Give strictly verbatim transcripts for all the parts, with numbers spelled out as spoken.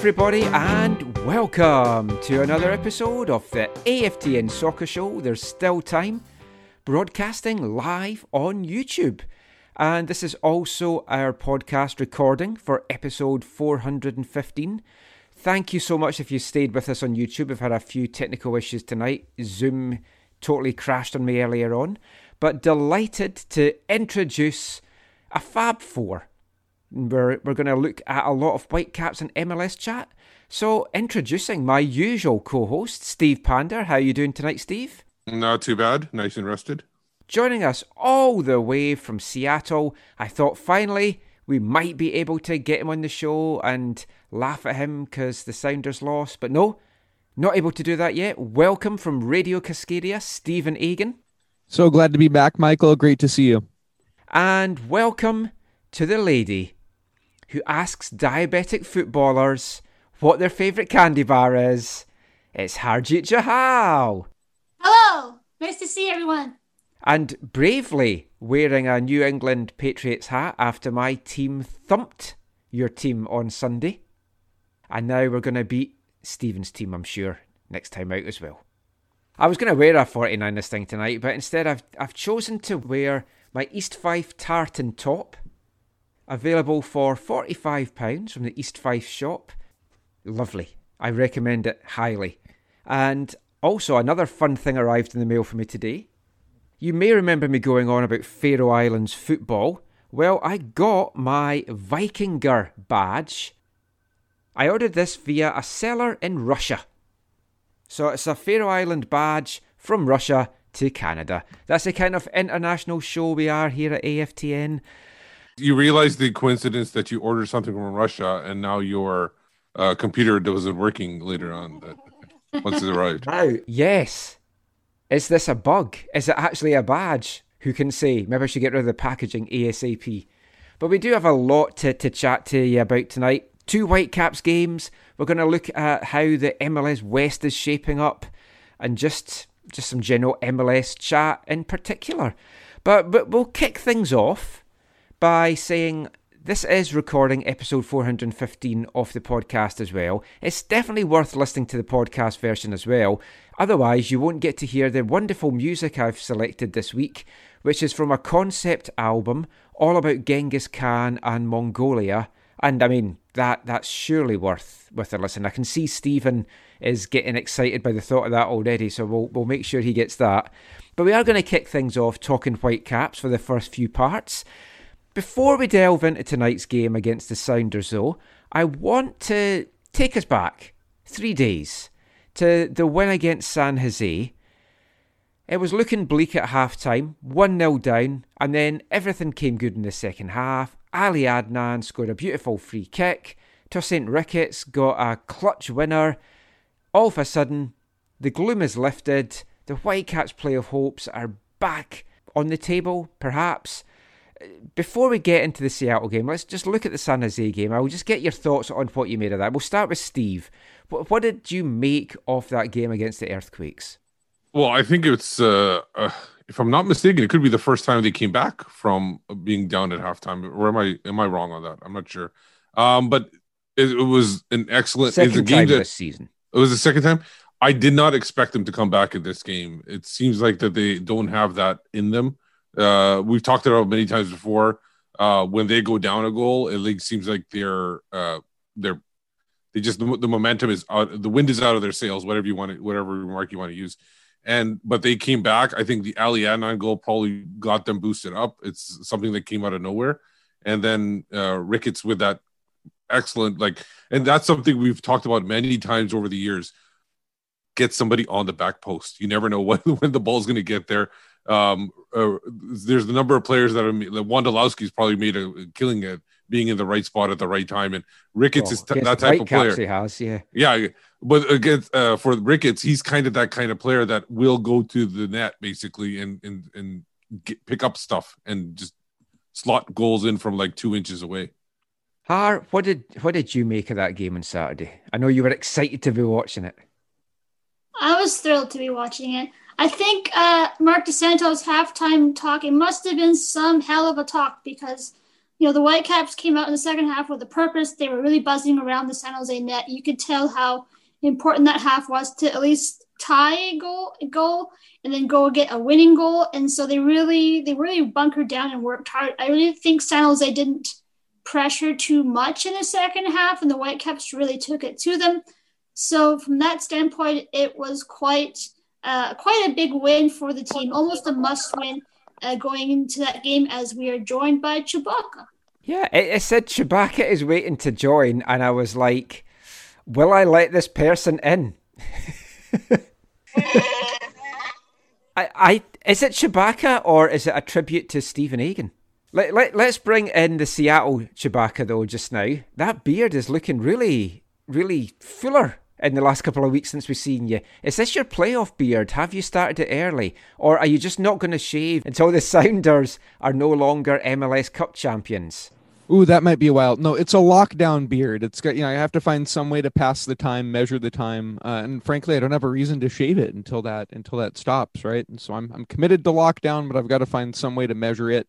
Everybody, and welcome to another episode of the A F T N Soccer Show. There's still time, broadcasting live on YouTube. And this is also our podcast recording for episode four hundred fifteen. Thank you so much if you stayed with us on YouTube. We've had a few technical issues tonight. Zoom totally crashed on me earlier on. But delighted to introduce a Fab Four. We're, we're going to look at a lot of Whitecaps and M L S chat. So, introducing my usual co-host, Steve Pander. How are you doing tonight, Steve? Not too bad. Nice and rested. Joining us all the way from Seattle, I thought finally we might be able to get him on the show and laugh at him because the Sounders lost. But no, not able to do that yet. Welcome from Radio Cascadia, Stephen Egan. So glad to be back, Michael. Great to see you. And welcome to the lady who asks diabetic footballers what their favourite candy bar is. It's Harjeet Jahal. Hello, nice to see everyone. And bravely wearing a New England Patriots hat after my team thumped your team on Sunday. And now we're going to beat Stephen's team, I'm sure, next time out as well. I was going to wear a forty-niners thing tonight, but instead I've I've chosen to wear my East Fife tartan top. Available for forty-five pounds from the East Fife shop. Lovely. I recommend it highly. And also another fun thing arrived in the mail for me today. You may remember me going on about Faroe Islands football. Well, I got my Vikinger badge. I ordered this via a seller in Russia. So it's a Faroe Island badge from Russia to Canada. That's the kind of international show we are here at A F T N. You realize the coincidence that you ordered something from Russia and now your uh, computer wasn't working later on that once it arrived. Wow, yes. Is this a bug? Is it actually a badge? Who can say? Maybe I should get rid of the packaging ASAP. But we do have a lot to, to chat to you about tonight. Two Whitecaps games. We're going to look at how the M L S West is shaping up and just, just some general M L S chat in particular. But, but we'll kick things off by saying this is recording episode four hundred fifteen of the podcast as well. It's definitely worth listening to the podcast version as well. Otherwise, you won't get to hear the wonderful music I've selected this week, which is from a concept album all about Genghis Khan and Mongolia. And I mean, that that's surely worth, worth a listen. I can see Stephen is getting excited by the thought of that already, so we'll, we'll make sure he gets that. But we are going to kick things off talking Whitecaps for the first few parts. Before we delve into tonight's game against the Sounders, though, I want to take us back three days to the win against San Jose. It was looking bleak at half-time, one nil down, and then everything came good in the second half. Ali Adnan scored a beautiful free kick. Tosin Ricketts got a clutch winner. All of a sudden, the gloom is lifted. The Whitecaps' playoff hopes are back on the table, perhaps. Before we get into the Seattle game, let's just look at the San Jose game. I'll just get your thoughts on what you made of that. We'll start with Steve. What, what did you make of that game against the Earthquakes? Well, I think it's, uh, uh, if I'm not mistaken, it could be the first time they came back from being down at halftime. Or am I am I wrong on that? I'm not sure. Um, but it, it was an excellent second it's a game time that, this season. It was the second time. I did not expect them to come back in this game. It seems like that they don't have that in them. Uh, we've talked about it many times before. Uh, when they go down a goal, it like, seems like they're uh, they're they just the, the momentum is out, the wind is out of their sails. Whatever you want, to, whatever remark you want to use, and but they came back. I think the Ali Adnan goal probably got them boosted up. It's something that came out of nowhere, and then uh, Ricketts with that excellent like, and that's something we've talked about many times over the years. Get somebody on the back post. You never know when, when the ball's going to get there. Um, uh, there's the number of players that are that Wondolowski's probably made a killing at being in the right spot at the right time, and Ricketts oh, is t- that type of player. He has, yeah, yeah. But against uh, for Ricketts, he's kind of that kind of player that will go to the net basically and and and get, pick up stuff and just slot goals in from like two inches away. Har, what did what did you make of that game on Saturday? I know you were excited to be watching it. I was thrilled to be watching it. I think uh, Mark Dos Santos' halftime talk, it must have been some hell of a talk because, you know, the Whitecaps came out in the second half with a purpose. They were really buzzing around the San Jose net. You could tell how important that half was to at least tie a goal, a goal and then go get a winning goal. And so they really, they really bunkered down and worked hard. I really think San Jose didn't pressure too much in the second half, and the Whitecaps really took it to them. So from that standpoint, it was quite uh, quite a big win for the team, almost a must-win uh, going into that game as we are joined by Chewbacca. Yeah, it, it said Chewbacca is waiting to join, and I was like, will I let this person in? I, I is it Chewbacca or is it a tribute to Stephen Egan? Let, let, let's bring in the Seattle Chewbacca, though, just now. That beard is looking really... really fuller in the last couple of weeks since we've seen you. Is this your playoff beard? Have you started it early? Or are you just not going to shave until the Sounders are no longer M L S Cup champions? Ooh, that might be a while. No, it's a lockdown beard. It's got, you know, I have to find some way to pass the time, measure the time. Uh, and frankly, I don't have a reason to shave it until that until that stops, right? And so I'm I'm committed to lockdown, but I've got to find some way to measure it.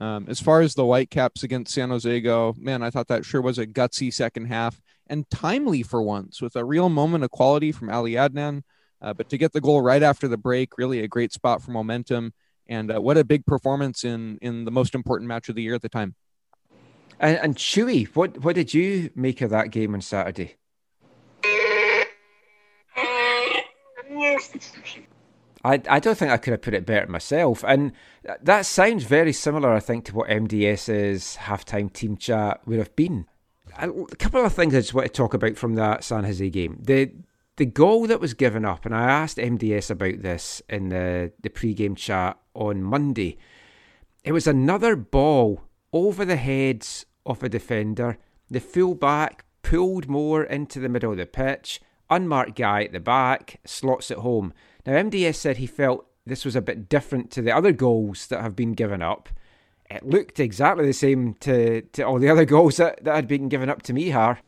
Um, as far as the Whitecaps against San Jose go, man, I thought that sure was a gutsy second half. And timely for once, with a real moment of quality from Ali Adnan. Uh, but to get the goal right after the break, really a great spot for momentum. And uh, what a big performance in in the most important match of the year at the time. And, and Chewy, what, what did you make of that game on Saturday? I, I don't think I could have put it better myself. And that sounds very similar, I think, to what MDS's halftime team chat would have been. A couple of things I just want to talk about from that San Jose game. The the goal that was given up, and I asked M D S about this in the, the pre-game chat on Monday. It was another ball over the heads of a defender. The full-back pulled more into the middle of the pitch. Unmarked guy at the back, slots it home. Now, M D S said he felt this was a bit different to the other goals that have been given up. It looked exactly the same to, to all the other goals that, that had been given up to me, Har.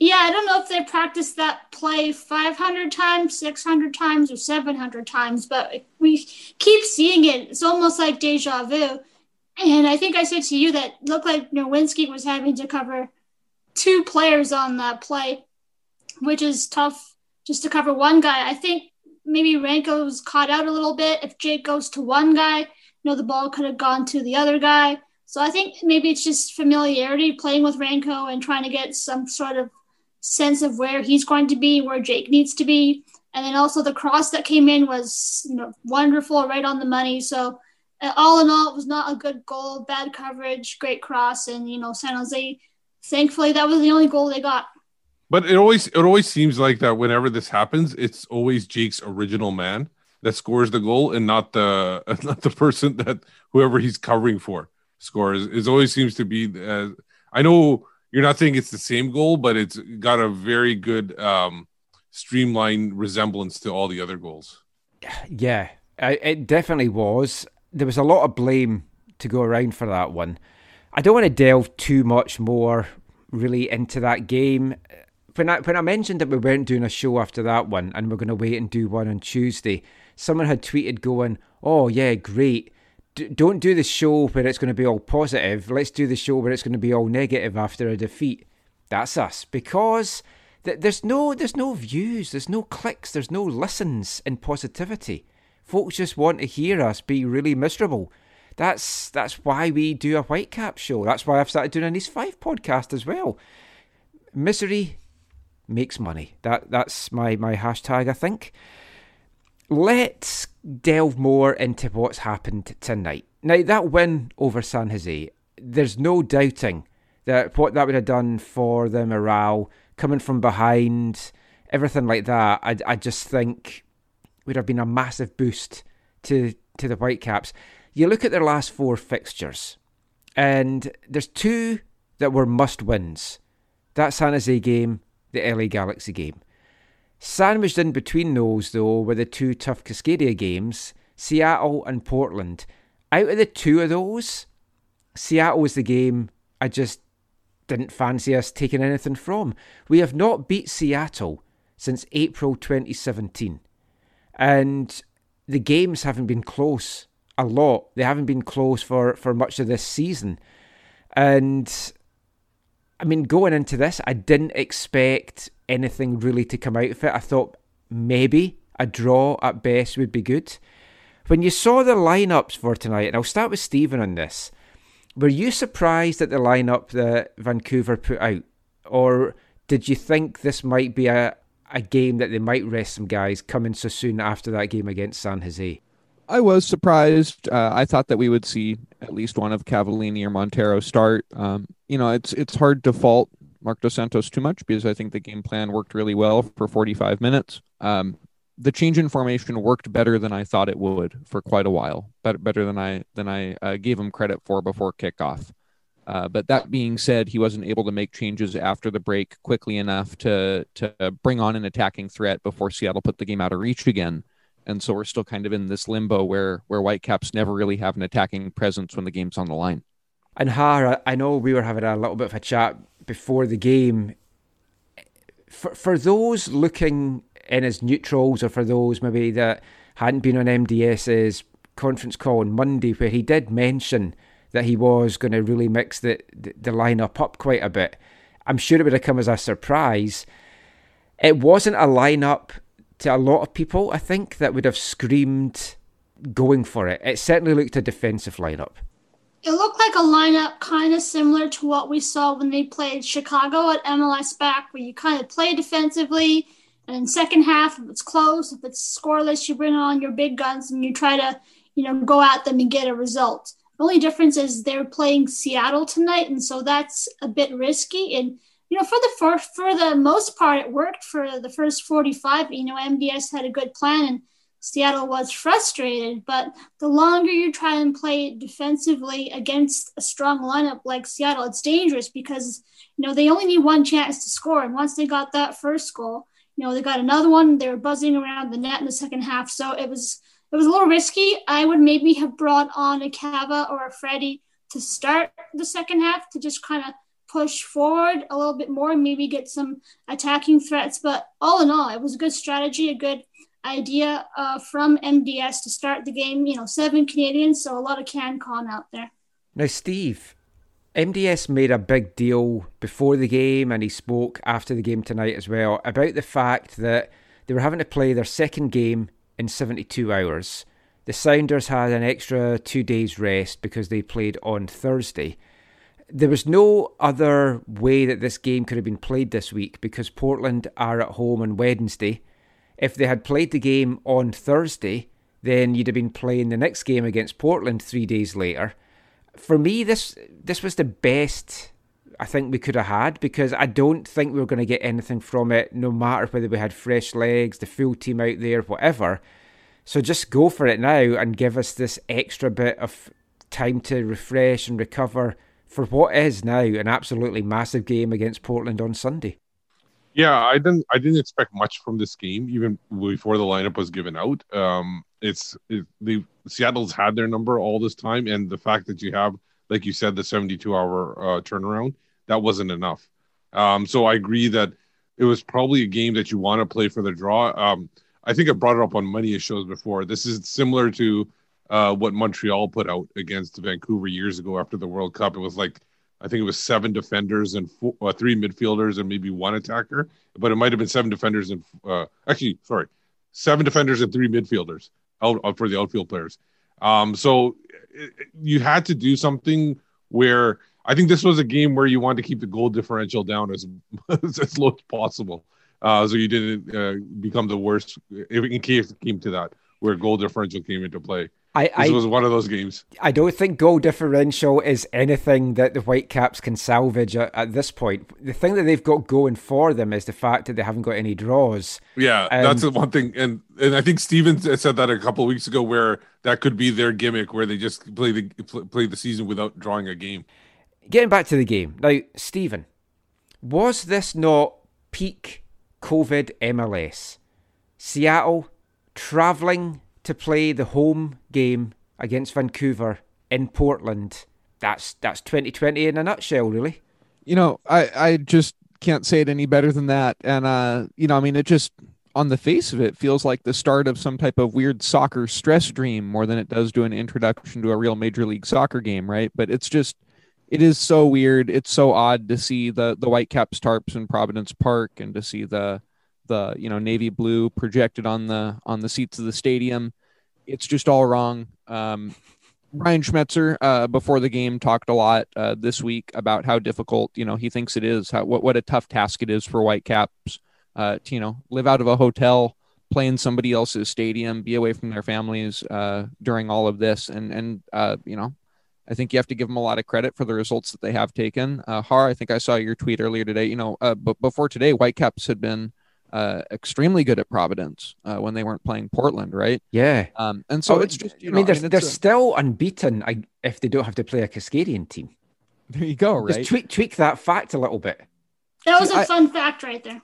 Yeah, I don't know if they practiced that play five hundred times, six hundred times, or seven hundred times, but we keep seeing it. It's almost like deja vu. And I think I said to you that looked like Nowinski was having to cover two players on that play, which is tough just to cover one guy. I think maybe Ranko's caught out a little bit. If Jake goes to one guy, know, the ball could have gone to the other guy. So I think maybe it's just familiarity playing with Ranko and trying to get some sort of sense of where he's going to be, where Jake needs to be. And then also the cross that came in was, you know, wonderful, right on the money. So all in all, it was not a good goal, bad coverage, great cross. And, you know, San Jose, thankfully, that was the only goal they got. But it always, it always seems like that whenever this happens, it's always Jake's original man that scores the goal, and not the not the person that whoever he's covering for scores. It always seems to be. Uh, I know you're not saying it's the same goal, but it's got a very good um, streamlined resemblance to all the other goals. Yeah, it definitely was. There was a lot of blame to go around for that one. I don't want to delve too much more really into that game. When I, when I mentioned that we weren't doing a show after that one and we're going to wait and do one on Tuesday, someone had tweeted going, oh yeah, great. D- don't do the show where it's going to be all positive. Let's do the show where it's going to be all negative after a defeat. That's us. Because th- there's no there's no views, there's no clicks, there's no listens in positivity. Folks just want to hear us be really miserable. That's that's why we do a Whitecaps show. That's why I've started doing an East Five podcast as well. Misery makes money. That that's my, my hashtag, I think. Let's delve more into what's happened tonight. Now, that win over San Jose, there's no doubting that what that would have done for the morale, coming from behind, everything like that. I, I just think would have been a massive boost to, to the Whitecaps. You look at their last four fixtures, and there's two that were must-wins. That San Jose game, the L A Galaxy game. Sandwiched in between those, though, were the two tough Cascadia games, Seattle and Portland. Out of the two of those, Seattle was the game I just didn't fancy us taking anything from. We have not beat Seattle since April twenty seventeen. And the games haven't been close a lot. They haven't been close for, for much of this season. And, I mean, going into this, I didn't expect anything really to come out of it. I thought maybe a draw at best would be good. When you saw the lineups for tonight, and I'll start with Stephen on this, were you surprised at the lineup that Vancouver put out? Or did you think this might be a, a game that they might rest some guys coming so soon after that game against San Jose? I was surprised. Uh, I thought that we would see at least one of Cavallini or Montero start. Um, you know, it's it's hard to fault Mark Dos Santos too much because I think the game plan worked really well for forty-five minutes. Um, the change in formation worked better than I thought it would for quite a while, but better than I than I uh, gave him credit for before kickoff. Uh, but that being said, he wasn't able to make changes after the break quickly enough to to bring on an attacking threat before Seattle put the game out of reach again. And so we're still kind of in this limbo where where Whitecaps never really have an attacking presence when the game's on the line. And Har, I know we were having a little bit of a chat before the game. For for those looking in as neutrals, or for those maybe that hadn't been on M D S's conference call on Monday, where he did mention that he was going to really mix the, the, the lineup up quite a bit, I'm sure it would have come as a surprise. It wasn't a lineup to a lot of people, I think, that would have screamed going for it. It certainly looked a defensive lineup. It looked like a lineup kind of similar to what we saw when they played Chicago at M L S back, where you kind of play defensively, and in second half, if it's close, if it's scoreless, you bring on your big guns and you try to, you know, go at them and get a result. The only difference is they're playing Seattle tonight, and so that's a bit risky. And you know, for the for, for the most part, it worked for the first forty-five. You know, M D S had a good plan, and Seattle was frustrated. But the longer you try and play defensively against a strong lineup like Seattle, it's dangerous because, you know, they only need one chance to score. And once they got that first goal, you know, they got another one. They were buzzing around the net in the second half. So it was it was a little risky. I would maybe have brought on a Cava or a Freddie to start the second half to just kind of push forward a little bit more and maybe get some attacking threats. But all in all, it was a good strategy, a good idea uh, from M D S to start the game. You know, seven Canadians, so a lot of CanCon out there. Now, Steve, M D S made a big deal before the game, and he spoke after the game tonight as well, about the fact that they were having to play their second game in seventy-two hours. The Sounders had an extra two days rest because they played on Thursday. There was no other way that this game could have been played this week because Portland are at home on Wednesday. If they had played the game on Thursday, then you'd have been playing the next game against Portland three days later. For me, this this was the best I think we could have had because I don't think we were going to get anything from it, no matter whether we had fresh legs, the full team out there, whatever. So just go for it now and give us this extra bit of time to refresh and recover for what is now an absolutely massive game against Portland on Sunday. Yeah, I didn't I didn't expect much from this game, even before the lineup was given out. Um, it's it, the Seattle's had their number all this time, and the fact that you have, like you said, the seventy-two hour uh, turnaround, that wasn't enough. Um, so I agree that it was probably a game that you want to play for the draw. Um, I think I brought it up on many shows before. This is similar to Uh, what Montreal put out against Vancouver years ago after the World Cup. It was like, I think it was seven defenders and four, uh, three midfielders and maybe one attacker, but it might have been seven defenders and uh, actually, sorry, seven defenders and three midfielders out, out for the outfield players. Um, so it, you had to do something where I think this was a game where you wanted to keep the goal differential down as as low as possible. Uh, so you didn't uh, become the worst in case it came to that, where goal differential came into play. I, I, this was one of those games. I don't think goal differential is anything that the Whitecaps can salvage at, at this point. The thing that they've got going for them is the fact that they haven't got any draws. Yeah, um, that's the one thing. And and I think Steven said that a couple of weeks ago, where that could be their gimmick, where they just play the play the season without drawing a game. Getting back to the game. Now, Steven, was this not peak COVID M L S? Seattle travelling to play the home game against Vancouver in Portland. That's that's twenty twenty in a nutshell, really. You know, I, I just can't say it any better than that. And, uh, you know, I mean, it just, on the face of it, feels like the start of some type of weird soccer stress dream more than it does to an introduction to a real Major League Soccer game, right? But it's just, it is so weird. It's so odd to see the the Whitecaps tarps in Providence Park, and to see the the you know navy blue projected on the on the seats of the stadium. It's just all wrong. Um, Brian Schmetzer uh, before the game talked a lot uh, this week about how difficult you know he thinks it is. How what what a tough task it is for Whitecaps uh, to you know live out of a hotel, play in somebody else's stadium, be away from their families uh, during all of this, and and uh, you know. I think you have to give them a lot of credit for the results that they have taken. Uh, Har, I think I saw your tweet earlier today. You know, uh, but before today, Whitecaps had been uh, extremely good at Providence uh, when they weren't playing Portland, right? Yeah. Um, and so oh, it's just, you know, I mean, they're, I mean, they're a... still unbeaten I, if they don't have to play a Cascadian team. There you go, right? Just tweak, tweak that fact a little bit. That was See, a I, fun fact right there.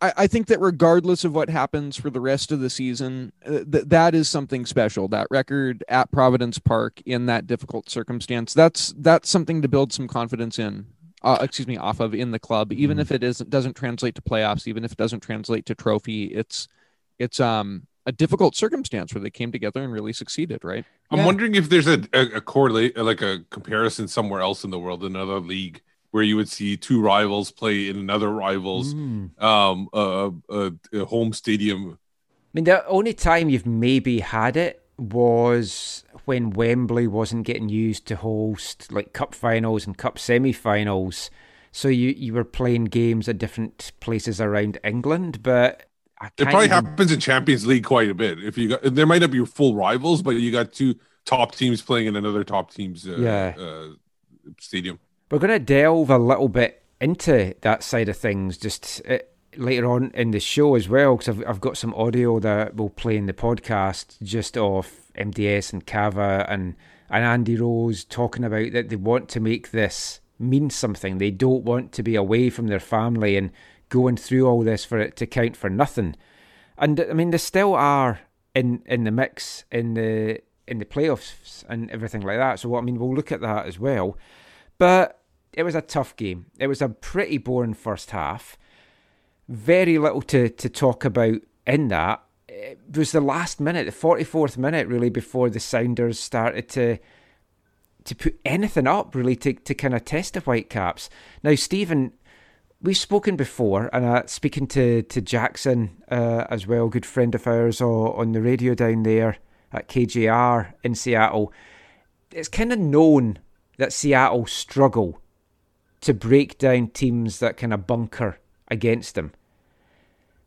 I, I think that regardless of what happens for the rest of the season, uh, th- that is something special. That record at Providence Park in that difficult circumstance, that's that's something to build some confidence in, uh, excuse me, off of in the club, even mm. if it isn't, doesn't translate to playoffs, even if it doesn't translate to trophy. It's it's um, a difficult circumstance where they came together and really succeeded, right? I'm yeah. wondering if there's a, a, a correlate, like a comparison somewhere else in the world, another league, where you would see two rivals play in another rival's mm. um, uh, uh, uh, home stadium. I mean, the only time you've maybe had it was when Wembley wasn't getting used to host like cup finals and cup semi-finals. So you, you were playing games at different places around England, but I can't it probably even... happens in Champions League quite a bit. If you got, there might not be full rivals, but you got two top teams playing in another top team's uh, yeah. uh, stadium. We're going to delve a little bit into that side of things just uh, later on in the show as well, because I've, I've got some audio that we'll play in the podcast just off M D S and Cava and, and Andy Rose talking about that they want to make this mean something. They don't want to be away from their family and going through all this for it to count for nothing. And, I mean, they still are in, in the mix in the, in the playoffs and everything like that. So, I mean, we'll look at that as well. But it was a tough game. It was a pretty boring first half. Very little to, to talk about in that. It was the last minute, the forty-fourth minute, really, before the Sounders started to to put anything up, really, to, to kind of test the Whitecaps. Now, Stephen, we've spoken before, and uh, speaking to, to Jackson uh, as well, good friend of ours on the radio down there at K J R in Seattle, it's kind of known that Seattle struggle to break down teams that kind of bunker against them.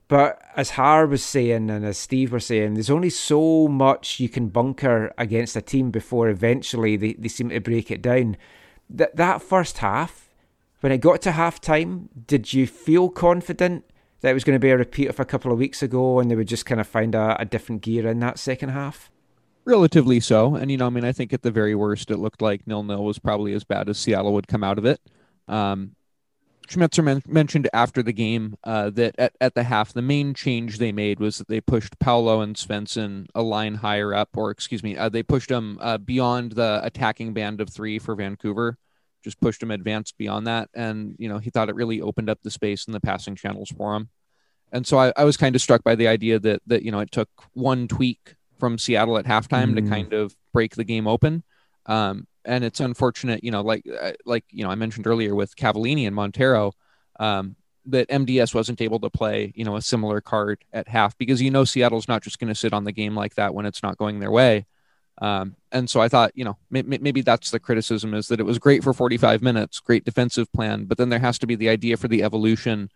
But as Har was saying and as Steve were saying, there's only so much you can bunker against a team before eventually they, they seem to break it down. That that first half, when it got to halftime, did you feel confident that it was going to be a repeat of a couple of weeks ago and they would just kind of find a, a different gear in that second half? Relatively so. And, you know, I mean, I think at the very worst, it looked like nil-nil was probably as bad as Seattle would come out of it. Um, Schmetzer men- mentioned after the game uh, that at, at the half, the main change they made was that they pushed Paolo and Svensson a line higher up, or excuse me, uh, they pushed them uh, beyond the attacking band of three for Vancouver, just pushed them advanced beyond that. And, you know, he thought it really opened up the space and the passing channels for him. And so I, I was kind of struck by the idea that, that, you know, it took one tweak from Seattle at halftime mm. to kind of break the game open. Um, and it's unfortunate, you know, like, like, you know, I mentioned earlier with Cavallini and Montero um, that M D S wasn't able to play, you know, a similar card at half, because, you know, Seattle's not just going to sit on the game like that when it's not going their way. Um, and so I thought, you know, may- maybe that's the criticism, is that it was great for forty-five minutes, great defensive plan, but then there has to be the idea for the evolution.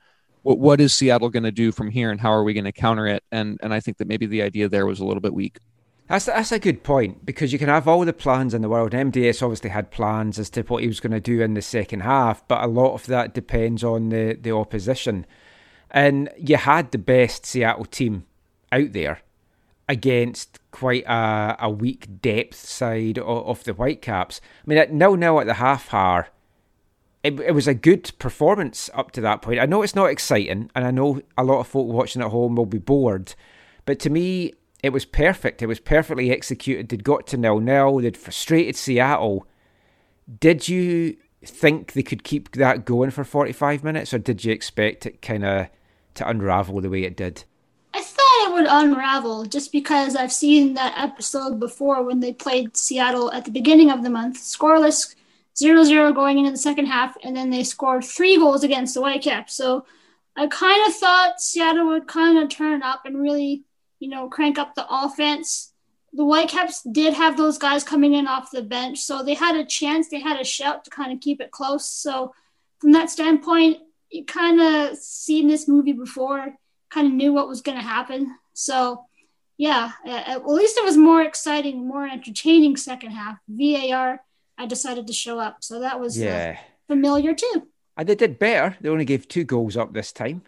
What, what is Seattle going to do from here, and how are we going to counter it? And and I think that maybe the idea there was a little bit weak. That's that's a good point, because you can have all the plans in the world. M D S obviously had plans as to what he was going to do in the second half, but a lot of that depends on the, the opposition. And you had the best Seattle team out there against quite a, a weak depth side of, of the Whitecaps. I mean, at nil-nil at the half-hour, it, it was a good performance up to that point. I know it's not exciting, and I know a lot of folk watching at home will be bored, but to me, it was perfect. It was perfectly executed. They'd got to nil-nil. They'd frustrated Seattle. Did you think they could keep that going for forty-five minutes, or did you expect it kind of to unravel the way it did? I thought it would unravel, just because I've seen that episode before when they played Seattle at the beginning of the month. Scoreless, zero-zero going into the second half, and then they scored three goals against the Whitecaps. So I kind of thought Seattle would kind of turn up and really, you know, crank up the offense. The Whitecaps did have those guys coming in off the bench, so they had a chance, they had a shout to kind of keep it close. So from that standpoint, you kind of seen this movie before, kind of knew what was going to happen. So yeah, at least it was more exciting, more entertaining second half. V A R, I decided to show up, so that was yeah. uh, familiar too. And they did better. They only gave two goals up this time.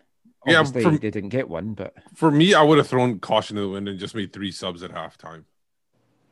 Obviously, yeah, for, they didn't get one, but for me, I would have thrown caution to the wind and just made three subs at halftime,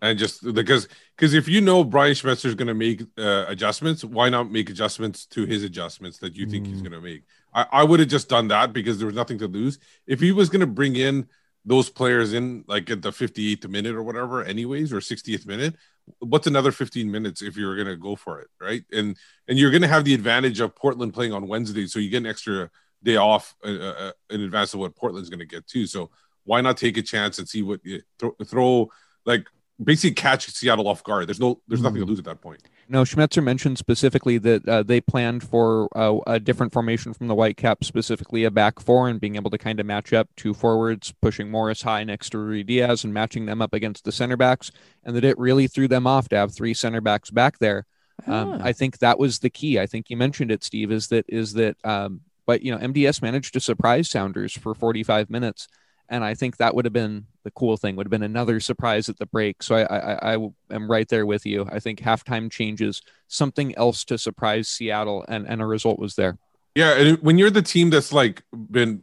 and just because because if you know Brian Schmetzer is going to make uh, adjustments, why not make adjustments to his adjustments that you think mm. he's going to make? I, I would have just done that, because there was nothing to lose. If he was going to bring in those players in like at the fifty-eighth minute or whatever, anyways, or sixtieth minute, what's another fifteen minutes if you're going to go for it, right? And and you're going to have the advantage of Portland playing on Wednesday, so you get an extra day off uh, in advance of what Portland's going to get too. So why not take a chance and see what you th- throw, like basically catch Seattle off guard. There's no, there's mm-hmm. nothing to lose at that point. No, Schmetzer mentioned specifically that uh, they planned for uh, a different formation from the Whitecaps, specifically a back four, and being able to kind of match up two forwards, pushing Morris high next to Ruidíaz and matching them up against the center backs. And that it really threw them off to have three center backs back there. Ah. Um, I think that was the key. I think you mentioned it, Steve, is that, is that, um, But, you know, M D S managed to surprise Sounders for forty-five minutes. And I think that would have been the cool thing, would have been another surprise at the break. So I, I, I am right there with you. I think halftime changes, something else to surprise Seattle, and, and a result was there. Yeah. And when you're the team that's like been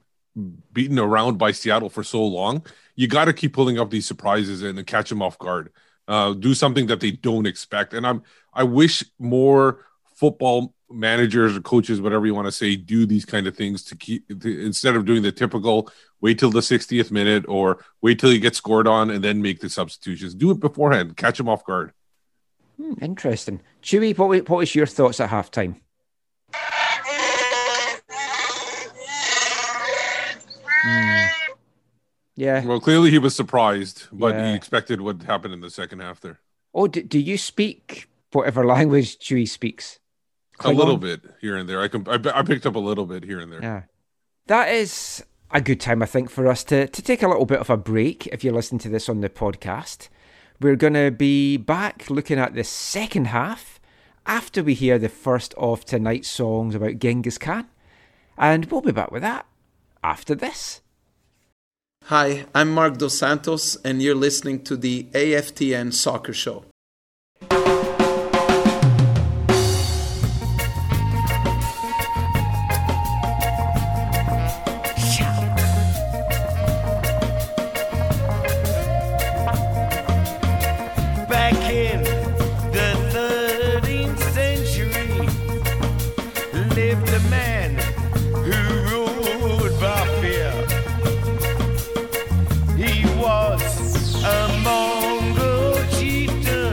beaten around by Seattle for so long, you got to keep pulling up these surprises and catch them off guard. Uh, do something that they don't expect. And I'm, I wish more football managers or coaches, whatever you want to say, do these kind of things to keep to, instead of doing the typical wait till the sixtieth minute or wait till you get scored on and then make the substitutions. Do it beforehand, catch them off guard. Hmm, interesting. Chewy, what, what was your thoughts at halftime? Hmm. Yeah. Well, clearly he was surprised, but yeah. he expected what happened in the second half there. Oh, do, do you speak whatever language Chewy speaks? Klingon? A little bit here and there. I can. I, I picked up a little bit here and there. Yeah, that is a good time, I think, for us to to take a little bit of a break. If you listen to this on the podcast, we're going to be back looking at the second half after we hear the first of tonight's songs about Genghis Khan, and we'll be back with that after this. Hi, I'm Mark Dos Santos, and you're listening to the A F T N Soccer Show. He was a Mongol chieftain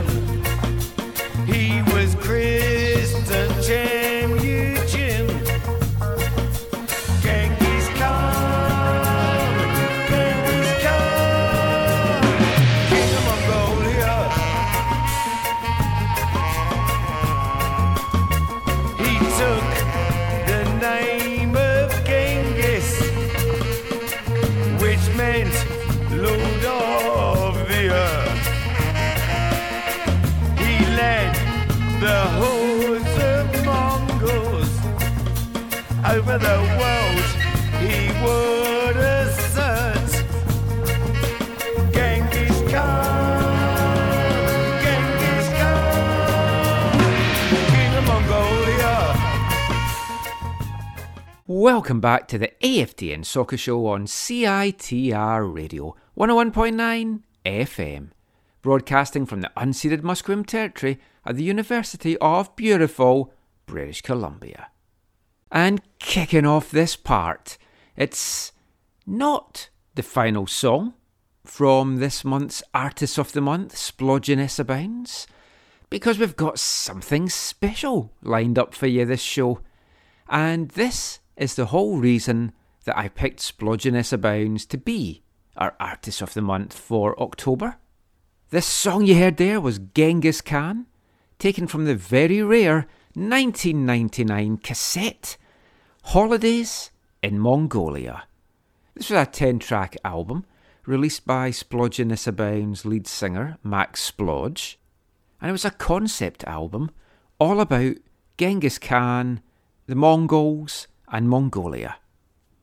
horse among us. Over the world he would assert. Genghis Khan, Genghis Khan, King of Mongolia. Welcome back to the A F T N Soccer Show on C I T R Radio one oh one point nine F M. Broadcasting from the unceded Musqueam Territory at the University of beautiful British Columbia. And kicking off this part, it's not the final song from this month's Artist of the Month, Splodgenessabounds, because we've got something special lined up for you this show. And this is the whole reason that I picked Splodgenessabounds to be our Artist of the Month for October. This song you heard there was Genghis Khan, taken from the very rare nineteen ninety-nine cassette, Holidays in Mongolia. This was a ten-track album released by Splodgenessabounds lead singer Max Splodge, and it was a concept album all about Genghis Khan, the Mongols and Mongolia,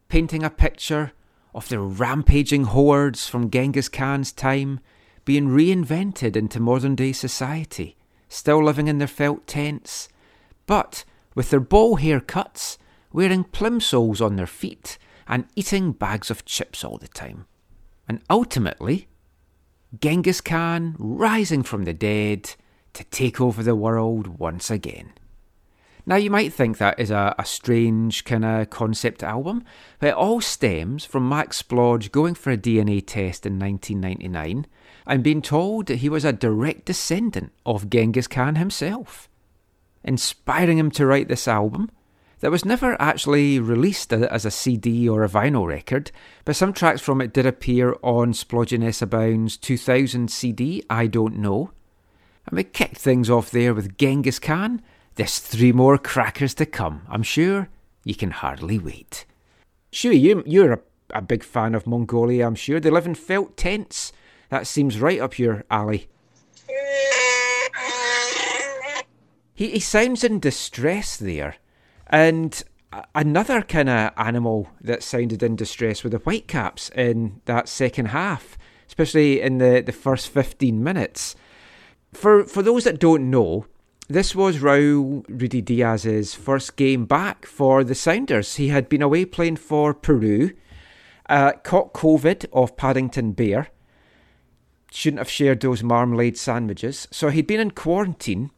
painting a picture of the rampaging hordes from Genghis Khan's time being reinvented into modern-day society, still living in their felt tents, but with their bowl haircuts, wearing plimsolls on their feet and eating bags of chips all the time. And ultimately, Genghis Khan rising from the dead to take over the world once again. Now, you might think that is a, a strange kind of concept album, but it all stems from Max Splodge going for a D N A test in nineteen ninety-nine and being told that he was a direct descendant of Genghis Khan himself, inspiring him to write this album that was never actually released as a C D or a vinyl record, but some tracks from it did appear on Splodgenessabounds' two thousand C D, I Don't Know. And we kicked things off there with Genghis Khan. There's three more crackers to come. I'm sure you can hardly wait. Shuey, you, you're a, a big fan of Mongolia, I'm sure. They live in felt tents. That seems right up your alley. He, he sounds in distress there. And another kind of animal that sounded in distress were the Whitecaps in that second half, especially in the, the first fifteen minutes. For, for those that don't know, this was Raul Ruidíaz's first game back for the Sounders. He had been away playing for Peru, uh, caught COVID off Paddington Bear, shouldn't have shared those marmalade sandwiches, so he'd been in quarantine.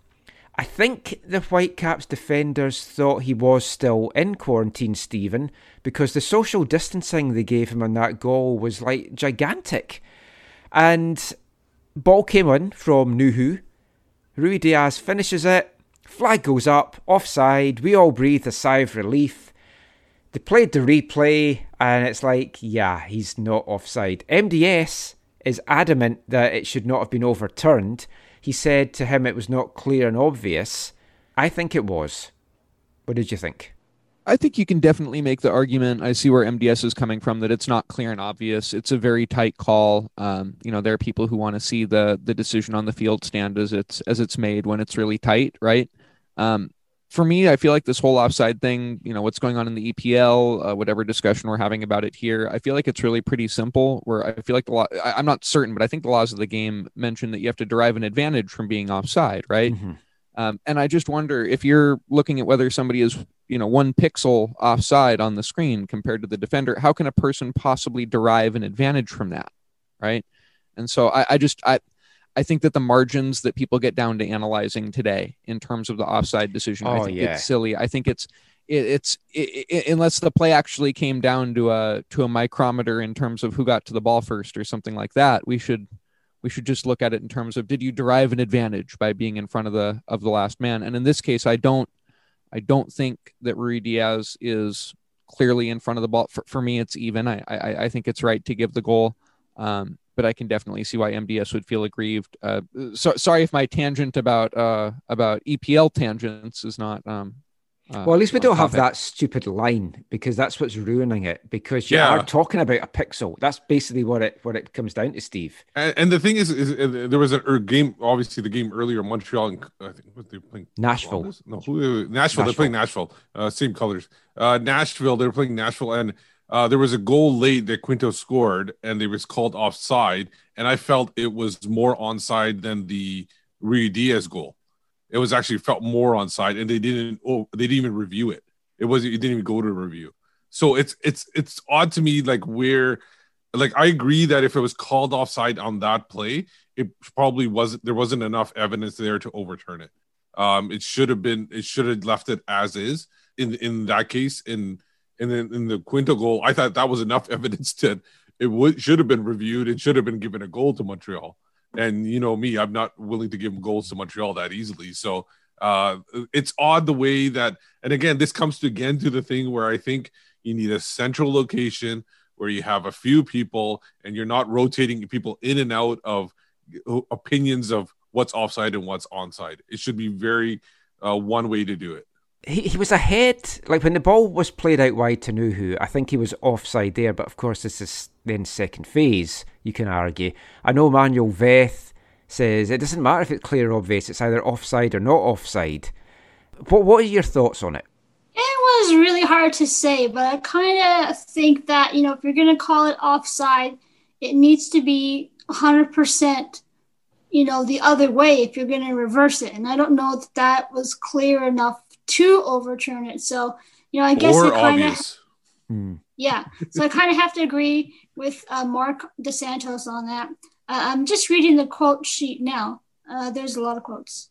I think the Whitecaps defenders thought he was still in quarantine, Stephen, because the social distancing they gave him on that goal was like gigantic. And ball came on from Nuhu. Ruidíaz finishes it, flag goes up, offside, we all breathe a sigh of relief. They played the replay and it's like, yeah, he's not offside. M D S is adamant that it should not have been overturned. He said to him it was not clear and obvious. I think it was. What did you think? I think you can definitely make the argument. I see where M D S is coming from, that it's not clear and obvious. It's a very tight call. Um, you know, there are people who want to see the the decision on the field stand as it's as it's made when it's really tight, right? Um, for me, I feel like this whole offside thing, you know, what's going on in the E P L, uh, whatever discussion we're having about it here, I feel like it's really pretty simple. Where I feel like the law, I, I'm not certain, but I think the laws of the game mention that you have to derive an advantage from being offside, right? Mm-hmm. Um, and I just wonder if you're looking at whether somebody is, you know, one pixel offside on the screen compared to the defender, how can a person possibly derive an advantage from that? Right. And so I, I just I, I think that the margins that people get down to analyzing today in terms of the offside decision, oh, I think yeah. it's silly. I think it's it, it's it, it, unless the play actually came down to a to a micrometer in terms of who got to the ball first or something like that, we should. We should just look at it in terms of, did you derive an advantage by being in front of the of the last man? And in this case, I don't I don't think that Ruidíaz is clearly in front of the ball. For, for me, it's even. I, I I think it's right to give the goal, um, but I can definitely see why M D S would feel aggrieved. Uh, so, sorry if my tangent about uh, about E P L tangents is not um, Uh, well, at least we don't have, have that stupid line, because that's what's ruining it, because you yeah. are talking about a pixel. That's basically what it what it comes down to, Steve. And, and the thing is, is there was a game, obviously the game earlier, Montreal and I think what they're playing Nashville. Columbus? No, Nashville, Nashville. They're playing Nashville. Uh, same colors. Uh, Nashville. They're playing Nashville, and uh, there was a goal late that Quinto scored, and it was called offside. And I felt it was more onside than the Ruidíaz goal. It was actually felt more onside, and they didn't. Oh, they didn't even review it. It wasn't. It didn't even go to review. So it's it's it's odd to me. Like where, like I agree that if it was called offside on that play, it probably wasn't. There wasn't enough evidence there to overturn it. Um, it should have been. It should have left it as is. In in that case, in and then in the Quinto goal, I thought that was enough evidence that it would should have been reviewed. It should have been given a goal to Montreal. And you know me, I'm not willing to give goals to Montreal that easily. So uh, it's odd the way that, and again, this comes to again to the thing where I think you need a central location where you have a few people and you're not rotating people in and out of opinions of what's offside and what's onside. It should be very uh, one way to do it. He he was ahead, like when the ball was played out wide to Nuhu, I think he was offside there, but of course this is then second phase, you can argue. I know Manuel Veth says, it doesn't matter if it's clear or obvious, it's either offside or not offside. What, what are your thoughts on it? It was really hard to say, but I kind of think that, you know, if you're going to call it offside, it needs to be one hundred percent you know, the other way if you're going to reverse it. And I don't know that that was clear enough to overturn it. So, you know, I guess I kind of, yeah. So I kind of have to agree with uh, Mark Dos Santos on that. Uh, I'm just reading the quote sheet now. Uh, there's a lot of quotes.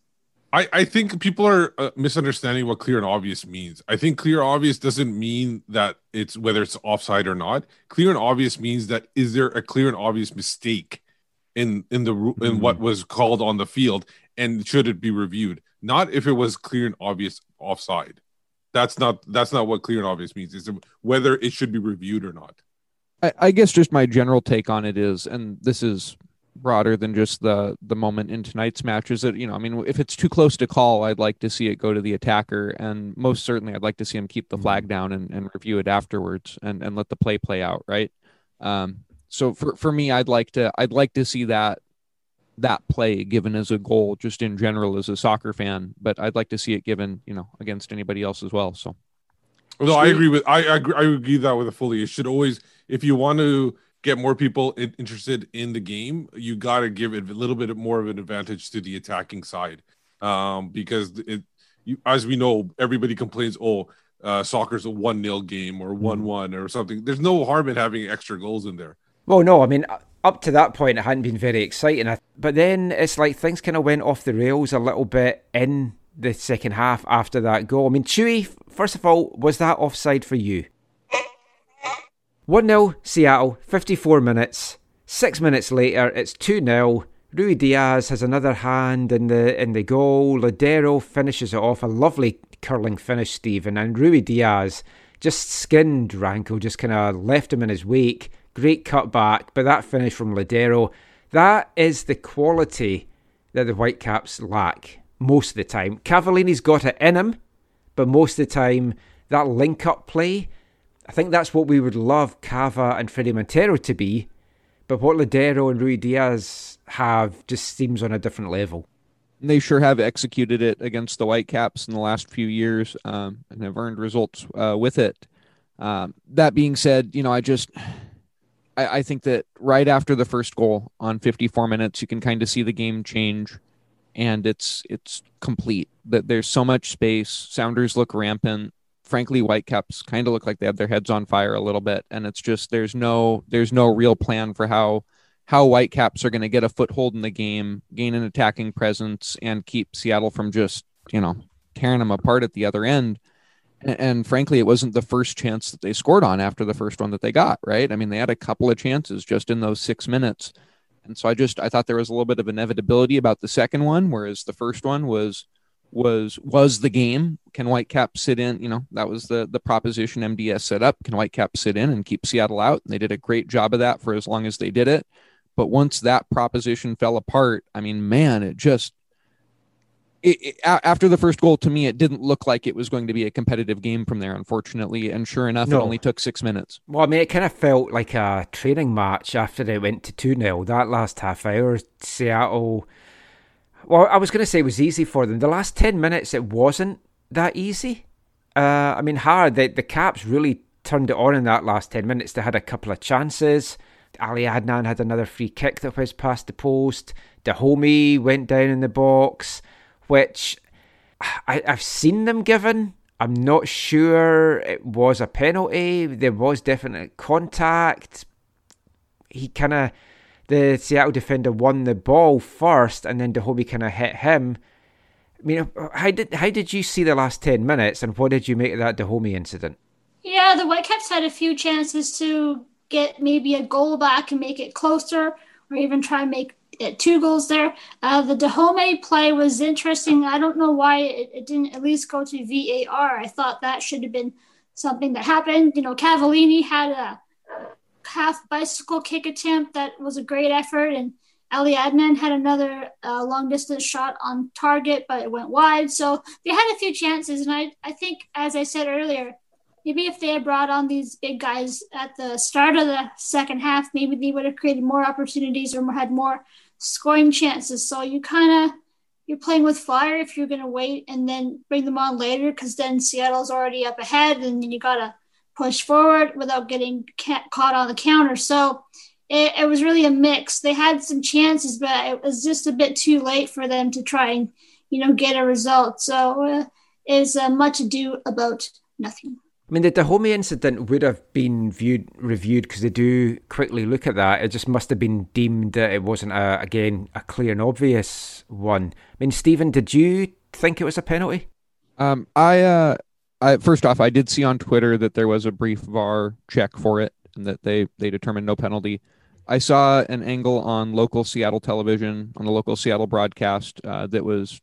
I, I think people are uh, misunderstanding what clear and obvious means. I think clear obvious doesn't mean that it's whether it's offside or not. Clear and obvious means that is there a clear and obvious mistake in in the in mm-hmm. what was called on the field, and should it be reviewed? Not if it was clear and obvious offside. That's not that's not what clear and obvious means. It's whether it should be reviewed or not. I, I guess just my general take on it is, and this is broader than just the the moment in tonight's match, is that, you know, I mean, if it's too close to call, I'd like to see it go to the attacker, and most certainly I'd like to see him keep the flag down and, and review it afterwards and, and let the play play out, right? Um, so for, for me, I'd like to I'd like to see that that play given as a goal just in general as a soccer fan, but I'd like to see it given, you know, against anybody else as well. So although I agree with I, I agree I agree that with a fully, it should always, if you want to get more people interested in the game, you got to give it a little bit more of an advantage to the attacking side, um, because it you, as we know, everybody complains, oh uh, soccer's a one nil game or one one or something. There's no harm in having extra goals in there. Well, no, I mean, up to that point, it hadn't been very exciting. But then it's like things kind of went off the rails a little bit in the second half after that goal. I mean, Chewy, first of all, was that offside for you? one nil Seattle, fifty-four minutes Six minutes later, it's two nil Ruidíaz has another hand in the in the goal. Lodeiro finishes it off. A lovely curling finish, Stephen. And Ruidíaz just skinned Ranko, just kind of left him in his wake. Great cutback, but that finish from Lodeiro, that is the quality that the Whitecaps lack most of the time. Cavallini's got it in him, but most of the time, that link-up play, I think that's what we would love Cava and Freddy Montero to be, but what Lodeiro and Ruidíaz have just seems on a different level. They sure have executed it against the Whitecaps in the last few years, um, and have earned results uh, with it. Um, that being said, you know, I just... I think that right after the first goal on fifty-four minutes you can kind of see the game change, and it's it's complete. That there's so much space. Sounders look rampant. Frankly, Whitecaps kind of look like they have their heads on fire a little bit, and it's just there's no there's no real plan for how how Whitecaps are going to get a foothold in the game, gain an attacking presence, and keep Seattle from just, you know, tearing them apart at the other end. And frankly, it wasn't the first chance that they scored on after the first one that they got, right? I mean, they had a couple of chances just in those six minutes. And so I just, I thought there was a little bit of inevitability about the second one, whereas the first one was, was, was the game. Can Whitecaps sit in? You know, that was the, the proposition M D S set up. Can Whitecaps sit in and keep Seattle out? And they did a great job of that for as long as they did it. But once that proposition fell apart, I mean, man, it just, it, it, after the first goal, to me, it didn't look like it was going to be a competitive game from there, unfortunately. And sure enough, no. It only took six minutes. Well, I mean, it kind of felt like a training match after they went to two nil. That last half hour, Seattle... Well, I was going to say it was easy for them. The last ten minutes, it wasn't that easy. Uh, I mean, hard. The, the Caps really turned it on in that last ten minutes. They had a couple of chances. Ali Adnan had another free kick that whizzed past the post. Dahomey went down in the box, which I, I've seen them given. I'm not sure it was a penalty. There was definite contact. He kind of... The Seattle defender won the ball first, and then Dahomey kind of hit him. I mean, how did how did you see the last ten minutes, and what did you make of that Dahomey incident? Yeah, the Whitecaps had a few chances to get maybe a goal back and make it closer, or even try and make it two goals there. Uh, the Dahomey play was interesting. I don't know why it, it didn't at least go to V A R. I thought that should have been something that happened. You know, Cavallini had a half bicycle kick attempt that was a great effort, and Ali Adnan had another uh, long distance shot on target, but it went wide. So they had a few chances, and I, I think, as I said earlier, maybe if they had brought on these big guys at the start of the second half, maybe they would have created more opportunities or had more scoring chances. So you kind of you're playing with fire if you're going to wait and then bring them on later, because then Seattle's already up ahead, and then you gotta push forward without getting ca- caught on the counter. So it, it was really a mix. They had some chances, but it was just a bit too late for them to try and, you know, get a result. So uh, it's uh, much ado about nothing. I mean, the Dahomey incident would have been viewed, reviewed, because they do quickly look at that. It just must have been deemed that it wasn't, a, again, a clear and obvious one. I mean, Stephen, did you think it was a penalty? Um, I... Uh... I, first off, I did see on Twitter that there was a brief V A R check for it and that they, they determined no penalty. I saw an angle on local Seattle television, on the local Seattle broadcast, uh, that was,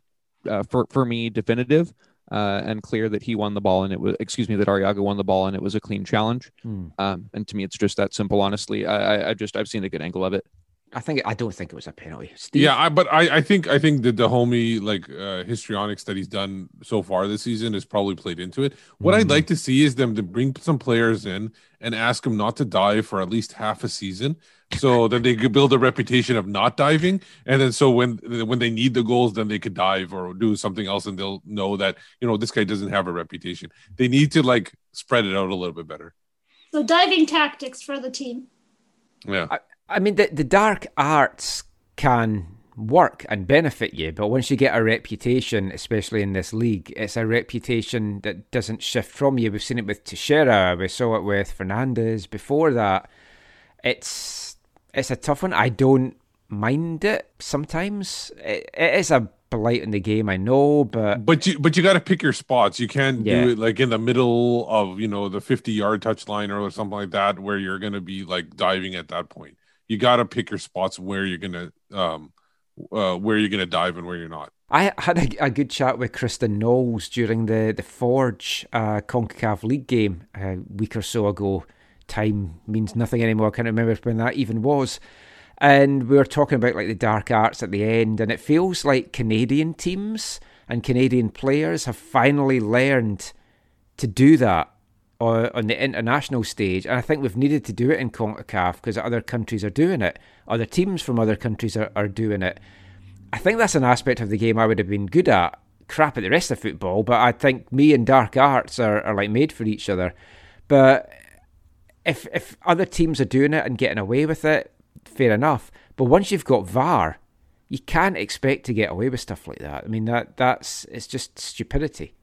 uh, for, for me, definitive uh, and clear that he won the ball and it was, excuse me, that Arriaga won the ball and it was a clean challenge. Mm. Um, and to me, it's just that simple, honestly. I, I just, I've seen a good angle of it. I think I don't think it was a penalty. Steve? Yeah, I, but I, I think I think the Dahomey like uh, histrionics that he's done so far this season has probably played into it. What mm-hmm. I'd like to see is them to bring some players in and ask them not to dive for at least half a season, so that they could build a reputation of not diving, and then so when when they need the goals, then they could dive or do something else, and they'll know that, you know, this guy doesn't have a reputation. They need to like spread it out a little bit better. So diving tactics for the team. Yeah. I, I mean, the, the dark arts can work and benefit you, but once you get a reputation, especially in this league, it's a reputation that doesn't shift from you. We've seen it with Teixeira, we saw it with Fernandes before that. It's it's a tough one. I don't mind it sometimes. It, it is a blight in the game, I know, but... But you but you got to pick your spots. You can't yeah. do it like in the middle of, you know, the fifty-yard touchline or something like that, where you're going to be like diving at that point. You got to pick your spots where you're going to um, uh, where you're going to dive and where you're not. I had a, a good chat with Kristen Knowles during the, the Forge uh, CONCACAF League game a week or so ago. Time means nothing anymore. I can't remember when that even was. And we were talking about like the dark arts at the end, and it feels like Canadian teams and Canadian players have finally learned to do that on the international stage, and I think we've needed to do it in CONCACAF because other countries are doing it. Other teams from other countries are, are doing it. I think that's an aspect of the game I would have been good at. Crap at the rest of football, but I think me and dark arts are, are like made for each other. But if if other teams are doing it and getting away with it, fair enough. But once you've got V A R, you can't expect to get away with stuff like that. I mean, that that's it's just stupidity.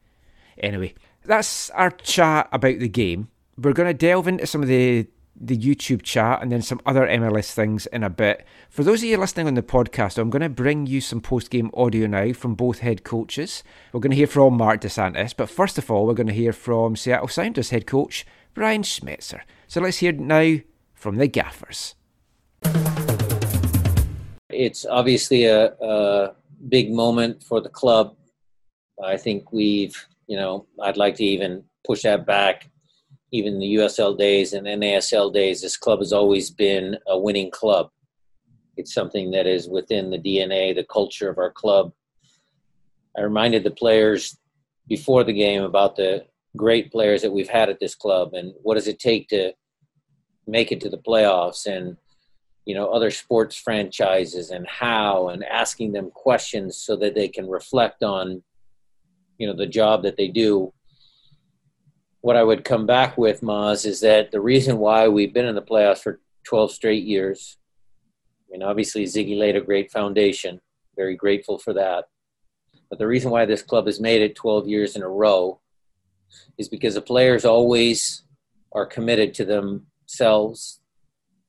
Anyway, that's our chat about the game. We're going to delve into some of the, the YouTube chat and then some other M L S things in a bit. For those of you listening on the podcast, I'm going to bring you some post-game audio now from both head coaches. We're going to hear from Mark Dos Santos, but first of all, we're going to hear from Seattle Sounders head coach Brian Schmetzer. So let's hear now from the Gaffers. It's obviously a, a big moment for the club. I think we've... You know, I'd like to even push that back. Even the U S L days and N A S L days, this club has always been a winning club. It's something that is within the D N A, the culture of our club. I reminded the players before the game about the great players that we've had at this club and what does it take to make it to the playoffs and, you know, other sports franchises and how, and asking them questions so that they can reflect on, you know, the job that they do. What I would come back with, Maz, is that the reason why we've been in the playoffs for twelve straight years, I mean, obviously Ziggy laid a great foundation, very grateful for that. But the reason why this club has made it twelve years in a row is because the players always are committed to themselves.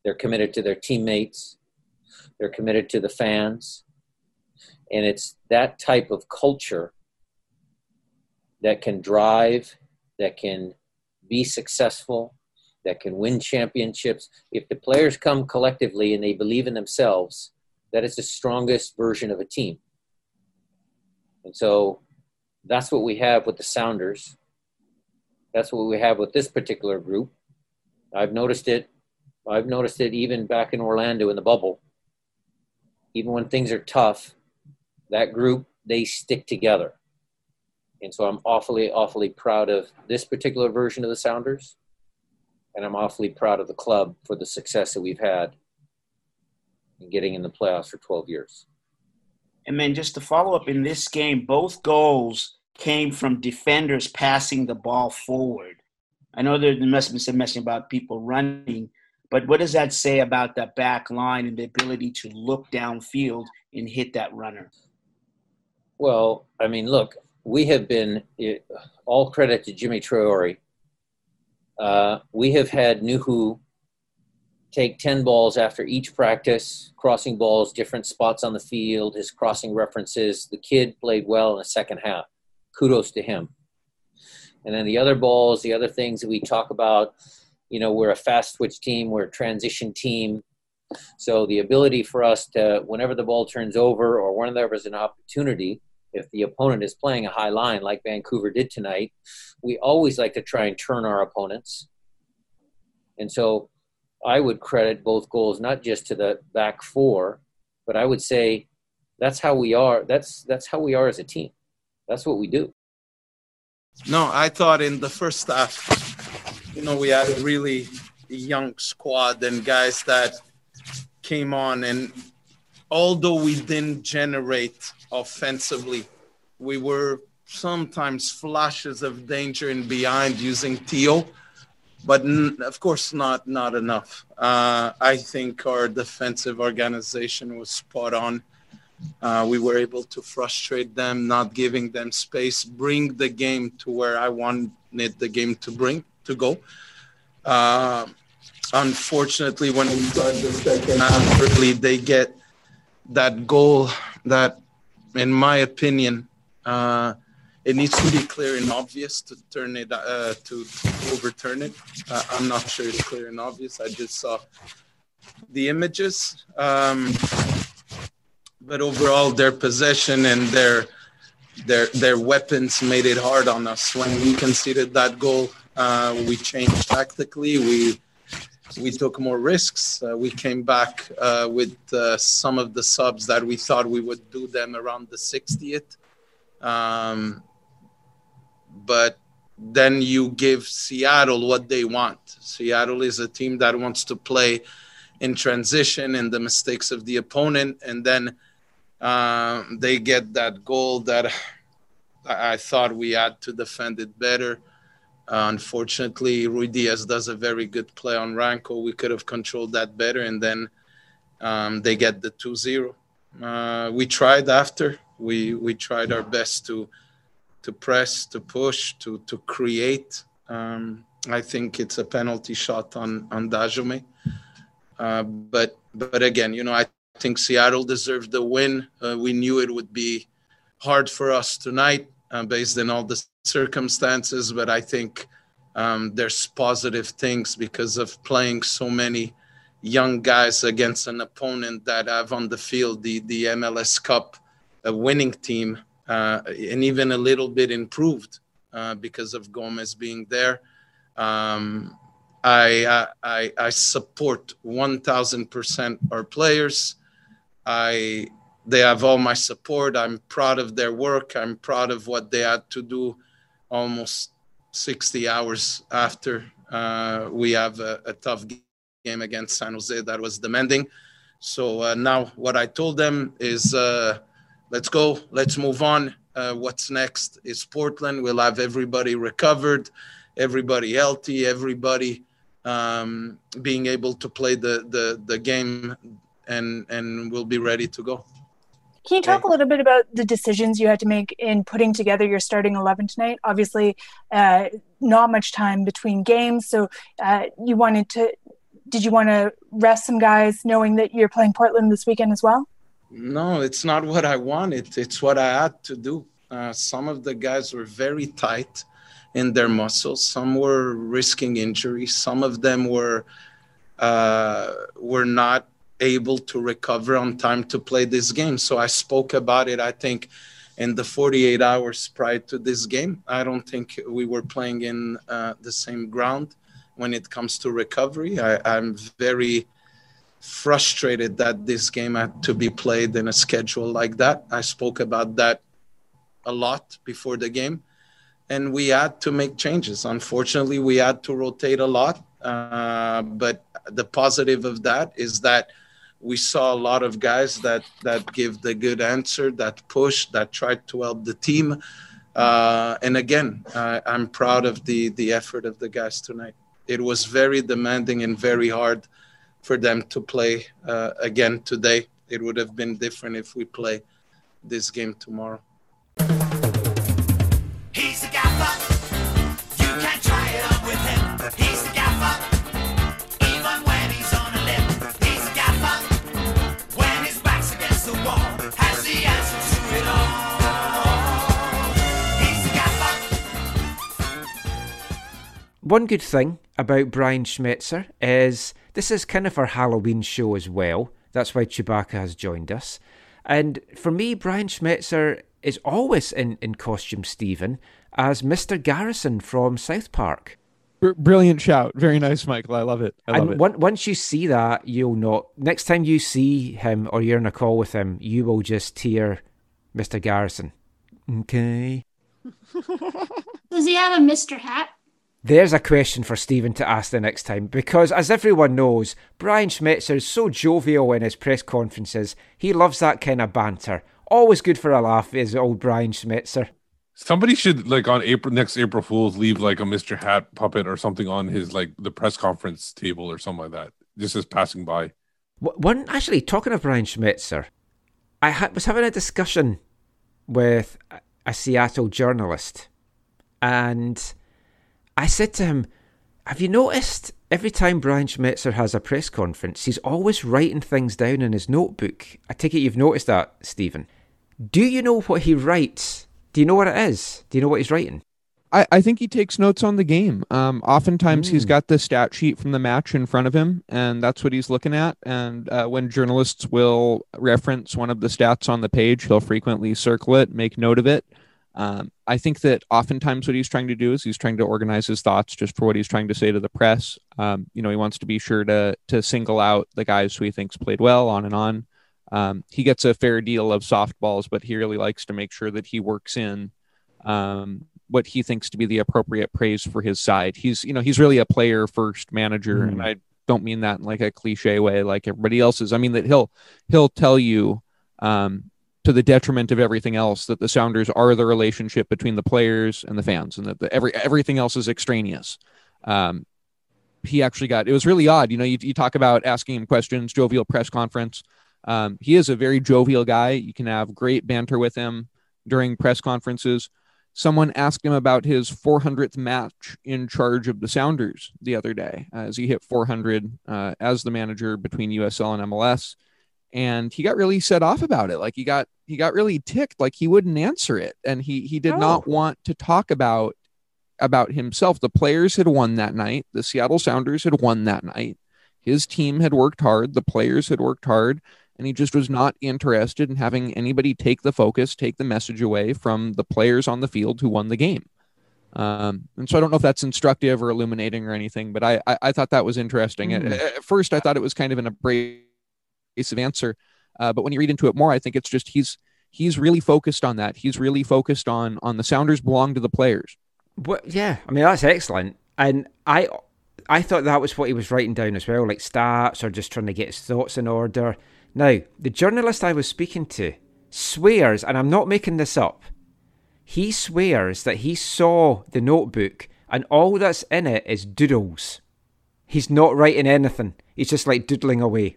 They're committed to their teammates. They're committed to the fans. And it's that type of culture that can drive, that can be successful, that can win championships. If the players come collectively and they believe in themselves, that is the strongest version of a team. And so that's what we have with the Sounders. That's what we have with this particular group. I've noticed it. I've noticed it even back in Orlando in the bubble. Even when things are tough, that group, they stick together. And so I'm awfully, awfully proud of this particular version of the Sounders. And I'm awfully proud of the club for the success that we've had in getting in the playoffs for twelve years. And then just to follow up, in this game, both goals came from defenders passing the ball forward. I know there's been some messaging about people running, but what does that say about that back line and the ability to look downfield and hit that runner? Well, I mean, look, we have been, all credit to Jimmy Traore, uh, we have had Nuhu take ten balls after each practice, crossing balls, different spots on the field, his crossing references. The kid played well in the second half. Kudos to him. And then the other balls, the other things that we talk about, you know, we're a fast switch team, we're a transition team. So the ability for us to, whenever the ball turns over or whenever there's an opportunity, if the opponent is playing a high line like Vancouver did tonight, we always like to try and turn our opponents. And so I would credit both goals, not just to the back four, but I would say that's how we are. That's, that's how we are as a team. That's what we do. No, I thought in the first half, you know, we had a really young squad and guys that came on. And although we didn't generate offensively, we were sometimes flashes of danger in behind using T O, but n- of course not, not enough. Uh, I think our defensive organization was spot on. Uh, we were able to frustrate them, not giving them space, bring the game to where I wanted the game to bring to go. Uh, unfortunately, when we start the second half early, they get that goal that, in my opinion, uh, it needs to be clear and obvious to turn it uh, to, to overturn it. Uh, I'm not sure it's clear and obvious. I just saw the images. Um, But overall, their possession and their their their weapons made it hard on us. When we conceded that goal, uh, we changed tactically. We we took more risks. Uh, we came back uh, with uh, some of the subs that we thought we would do them around the sixtieth. Um, but then you give Seattle what they want. Seattle is a team that wants to play in transition and the mistakes of the opponent, and then Um, they get that goal that I thought we had to defend it better. Uh, unfortunately, Ruidíaz does a very good play on Ranko. We could have controlled that better, and then um, they get the two zero. Uh, we tried after. We we tried our best to to press, to push, to to create. Um, I think it's a penalty shot on on Dahomey. Uh, but but again, you know, I. I think Seattle deserved the win. Uh, we knew it would be hard for us tonight uh, based on all the circumstances, but I think um, there's positive things because of playing so many young guys against an opponent that have on the field, the, the M L S Cup, a winning team, uh, and even a little bit improved uh, because of Gomez being there. Um, I, I I support one thousand percent our players. I They have all my support. I'm proud of their work. I'm proud of what they had to do almost sixty hours after. Uh, we have a, a tough game against San Jose that was demanding. So uh, now what I told them is, uh, let's go, let's move on. Uh, what's next is Portland. We'll have everybody recovered, everybody healthy, everybody um, being able to play the, the, the game, and, and we'll be ready to go. Can you talk a little bit about the decisions you had to make in putting together your starting eleven tonight? Obviously, uh, not much time between games, so uh, you wanted to – did you want to rest some guys knowing that you're playing Portland this weekend as well? No, it's not what I wanted. It's what I had to do. Uh, some of the guys were very tight in their muscles. Some were risking injury. Some of them were uh, were not able to recover on time to play this game. So I spoke about it, I think, in the forty-eight hours prior to this game. I don't think we were playing in uh, the same ground when it comes to recovery. I, I'm very frustrated that this game had to be played in a schedule like that. I spoke about that a lot before the game, and we had to make changes. Unfortunately, we had to rotate a lot, uh, but the positive of that is that we saw a lot of guys that, that give the good answer, that push, that tried to help the team. Uh, and again, uh, I'm proud of the, the effort of the guys tonight. It was very demanding and very hard for them to play uh, again today. It would have been different if we play this game tomorrow. He's a gaffer. You can't try it up with him. He's a gaffer. One good thing about Brian Schmetzer is this is kind of our Halloween show as well. That's why Chewbacca has joined us. And for me, Brian Schmetzer is always in, in costume, Stephen, as Mister Garrison from South Park. Brilliant shout. Very nice, Michael. I love it. I love and it. One, once you see that, you'll know. Next time you see him or you're in a call with him, you will just hear Mister Garrison. Okay. Does he have a Mister Hat? There's a question for Stephen to ask the next time, because as everyone knows, Brian Schmetzer is so jovial in his press conferences. He loves that kind of banter. Always good for a laugh is old Brian Schmetzer. Somebody should, like, on April next April Fool's, leave like a Mister Hat puppet or something on his, like, the press conference table or something like that, just as passing by. One, actually, talking of Brian Schmetzer, I ha- was having a discussion with a Seattle journalist, and I said to him, have you noticed every time Brian Schmetzer has a press conference, he's always writing things down in his notebook? I take it you've noticed that, Stephen. Do you know what he writes? Do you know what it is? Do you know what he's writing? I, I think he takes notes on the game. Um, oftentimes mm. he's got the stat sheet from the match in front of him, and that's what he's looking at. And uh, when journalists will reference one of the stats on the page, he'll frequently circle it, make note of it. Um, I think that oftentimes what he's trying to do is he's trying to organize his thoughts just for what he's trying to say to the press. Um, you know, he wants to be sure to to single out the guys who he thinks played well, on and on. Um, he gets a fair deal of softballs, but he really likes to make sure that he works in um, what he thinks to be the appropriate praise for his side. He's, you know, he's really a player first manager. Mm. And I don't mean that in like a cliche way, like everybody else is. I mean that he'll, he'll tell you, um, to the detriment of everything else, that the Sounders are the relationship between the players and the fans, and that the, every everything else is extraneous. Um, he actually got, it was really odd. You know, you, you talk about asking him questions, jovial press conference. Um, he is a very jovial guy. You can have great banter with him during press conferences. Someone asked him about his four hundredth match in charge of the Sounders the other day, as he hit four hundred uh, as the manager between U S L and M L S. And he got really set off about it. Like he got, he got really ticked, like he wouldn't answer it. And he, he did oh. not want to talk about, about himself. The players had won that night. The Seattle Sounders had won that night. His team had worked hard. The players had worked hard, and he just was not interested in having anybody take the focus, take the message away from the players on the field who won the game. Um, and so I don't know if that's instructive or illuminating or anything, but I, I, I thought that was interesting. Mm. At, at first I thought it was kind of an abrasive answer, Uh, but when you read into it more, I think it's just he's he's really focused on that. He's really focused on on the Sounders belong to the players. Well, yeah, I mean, that's excellent. And I I thought that was what he was writing down as well, like stats or just trying to get his thoughts in order. Now, the journalist I was speaking to swears, and I'm not making this up, he swears that he saw the notebook and all that's in it is doodles. He's not writing anything. He's just like doodling away.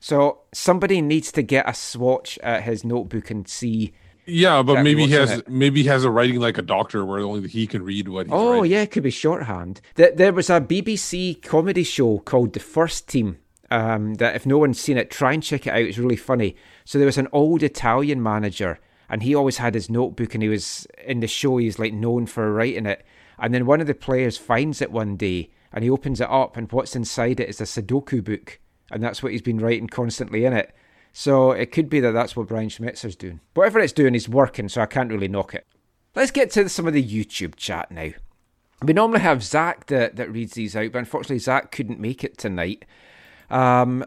So somebody needs to get a swatch at his notebook and see. Yeah, but exactly maybe he has it. maybe he has a writing like a doctor where only he can read what he's oh, writing. Oh, yeah, it could be shorthand. There was a B B C comedy show called The First Team um, that if no one's seen it, try and check it out. It's really funny. So there was an old Italian manager and he always had his notebook, and he was in the show, he's like known for writing it. And then one of the players finds it one day and he opens it up, and what's inside it is a Sudoku book. And that's what he's been writing constantly in it. So it could be that that's what Brian Schmetzer's doing. Whatever it's doing, he's working, so I can't really knock it. Let's get to some of the YouTube chat now. We normally have Zach that, that reads these out, but unfortunately Zach couldn't make it tonight. Um,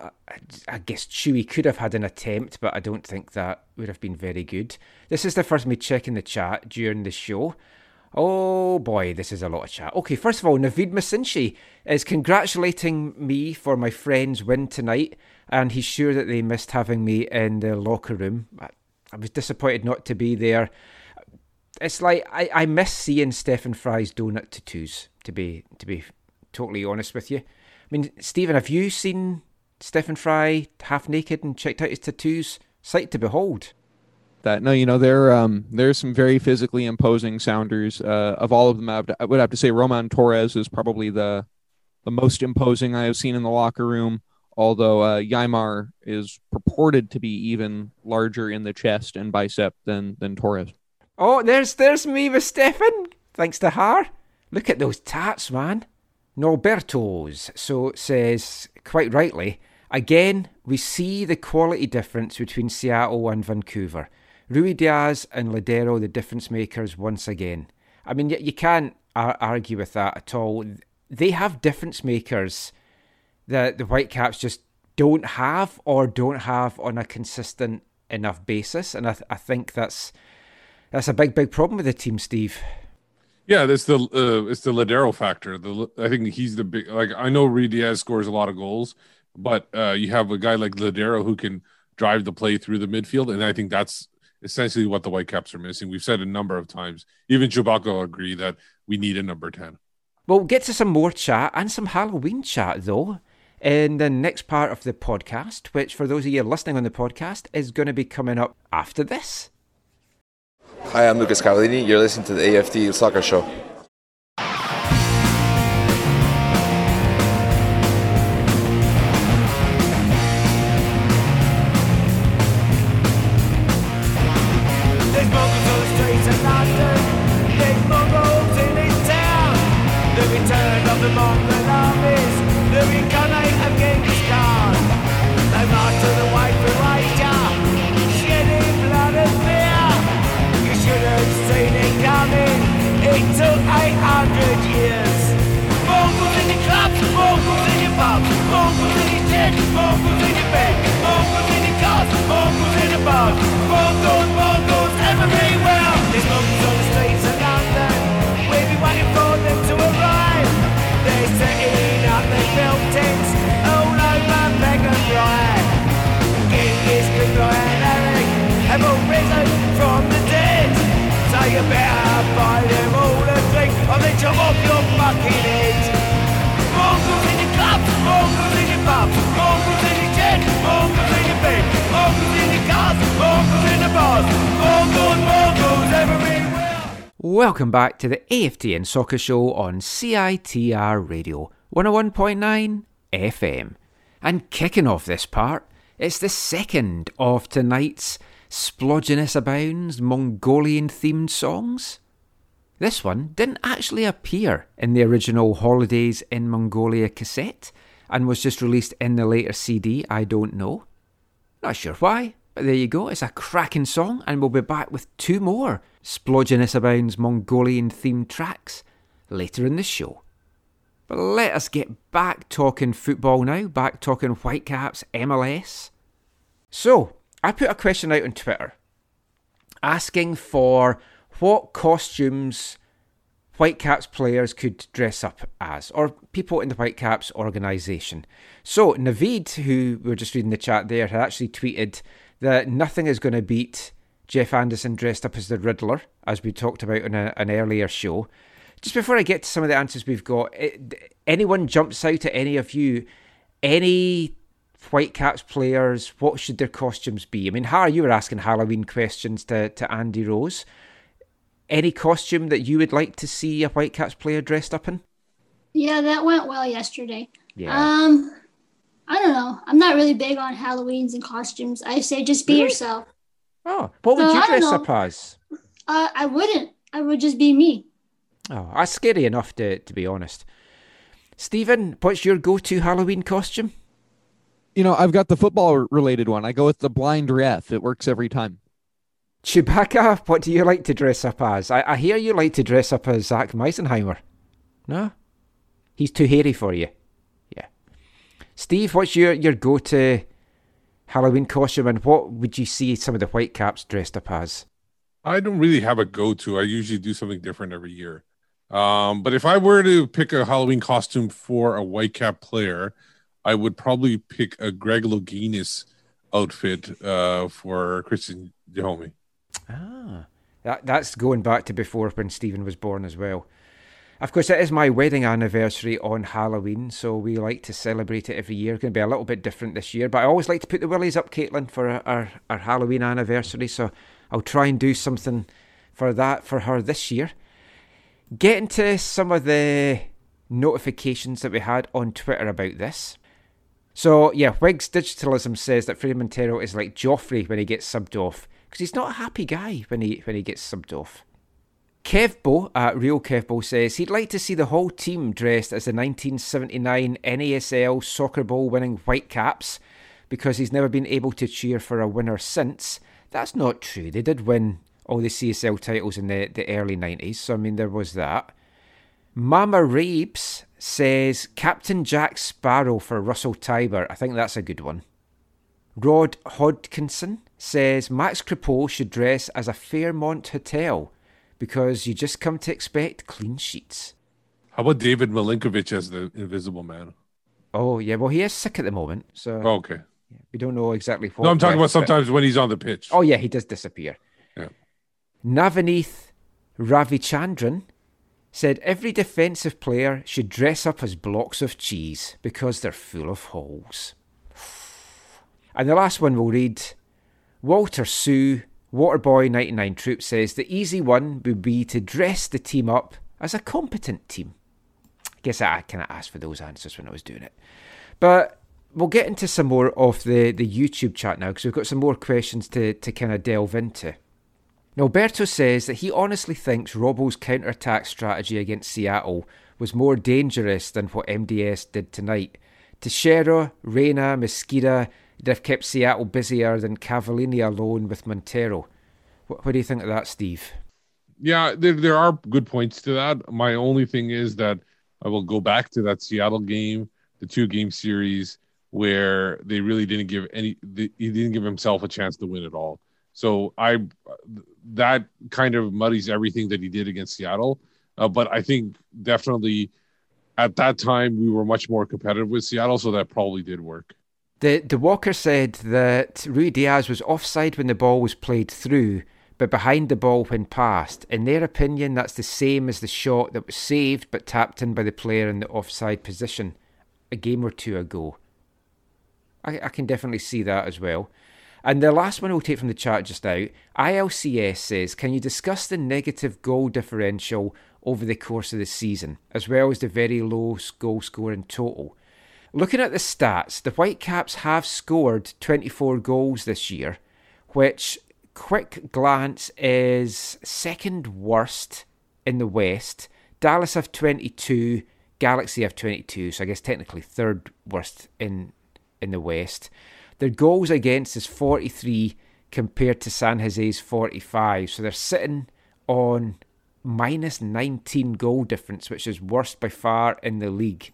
I guess Chewy could have had an attempt, but I don't think that would have been very good. This is the first me checking the chat during the show. Oh boy, this is a lot of chat. Okay, first of all, Naveed Masinchi is congratulating me for my friend's win tonight. And he's sure that they missed having me in the locker room. I, I was disappointed not to be there. It's like, I, I miss seeing Stephen Fry's donut tattoos, to be to be totally honest with you. I mean, Stephen, have you seen Stephen Fry half naked and checked out his tattoos? Sight to behold. That no, you know, there um, there's some very physically imposing Sounders. Uh, of all of them, I would have to say Roman Torres is probably the, the most imposing I have seen in the locker room. Although uh, Yaimar is purported to be even larger in the chest and bicep than than Torres. Oh, there's there's me with Stefan. Thanks to her. Look at those tats, man. Norberto's so says, quite rightly, again, we see the quality difference between Seattle and Vancouver. Ruidíaz and Lodeiro, the difference makers once again. I mean, you, you can't ar- argue with that at all. They have difference makers that the Whitecaps just don't have or don't have on a consistent enough basis. And I, th- I think that's that's a big, big problem with the team, Steve. Yeah, that's the uh, it's the Lodeiro factor. The, I think he's the big... Like, I know Ruidíaz scores a lot of goals, but uh, you have a guy like Lodeiro who can drive the play through the midfield, and I think that's essentially what the Whitecaps are missing. We've said a number of times, even Chewbacca will agree that we need a number ten. Well, we'll get to some more chat and some Halloween chat, though, in the next part of the podcast, which for those of you listening on the podcast is going to be coming up after this. Hi, I'm Lucas Cavallini. You're listening to the A F T N Soccer Show. Welcome back to the A F T N Soccer Show on C I T R Radio one oh one point nine F M. And kicking off this part, it's the second of tonight's Splodgenessabounds Mongolian-themed songs. This one didn't actually appear in the original Holidays in Mongolia cassette and was just released in the later C D, I Don't Know. Not sure why, but there you go. It's a cracking song, and we'll be back with two more Splodgenessabounds Mongolian-themed tracks later in the show. But let us get back talking football now, back talking Whitecaps, M L S. So, I put a question out on Twitter asking for what costumes Whitecaps players could dress up as, or people in the Whitecaps organisation. So Naveed, who we were just reading the chat there, had actually tweeted that nothing is going to beat Jeff Anderson dressed up as the Riddler, as we talked about in a, an earlier show. Just before I get to some of the answers we've got, it, anyone jumps out at any of you, any Whitecaps players, what should their costumes be? I mean, Har, you were asking Halloween questions to, to Andy Rose. Any costume that you would like to see a Whitecaps player dressed up in? Yeah, that went well yesterday. Yeah. Um, I don't know. I'm not really big on Halloweens and costumes. I say just be really? yourself. Oh, what so, would you dress up as? Uh, I wouldn't. I would just be me. Oh, that's scary enough, to to be honest. Stephen, what's your go-to Halloween costume? You know, I've got the football-related one. I go with the blind ref. It works every time. Chewbacca, what do you like to dress up as? I, I hear you like to dress up as Zach Meisenheimer. No? He's too hairy for you. Yeah. Steve, what's your, your go-to Halloween costume, and what would you see some of the Whitecaps dressed up as? I don't really have a go-to. I usually do something different every year. Um, but if I were to pick a Halloween costume for a Whitecap player, I would probably pick a Greg Loughlin's outfit uh, for Christian Dahomey. Ah, that that's going back to before when Stephen was born as well. Of course, it is my wedding anniversary on Halloween, so we like to celebrate it every year. It's going to be a little bit different this year, but I always like to put the willies up, Caitlin, for our, our, our Halloween anniversary, so I'll try and do something for that for her this year. Getting to some of the notifications that we had on Twitter about this. So, yeah, Wigs Digitalism says that Freddie Montero is like Joffrey when he gets subbed off, because he's not a happy guy when he when he gets subbed off. Kevbo, uh, Real Kevbo, says he'd like to see the whole team dressed as the nineteen seventy-nine N A S L Soccer Bowl winning Whitecaps, because he's never been able to cheer for a winner since. That's not true. They did win all the C S L titles in the, the early nineties, so I mean there was that. Mama Rabes says Captain Jack Sparrow for Russell Teibert. I think that's a good one. Rod Hodkinson says Max Crepeau should dress as a Fairmont Hotel, because you just come to expect clean sheets. How about David Milinkovic as the Invisible Man? Oh, yeah. Well, he is sick at the moment, so... Oh, okay. We don't know exactly what... No, I'm talking about sometimes but... when he's on the pitch. Oh, yeah, he does disappear. Yeah. Navaneeth Ravichandran said every defensive player should dress up as blocks of cheese because they're full of holes. And the last one we'll read, Walter Sue... Waterboy ninety-nine Troop says the easy one would be to dress the team up as a competent team. I guess I kind of asked for those answers when I was doing it. But we'll get into some more of the, the YouTube chat now, because we've got some more questions to, to kind of delve into. Now, Alberto says that he honestly thinks Robbo's counter-attack strategy against Seattle was more dangerous than what M D S did tonight. Teixeira, Reina, Mosqueda, they've kept Seattle busier than Cavallini alone with Montero. What, what do you think of that, Steve? Yeah, there, there are good points to that. My only thing is that I will go back to that Seattle game, the two-game series, where they really didn't give any. The, he didn't give himself a chance to win at all. So I, that kind of muddies everything that he did against Seattle. Uh, but I think definitely at that time we were much more competitive with Seattle, so that probably did work. The, the Walker said that Ruidíaz was offside when the ball was played through, but behind the ball when passed. In their opinion, that's the same as the shot that was saved but tapped in by the player in the offside position a game or two ago. I, I can definitely see that as well. And the last one we'll take from the chat just now, I L C S says, can you discuss the negative goal differential over the course of the season, as well as the very low goal score in total? Looking at the stats, the Whitecaps have scored twenty-four goals this year, which, quick glance, is second worst in the West. Dallas have twenty-two, Galaxy have twenty-two, so I guess technically third worst in in the West. Their goals against is forty-three compared to San Jose's forty-five, so they're sitting on minus nineteen goal difference, which is worst by far in the league.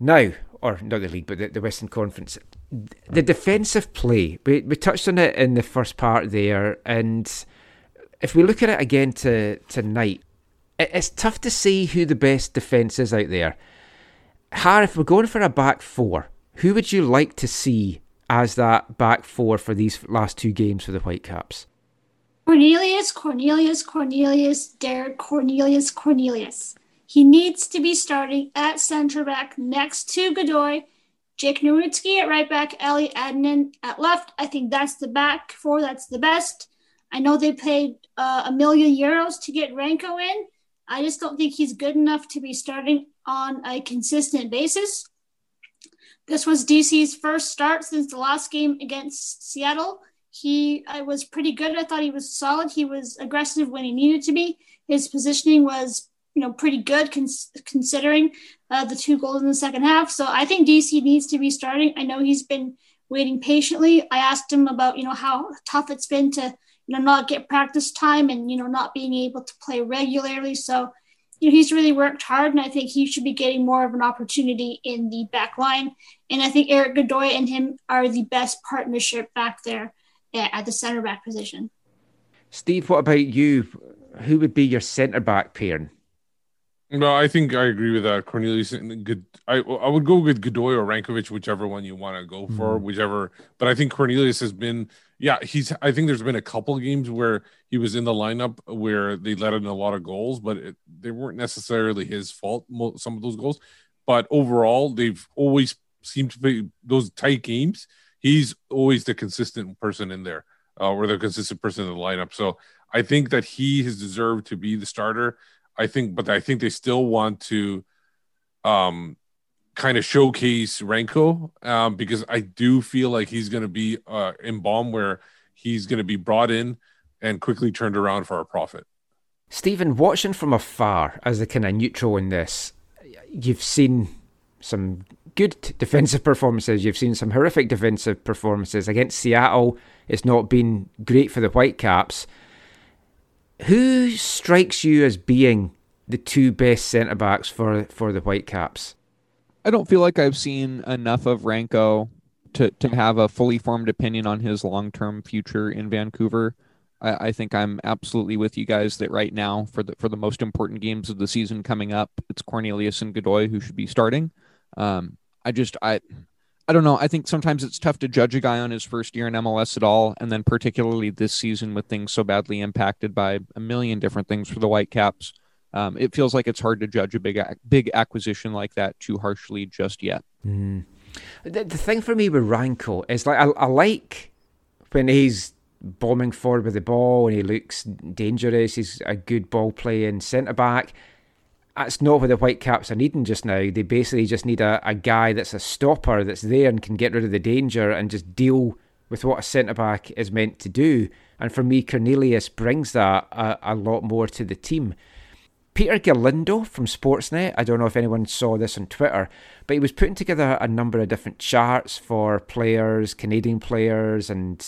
Now, or not the league, but the, the Western Conference. The defensive play, we, we touched on it in the first part there, and if we look at it again to, tonight, it, it's tough to see who the best defence is out there. Har, if we're going for a back four, who would you like to see as that back four for these last two games for the Whitecaps? Cornelius, Cornelius, Cornelius, Derek, Cornelius, Cornelius. He needs to be starting at centre back next to Godoy, Jake Nowitzki at right back, Ali Adnan at left. I think that's the back four. That's the best. I know they paid uh, a million euros to get Ranko in. I just don't think he's good enough to be starting on a consistent basis. This was D C's first start since the last game against Seattle. He I was pretty good. I thought he was solid. He was aggressive when he needed to be. His positioning was, you know, pretty good cons- considering uh, the two goals in the second half. So I think D C needs to be starting. I know he's been waiting patiently. I asked him about, you know, how tough it's been to, you know, not get practice time and, you know, not being able to play regularly. So, you know, he's really worked hard, and I think he should be getting more of an opportunity in the back line. And I think Eric Godoy and him are the best partnership back there at the centre back position. Steve, what about you? Who would be your centre back pairing? No, I think I agree with that. Cornelius and good. I I would go with Godoy or Rankovic, whichever one you want to go for, mm. whichever. But I think Cornelius has been, yeah, he's. I think there's been a couple games where he was in the lineup where they let in a lot of goals, but it, they weren't necessarily his fault. Some of those goals, but overall, they've always seemed to be those tight games. He's always the consistent person in there, uh, or the consistent person in the lineup. So I think that he has deserved to be the starter. I think, but I think they still want to um, kind of showcase Ranko um, because I do feel like he's going to be uh, in bomb where he's going to be brought in and quickly turned around for a profit. Stephen, watching from afar as the kind of neutral in this, you've seen some good defensive performances. You've seen some horrific defensive performances against Seattle. It's not been great for the Whitecaps. Who strikes you as being the two best centre-backs for, for the Whitecaps? I don't feel like I've seen enough of Ranko to, to have a fully formed opinion on his long-term future in Vancouver. I, I think I'm absolutely with you guys that right now, for the for the most important games of the season coming up, it's Cornelius and Godoy who should be starting. Um, I just... I. I don't know. I think sometimes it's tough to judge a guy on his first year in M L S at all, and then particularly this season with things so badly impacted by a million different things for the Whitecaps. Um, it feels like it's hard to judge a big big acquisition like that too harshly just yet. Mm. The, the thing for me with Ranko is like I, I like when he's bombing forward with the ball and he looks dangerous. He's a good ball playing centre back. That's not what the Whitecaps are needing just now. They basically just need a, a guy that's a stopper, that's there and can get rid of the danger and just deal with what a centre-back is meant to do. And for me, Cornelius brings that a, a lot more to the team. Peter Galindo from Sportsnet, I don't know if anyone saw this on Twitter, but he was putting together a number of different charts for players, Canadian players and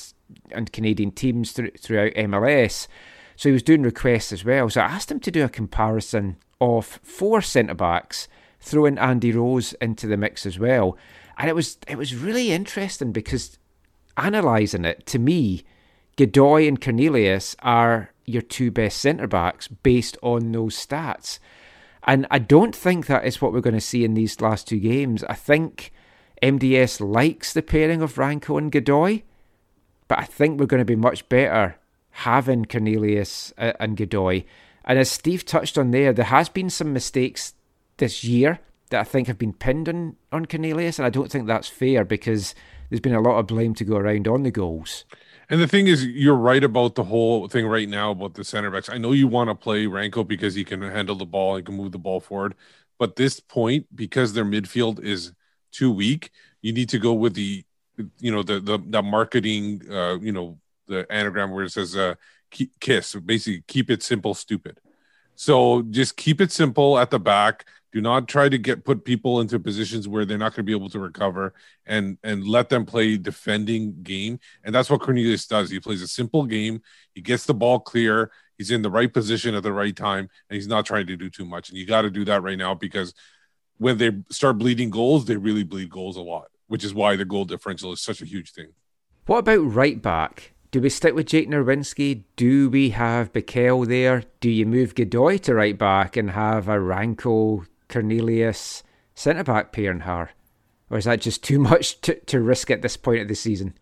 and Canadian teams th- throughout M L S. So he was doing requests as well. So I asked him to do a comparison of four centre-backs, throwing Andy Rose into the mix as well. And it was it was really interesting because analysing it, to me, Godoy and Cornelius are your two best centre-backs based on those stats. And I don't think that is what we're going to see in these last two games. I think M D S likes the pairing of Ranko and Godoy, but I think we're going to be much better having Cornelius and Godoy. And as Steve touched on there, there has been some mistakes this year that I think have been pinned on, on Cornelius, and I don't think that's fair because there's been a lot of blame to go around on the goals. And the thing is, you're right about the whole thing right now about the center backs. I know you want to play Ranko because he can handle the ball and can move the ball forward, but this point, because their midfield is too weak, you need to go with the, you know, the the, the marketing, uh, you know, the anagram where it says, uh, KISS, basically keep it simple, stupid. So just keep it simple at the back. Do not try to get put people into positions where they're not going to be able to recover, and and let them play defending game. And that's what Cornelius does. He plays a simple game. He gets the ball clear. He's in the right position at the right time, and he's not trying to do too much. And you got to do that right now because when they start bleeding goals, they really bleed goals a lot, which is why the goal differential is such a huge thing. What about right back? Do we stick with Jake Nowinski? Do we have Bikel there? Do you move Godoy to right back and have a Ranko Cornelius centre-back pair in her? Or is that just too much to, to risk at this point of the season?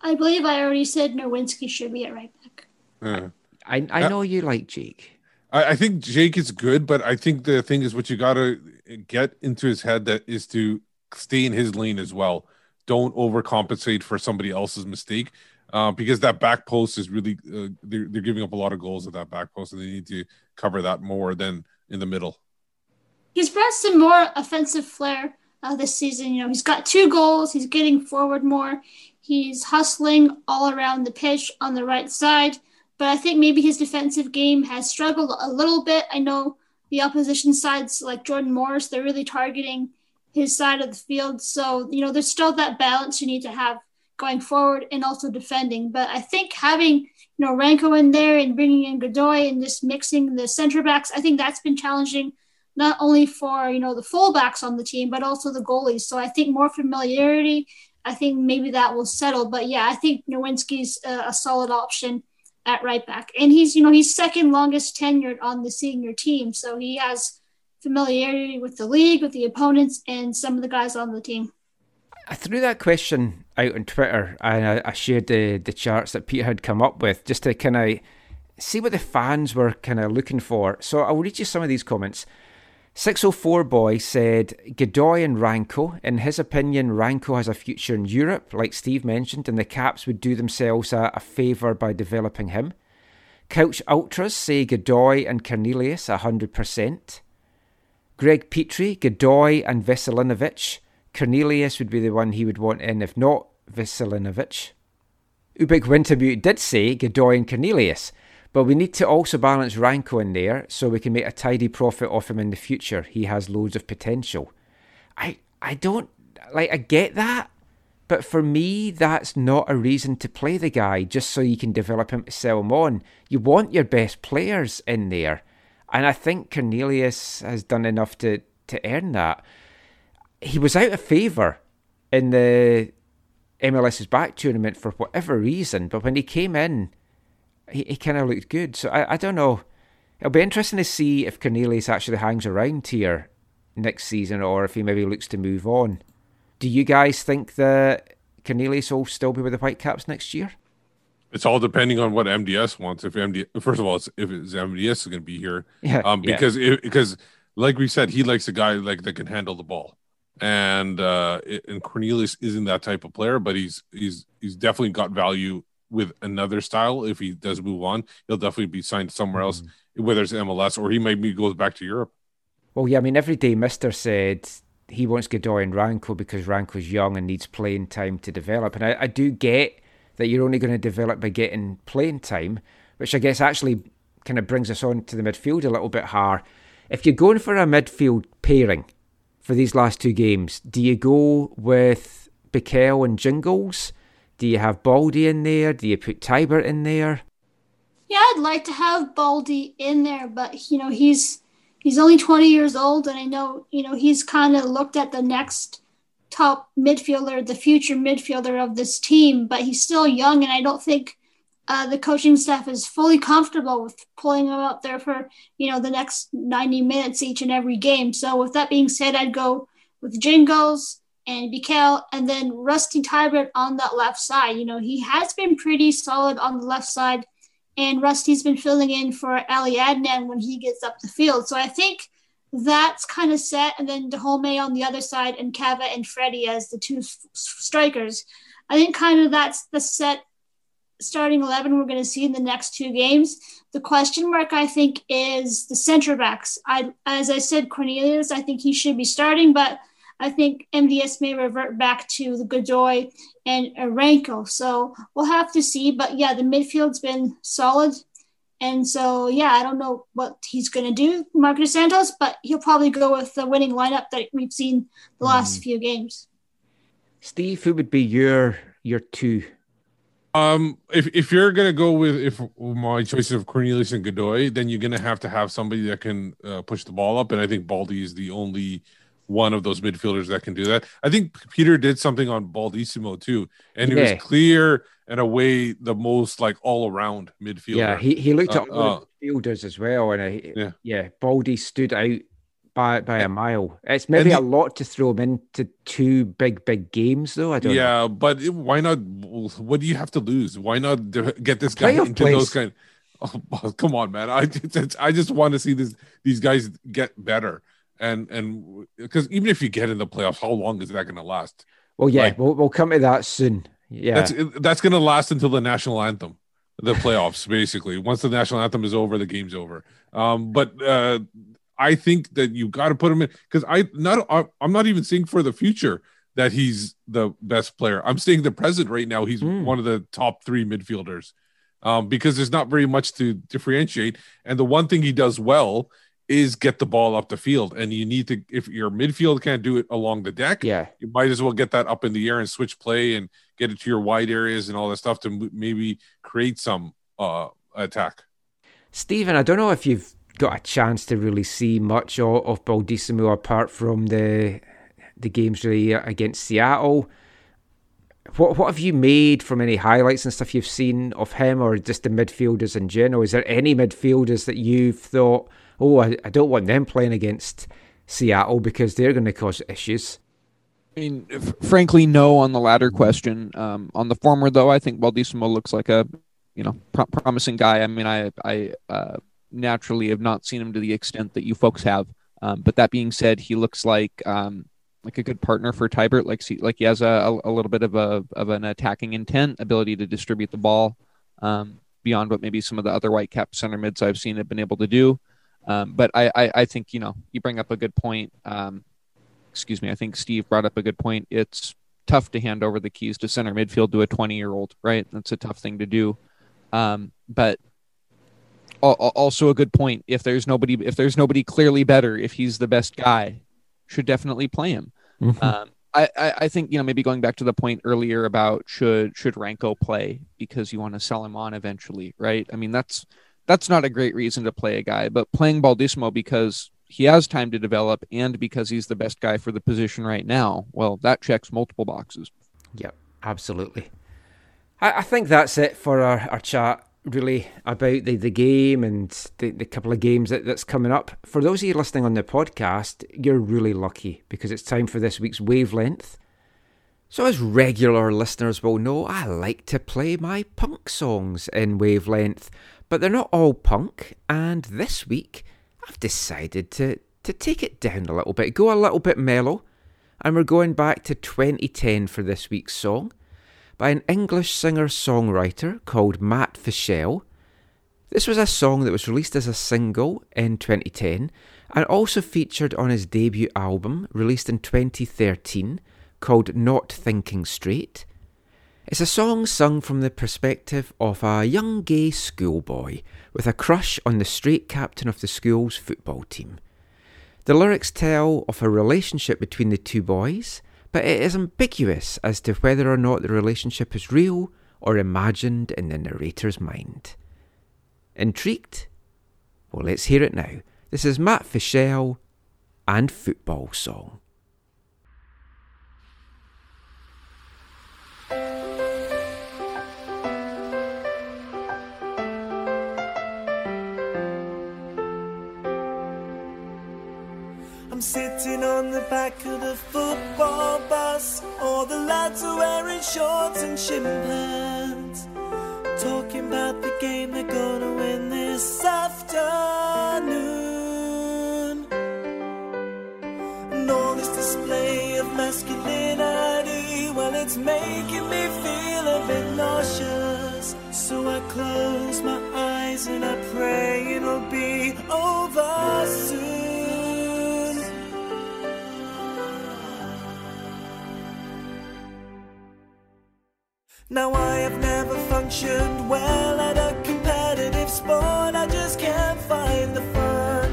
I believe I already said Nowinski should be at right back. Uh, I I uh, know you like Jake. I, I think Jake is good, but I think the thing is what you got to get into his head that is to stay in his lane as well. Don't overcompensate for somebody else's mistake. Uh, because that back post is really, uh, they're, they're giving up a lot of goals at that back post, and they need to cover that more than in the middle. He's brought some more offensive flair uh, this season. You know, he's got two goals. He's getting forward more. He's hustling all around the pitch on the right side. But I think maybe his defensive game has struggled a little bit. I know the opposition sides, like Jordan Morris, they're really targeting his side of the field. So, you know, there's still that balance you need to have going forward and also defending. But I think having, you know, Ranko in there and bringing in Godoy and just mixing the center backs, I think that's been challenging not only for, you know, the fullbacks on the team, but also the goalies. So I think more familiarity, I think maybe that will settle. But yeah, I think Nowinski's a, a solid option at right back. And he's, you know, he's second longest tenured on the senior team. So he has familiarity with the league, with the opponents, and some of the guys on the team. I threw that question out on Twitter, and I, I shared the, the charts that Pete had come up with just to kind of see what the fans were kind of looking for. So I'll read you some of these comments. six oh four Boy said, Godoy and Ranko. In his opinion, Ranko has a future in Europe, like Steve mentioned, and the Caps would do themselves a, a favour by developing him. Couch Ultras say Godoy and Cornelius, one hundred percent. Greg Petrie, Godoy and Veselinović. Cornelius would be the one he would want in, if not Veselinović. Ubik Wintermute did say Godoy and Cornelius, but we need to also balance Ranko in there so we can make a tidy profit off him in the future. He has loads of potential. I I don't, like, I get that, but for me, that's not a reason to play the guy just so you can develop him to sell him on. You want your best players in there, and I think Cornelius has done enough to, to earn that. He was out of favour in the MLS's back tournament for whatever reason, but when he came in, he, he kind of looked good. So I, I don't know. It'll be interesting to see if Cornelius actually hangs around here next season or if he maybe looks to move on. Do you guys think that Cornelius will still be with the Whitecaps next year? It's all depending on what M D S wants. If M D, first of all, it's, if it's M D S is going to be here, yeah, um, because yeah. it, because like we said, he likes a guy like that can handle the ball. And uh, and Cornelius isn't that type of player, but he's he's he's definitely got value with another style. If he does move on, he'll definitely be signed somewhere else, mm-hmm. whether it's M L S or he maybe goes back to Europe. Well, yeah, I mean, every day Mister said he wants Godoy and Ranko because Ranko's young and needs playing time to develop. And I, I do get that you're only going to develop by getting playing time, which I guess actually kind of brings us on to the midfield a little bit hard. If you're going for a midfield pairing for these last two games, do you go with Bikel and Jingles? Do you have Baldy in there? Do you put Teibert in there? Yeah, I'd like to have Baldy in there, but you know he's he's only twenty years old, and I know you know he's kind of looked at the next top midfielder, the future midfielder of this team, but he's still young, and I don't think uh, the coaching staff is fully comfortable with pulling him up there for, you know, the next ninety minutes each and every game. So with that being said, I'd go with Jingles and Bikel and then Rusty Teibert on that left side. You know, he has been pretty solid on the left side, and Rusty's been filling in for Ali Adnan when he gets up the field. So I think that's kind of set. And then Dahomey on the other side and Cava and Freddie as the two f- strikers. I think kind of that's the set starting eleven we're going to see in the next two games. The question mark, I think, is the center backs. I, as I said, Cornelius, I think he should be starting, but I think M D S may revert back to the Godoy and Ranko. So we'll have to see. But yeah, the midfield's been solid. And so, yeah, I don't know what he's going to do, Mark Dos Santos, but he'll probably go with the winning lineup that we've seen the last mm. few games. Steve, who would be your your two? Um, if if you're gonna go with if my choices of Cornelius and Godoy, then you're gonna have to have somebody that can uh, push the ball up, and I think Baldy is the only one of those midfielders that can do that. I think Peter did something on Baldissimo too, and he yeah. was clear and away the most like all around midfielder. Yeah, he, he looked at uh, all the midfielders as well, and I, yeah, yeah, Baldy stood out by by a mile. It's maybe the, a lot to throw him into two big big games though. I don't. Yeah, know. But why not? What do you have to lose? Why not get this guy into place. Those kind? Oh, come on, man! I just, I just want to see this these guys get better. And and because even if you get in the playoffs, how long is that going to last? Well, yeah, like, we'll we'll come to that soon. Yeah, that's that's going to last until the national anthem, the playoffs, basically. Once the national anthem is over, the game's over. Um, but uh, I think that you got to put him in because I not I'm not even saying for the future that he's the best player. I'm saying the present right now, he's mm. one of the top three midfielders um, because there's not very much to differentiate. And the one thing he does well is get the ball up the field, and you need to, if your midfield can't do it along the deck, yeah, you might as well get that up in the air and switch play and get it to your wide areas and all that stuff to maybe create some uh, attack. Stephen, I don't know if you've got a chance to really see much of, of Baldissimo apart from the the games really against Seattle. What what have you made from any highlights and stuff you've seen of him, or just the midfielders in general? Is there any midfielders that you've thought, oh, I, I don't want them playing against Seattle because they're going to cause issues? I mean, f- frankly, no on the latter question. Um, on the former, though, I think Baldissimo looks like a, you know, pro- promising guy. I mean, I I uh, naturally have not seen him to the extent that you folks have. Um, but that being said, he looks like um, like a good partner for Teibert. Like he, like he has a a little bit of a of an attacking intent, ability to distribute the ball um, beyond what maybe some of the other Whitecap center mids I've seen have been able to do. Um, but I, I, I think, you know, you bring up a good point. Um, excuse me. I think Steve brought up a good point. It's tough to hand over the keys to center midfield to a twenty year old, right? That's a tough thing to do. Um, but also a good point. If there's nobody, if there's nobody clearly better, if he's the best guy, should definitely play him. Mm-hmm. Um, I, I, I think, you know, maybe going back to the point earlier about should, should Ranko play because you want to sell him on eventually. Right. I mean, that's, That's not a great reason to play a guy, but playing Baldissimo because he has time to develop and because he's the best guy for the position right now, well, that checks multiple boxes. Yep, absolutely. I, I think that's it for our, our chat, really, about the, the game and the, the couple of games that, that's coming up. For those of you listening on the podcast, you're really lucky because it's time for this week's Wavelength. So as regular listeners will know, I like to play my punk songs in Wavelength. But they're not all punk, and this week I've decided to, to take it down a little bit, go a little bit mellow, and we're going back to twenty ten for this week's song by an English singer-songwriter called Matt Fischel. This was a song that was released as a single in twenty ten, and also featured on his debut album, released in twenty thirteen, called Not Thinking Straight. It's a song sung from the perspective of a young gay schoolboy with a crush on the straight captain of the school's football team. The lyrics tell of a relationship between the two boys, but it is ambiguous as to whether or not the relationship is real or imagined in the narrator's mind. Intrigued? Well, let's hear it now. This is Matt Fischel and Football Song. I'm sitting on the back of the football bus. All the lads are wearing shorts and shin pads, talking about the game they're gonna win this afternoon. And all this display of masculinity, well, it's making me feel a bit nauseous. So I close my eyes and I pray it'll be over soon. Now I have never functioned well at a competitive sport. I just can't find the fun.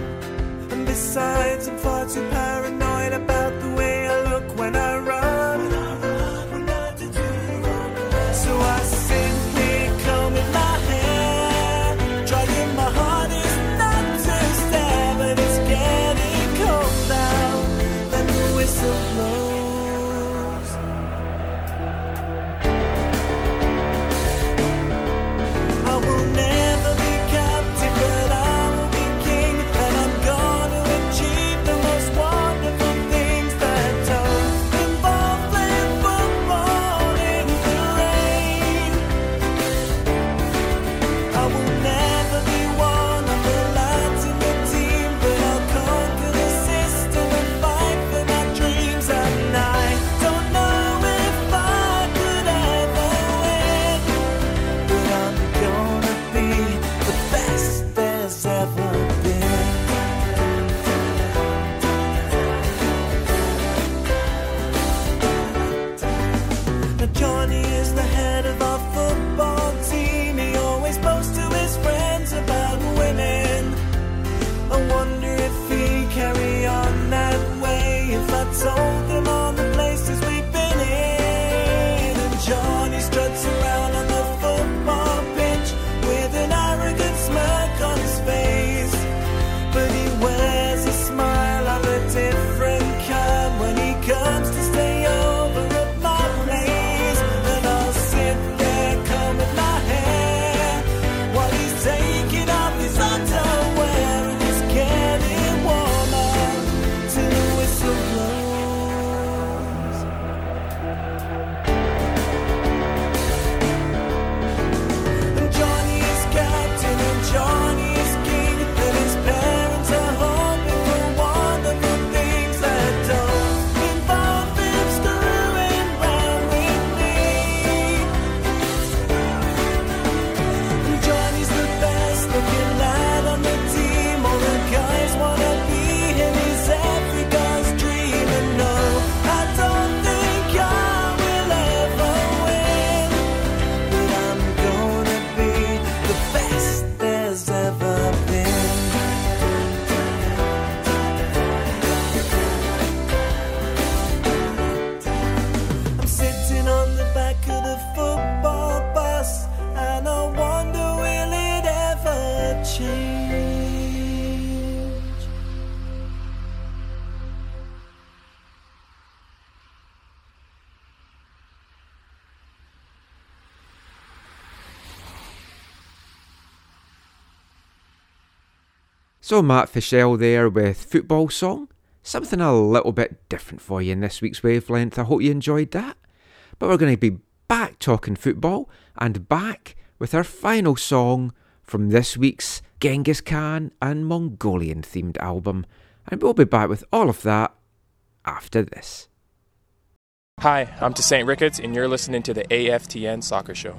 And besides, I'm far too paranoid about the way I look when I run. When I run, when I do run. So I simply comb in my hair, trying my hardest not to stare, but it's getting cold now. So Matt Fischel there with Football Song. Something a little bit different for you in this week's Wavelength. I hope you enjoyed that. But we're going to be back talking football and back with our final song from this week's Genghis Khan and Mongolian themed album. And we'll be back with all of that after this. Hi, I'm Tosin Ricketts and you're listening to the A F T N Soccer Show.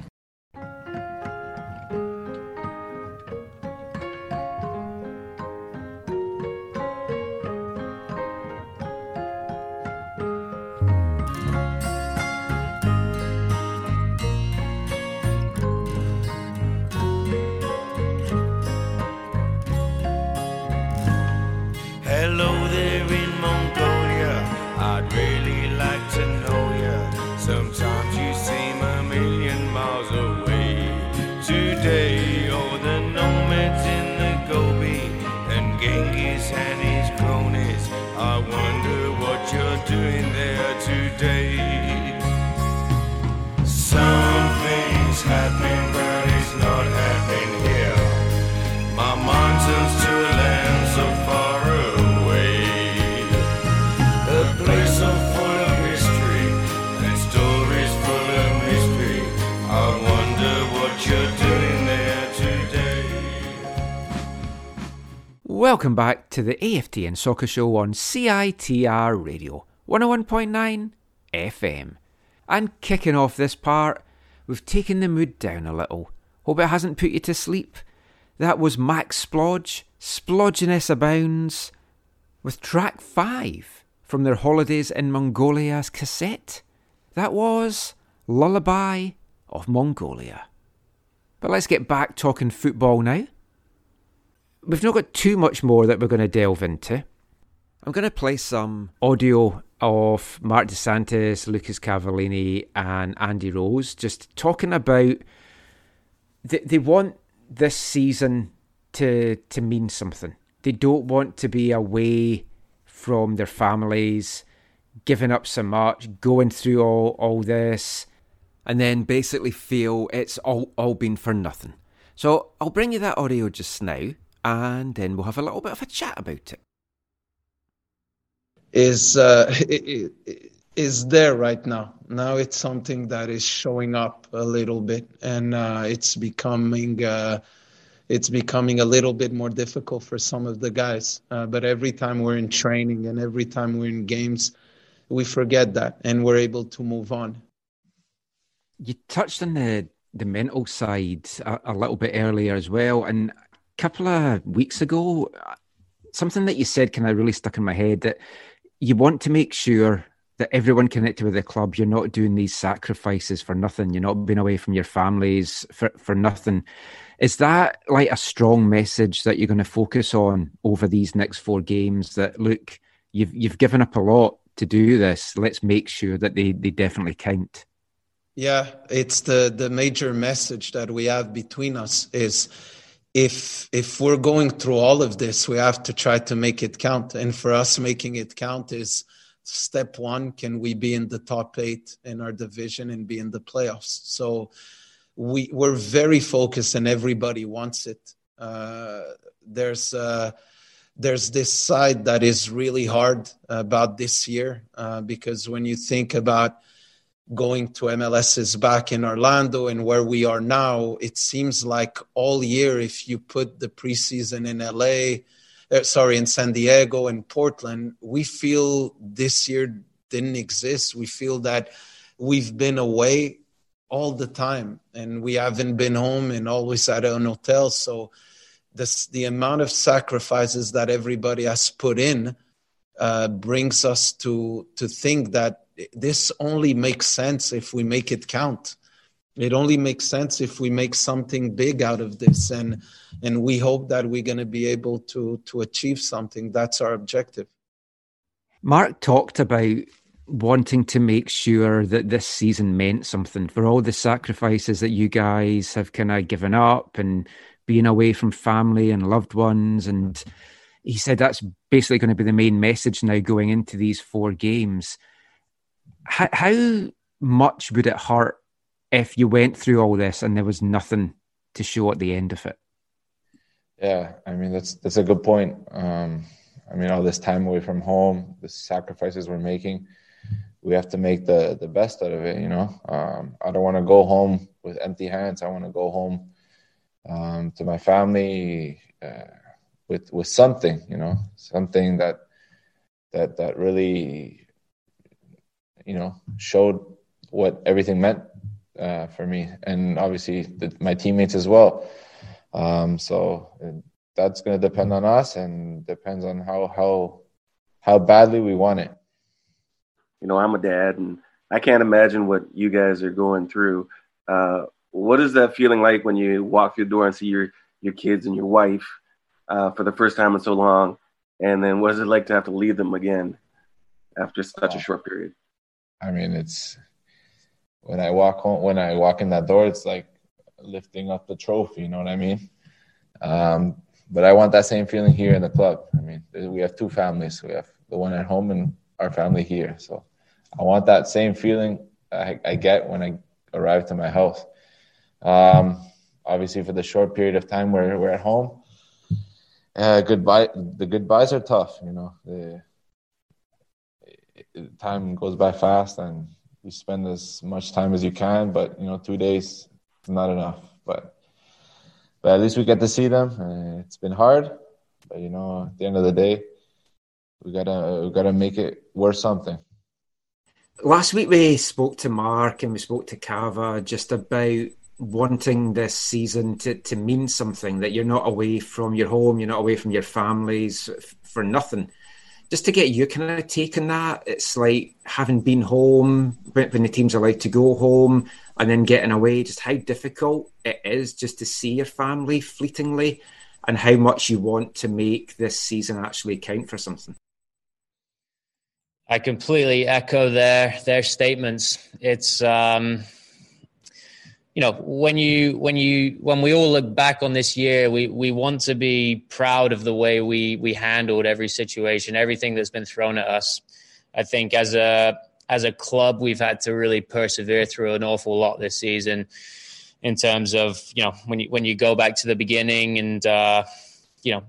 Doing there today. Something's happening, but it's not happening here. My mind turns to a land so far away, a place so full of history and stories full of mystery. I wonder what you're doing there today. Welcome back to the A F T N Soccer Show on C I T R Radio one oh one point nine F M. And kicking off this part, we've taken the mood down a little. Hope it hasn't put you to sleep. That was Max Splodge, Splodgenessabounds, with track five from their Holidays in Mongolia's cassette. That was Lullaby of Mongolia. But let's get back talking football now. We've not got too much more that we're going to delve into. I'm going to play some audio of Mark Dos Santos, Lucas Cavallini and Andy Rose just talking about they, they want this season to to mean something. They don't want to be away from their families, giving up so much, going through all, all this and then basically feel it's all, all been for nothing. So I'll bring you that audio just now and then we'll have a little bit of a chat about it. Is uh, is there right now. Now it's something that is showing up a little bit, and uh, it's becoming uh, it's becoming a little bit more difficult for some of the guys. Uh, but every time we're in training and every time we're in games, we forget that, and we're able to move on. You touched on the, the mental side a, a little bit earlier as well, and a couple of weeks ago, something that you said kind of really stuck in my head that you want to make sure that everyone connected with the club, you're not doing these sacrifices for nothing. You're not being away from your families for, for nothing. Is that like a strong message that you're going to focus on over these next four games that, look, you've you've given up a lot to do this. Let's make sure that they, they definitely count. Yeah, it's the, the major message that we have between us is If if we're going through all of this, we have to try to make it count. And for us, making it count is step one. Can we be in the top eight in our division and be in the playoffs? So we, we're very focused and everybody wants it. Uh, there's uh, there's this side that is really hard about this year uh, because when you think about going to M L S's back in Orlando and where we are now, it seems like all year, if you put the preseason in L A, uh, sorry, in San Diego and Portland, we feel this year didn't exist. We feel that we've been away all the time and we haven't been home and always at an hotel. So this, the amount of sacrifices that everybody has put in uh, brings us to to think that this only makes sense if we make it count. It only makes sense if we make something big out of this. And and we hope that we're going to be able to, to achieve something. That's our objective. Mark talked about wanting to make sure that this season meant something for all the sacrifices that you guys have kind of given up and being away from family and loved ones. And he said that's basically going to be the main message now going into these four games. How much would it hurt if you went through all this and there was nothing to show at the end of it? Yeah, I mean, that's that's a good point. Um, I mean, all this time away from home, the sacrifices we're making, we have to make the, the best out of it, you know. Um, I don't want to go home with empty hands. I want to go home um, to my family uh, with with something, you know, something that that that really, you know, showed what everything meant uh, for me, and obviously the, my teammates as well. Um, so that's going to depend on us, and depends on how how how badly we want it. You know, I'm a dad, and I can't imagine what you guys are going through. Uh, what is that feeling like when you walk through the door and see your, your kids and your wife uh, for the first time in so long? And then what is it like to have to leave them again after such a short period? I mean, it's when I walk home, when I walk in that door, it's like lifting up the trophy, you know what I mean? Um, but I want that same feeling here in the club. I mean, we have two families. We have the one at home and our family here. So I want that same feeling I, I get when I arrive to my house. Um, obviously, for the short period of time we're we're at home, uh, goodbye. The goodbyes are tough, you know. The, the time goes by fast, and you spend as much time as you can. But you know, two days is not enough. But but at least we get to see them. Uh, it's been hard, but you know, at the end of the day, we gotta we gotta make it worth something. Last week we spoke to Mark and we spoke to Cava just about wanting this season to, to mean something, that you're not away from your home, you're not away from your families for nothing. Just to get you kind of taking that, it's like having been home, when the team's allowed to go home and then getting away, just how difficult it is just to see your family fleetingly, and how much you want to make this season actually count for something. I completely echo their their statements. It's um, you know, when you when you when we all look back on this year, we we want to be proud of the way we we handled every situation, everything that's been thrown at us. I think as a as a club, we've had to really persevere through an awful lot this season. In terms of, you know, when you when you go back to the beginning, and uh, you know,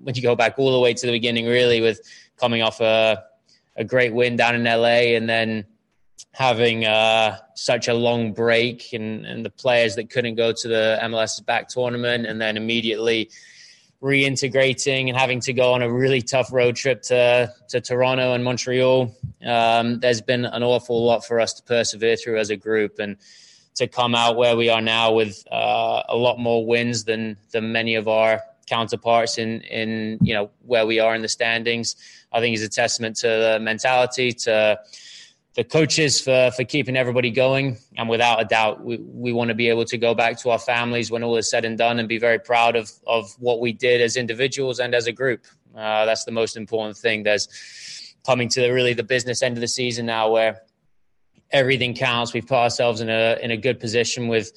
when you go back all the way to the beginning, really, with coming off a a great win down in L A, and then having uh, such a long break, and, and the players that couldn't go to the M L S back tournament, and then immediately reintegrating and having to go on a really tough road trip to, to Toronto and Montreal. Um, there's been an awful lot for us to persevere through as a group, and to come out where we are now with uh, a lot more wins than, than many of our counterparts in, in, you know, where we are in the standings, I think is a testament to the mentality, to the coaches for, for keeping everybody going. And without a doubt, we, we want to be able to go back to our families when all is said and done and be very proud of, of what we did as individuals and as a group. Uh, that's the most important thing. There's coming to the, really the business end of the season now, where everything counts. We've put ourselves in a, in a good position with,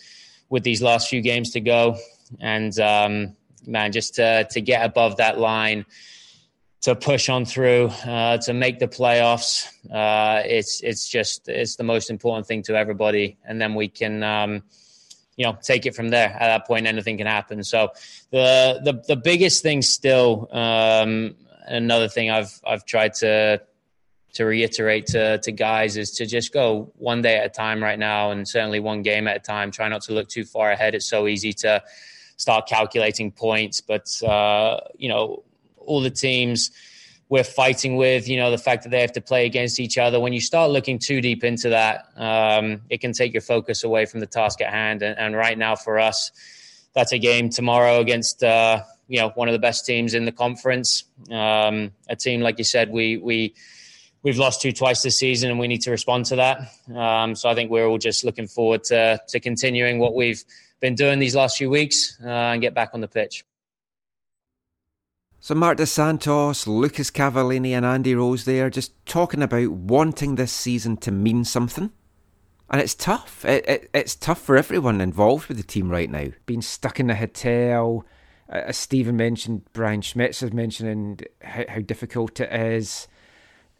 with these last few games to go. And, um, man, just to, to get above that line, to push on through, uh, to make the playoffs. Uh, it's it's just it's the most important thing to everybody, and then we can, um, you know, take it from there. At that point, anything can happen. So the the, the biggest thing still, um, another thing I've I've tried to to reiterate to to guys is to just go one day at a time right now, and certainly one game at a time. Try not to look too far ahead. It's so easy to start calculating points, but uh, you know, all the teams we're fighting with, you know, the fact that they have to play against each other. When you start looking too deep into that, um, it can take your focus away from the task at hand. And, and right now for us, that's a game tomorrow against, uh, you know, one of the best teams in the conference. Um, a team, like you said, we, we, we've lost to twice this season, and we need to respond to that. Um, so I think we're all just looking forward to, to continuing what we've been doing these last few weeks uh, and get back on the pitch. So Mark Dos Santos, Lucas Cavallini and Andy Rose there just talking about wanting this season to mean something. And it's tough. It, it, it's tough for everyone involved with the team right now. Being stuck in a hotel, as uh, Stephen mentioned, Brian Schmetzer mentioning how, how difficult it is.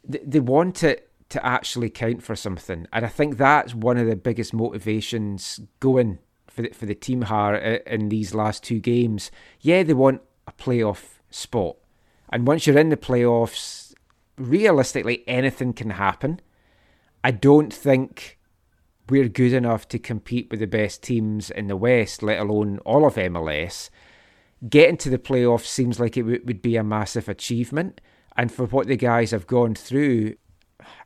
They, they want it to actually count for something. And I think that's one of the biggest motivations going for the, for the team here in these last two games. Yeah, they want a playoff spot. And once you're in the playoffs, realistically, anything can happen. I don't think we're good enough to compete with the best teams in the West, let alone all of M L S. Getting to the playoffs seems like it w- would be a massive achievement. And for what the guys have gone through,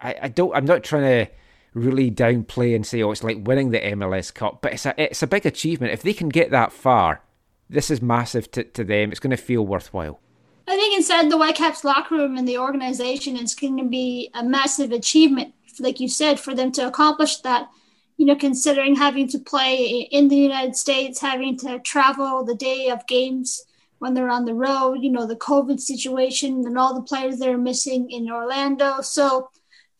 I, I don't, I'm not trying to really downplay and say, oh, it's like winning the M L S Cup, but it's a, it's a big achievement. If they can get that far, this is massive to, to them. It's going to feel worthwhile. I think inside the Whitecaps locker room and the organization, it's going to be a massive achievement, like you said, for them to accomplish that. You know, considering having to play in the United States, having to travel the day of games when they're on the road, you know, the COVID situation and all the players that are missing in Orlando. So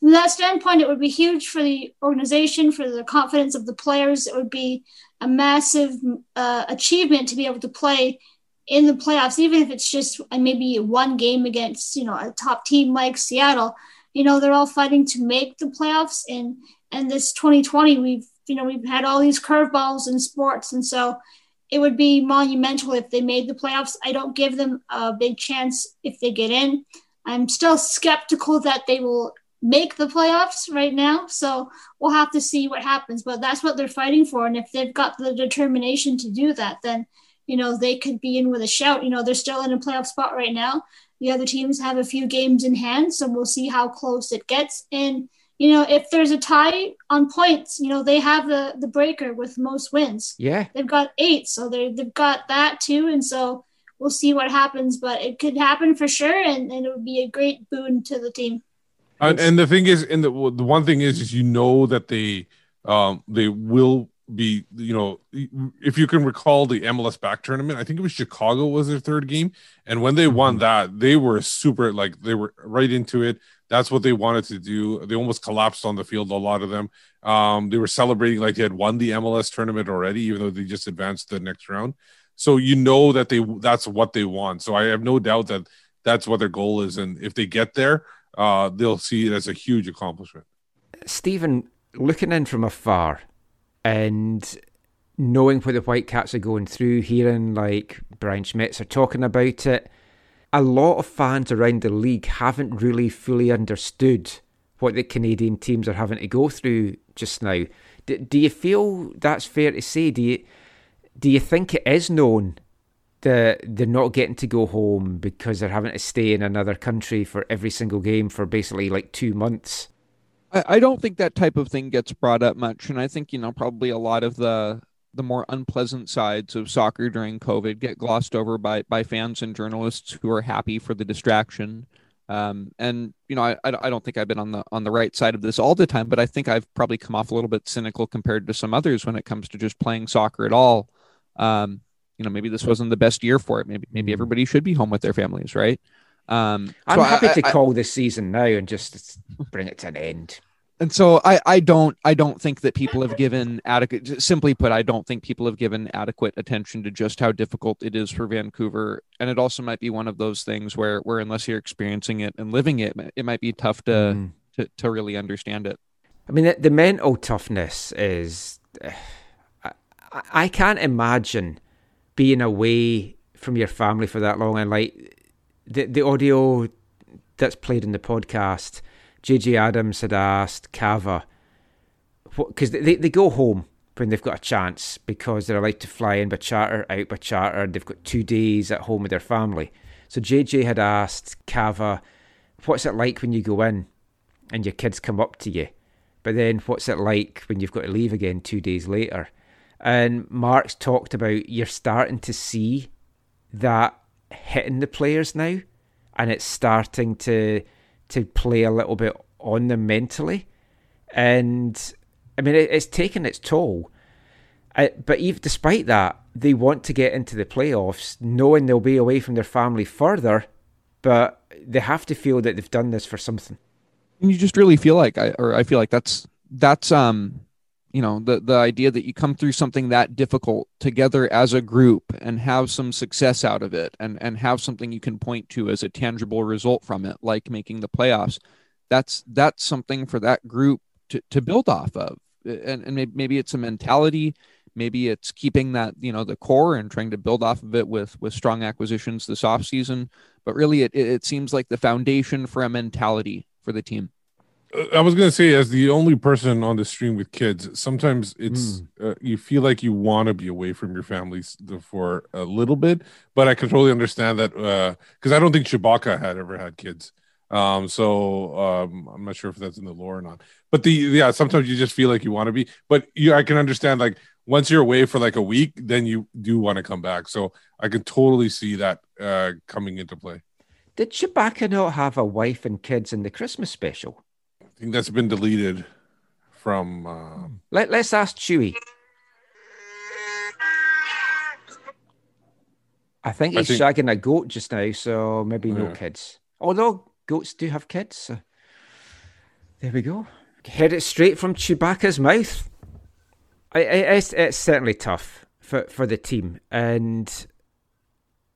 from that standpoint, it would be huge for the organization, for the confidence of the players. It would be a massive uh, achievement to be able to play in the playoffs, even if it's just maybe one game against, you know, a top team like Seattle. You know, they're all fighting to make the playoffs, and And this twenty twenty, we've, you know, we've had all these curveballs in sports. And so it would be monumental if they made the playoffs. I don't give them a big chance if they get in. I'm still skeptical that they will make the playoffs right now. So we'll have to see what happens, but that's what they're fighting for. And if they've got the determination to do that, then, you know, they could be in with a shout. You know, they're still in a playoff spot right now. The other teams have a few games in hand, so we'll see how close it gets. And, you know, if there's a tie on points, you know, they have the, the breaker with most wins. Yeah. They've got eight, so they've got that too. And so we'll see what happens, but it could happen for sure, and, and it would be a great boon to the team. And, and the thing is, and the, the one thing is, is you know that they, um, they will be, you know, if you can recall the M L S back tournament, I think it was Chicago was their third game. And when they won that, they were super, like, they were right into it. That's what they wanted to do. They almost collapsed on the field, a lot of them. Um, they were celebrating like they had won the M L S tournament already, even though they just advanced to the next round. So you know that they that's what they want. So I have no doubt that that's what their goal is. And if they get there, uh, they'll see it as a huge accomplishment. Stephen, looking in from afar and knowing what the Whitecaps are going through, hearing like Brian Schmetzer talking about it, a lot of fans around the league haven't really fully understood what the Canadian teams are having to go through just now. Do, do you feel that's fair to say? Do you, do you think it is known that they're not getting to go home because they're having to stay in another country for every single game for basically like two months? I, I don't think that type of thing gets brought up much. And I think, you know, probably a lot of the... the more unpleasant sides of soccer during COVID get glossed over by, by fans and journalists who are happy for the distraction. Um, and, you know, I, I don't think I've been on the, on the right side of this all the time, but I think I've probably come off a little bit cynical compared to some others when it comes to just playing soccer at all. Um, you know, maybe this wasn't the best year for it. Maybe, maybe everybody should be home with their families. Right. Um, I'm so happy I, to I, call I, this season now and just bring it to an end. And so I, I don't I don't think that people have given adequate, simply put, I don't think people have given adequate attention to just how difficult it is for Vancouver. And it also might be one of those things where, where unless you're experiencing it and living it, it might be tough to, mm. to, to really understand it. I mean, the, the mental toughness is, uh, I, I can't imagine being away from your family for that long. And like the, the audio that's played in the podcast, J J Adams had asked Cava, because they, they go home when they've got a chance because they're allowed to fly in by charter, out by charter. They've got two days at home with their family. So J J had asked Cava, what's it like when you go in and your kids come up to you? But then what's it like when you've got to leave again two days later? And Mark's talked about you're starting to see that hitting the players now, and it's starting to... to play a little bit on them mentally. And, I mean, it, it's taken its toll. Uh, but even despite that, they want to get into the playoffs, knowing they'll be away from their family further, but they have to feel that they've done this for something. And you just really feel like, I, or I feel like that's, that's um, you know, the, the idea that you come through something that difficult together as a group and have some success out of it and, and have something you can point to as a tangible result from it, like making the playoffs. That's, that's something for that group to, to build off of. And, and maybe it's a mentality, Maybe it's keeping that, you know, the core and trying to build off of it with with strong acquisitions this offseason. But really, it it seems like the foundation for a mentality for the team. I was going to say, as the only person on the stream with kids, sometimes it's mm. uh, you feel like you want to be away from your families for a little bit. But I can totally understand that, because uh, I don't think Chewbacca had ever had kids. Um, so um, I'm not sure if that's in the lore or not. But the yeah, sometimes you just feel like you want to be. But you, I can understand, like, once you're away for like a week, then you do want to come back. So I can totally see that uh, coming into play. Did Chewbacca not have a wife and kids in the Christmas special? I think that's been deleted from. Uh... Let, let's ask Chewy. I think he's I think... shagging a goat just now, so maybe no yeah. kids. Although goats do have kids. So. There we go. Heard it straight from Chewbacca's mouth. I, I, it's, it's certainly tough for, for the team. and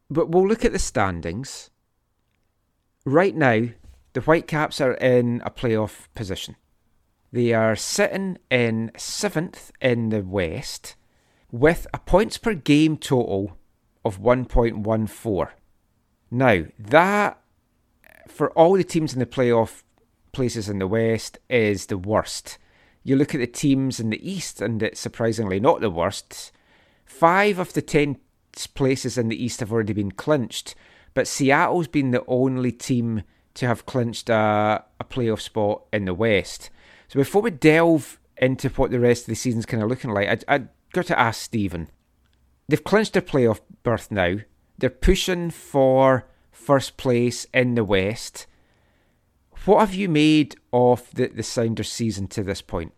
But we'll look at the standings. Right now, the Whitecaps are in a playoff position. They are sitting in seventh in the West with a points per game total of one point one four. Now, that, for all the teams in the playoff places in the West, is the worst. You look at the teams in the East, and it's surprisingly not the worst. Five of the ten places in the East have already been clinched, but Seattle's been the only team to have clinched a, a playoff spot in the West. So before we delve into what the rest of the season's kind of looking like, I, I got to ask Stephen. They've clinched their playoff berth now. They're pushing for first place in the West. What have you made of the, the Sounders season to this point?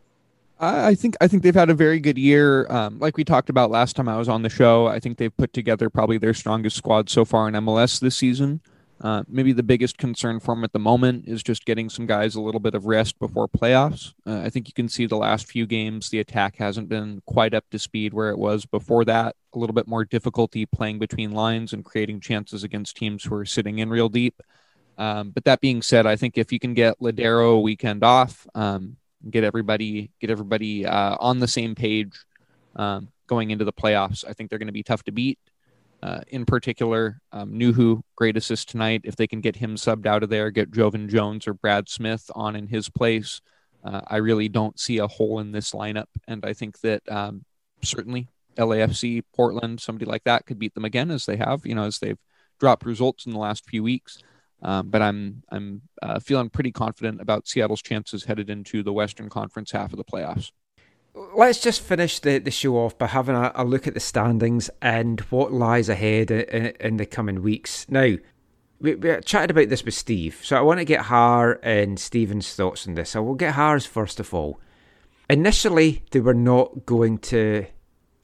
I think I think they've had a very good year. Um, like we talked about last time I was on the show, I think they've put together probably their strongest squad so far in M L S this season. Uh, maybe the biggest concern for them at the moment is just getting some guys a little bit of rest before playoffs. Uh, I think you can see the last few games, the attack hasn't been quite up to speed where it was before that. A little bit more difficulty playing between lines and creating chances against teams who are sitting in real deep. Um, but that being said, I think if you can get Lodeiro weekend off, um, get everybody get everybody uh, on the same page um, going into the playoffs, I think they're going to be tough to beat. Uh, in particular, um, Nuhu, great assist tonight. If they can get him subbed out of there, get Jovan Jones or Brad Smith on in his place, uh, I really don't see a hole in this lineup. And I think that um, certainly L A F C, Portland, somebody like that could beat them again, as they have, you know, as they've dropped results in the last few weeks. Um, but I'm I'm uh, feeling pretty confident about Seattle's chances headed into the Western Conference half of the playoffs. Let's just finish the, the show off by having a, a look at the standings and what lies ahead in, in the coming weeks. Now, we, we chatted about this with Steve, so I want to get Har and Stephen's thoughts on this. So we'll get Har's first of all. Initially, they were not going to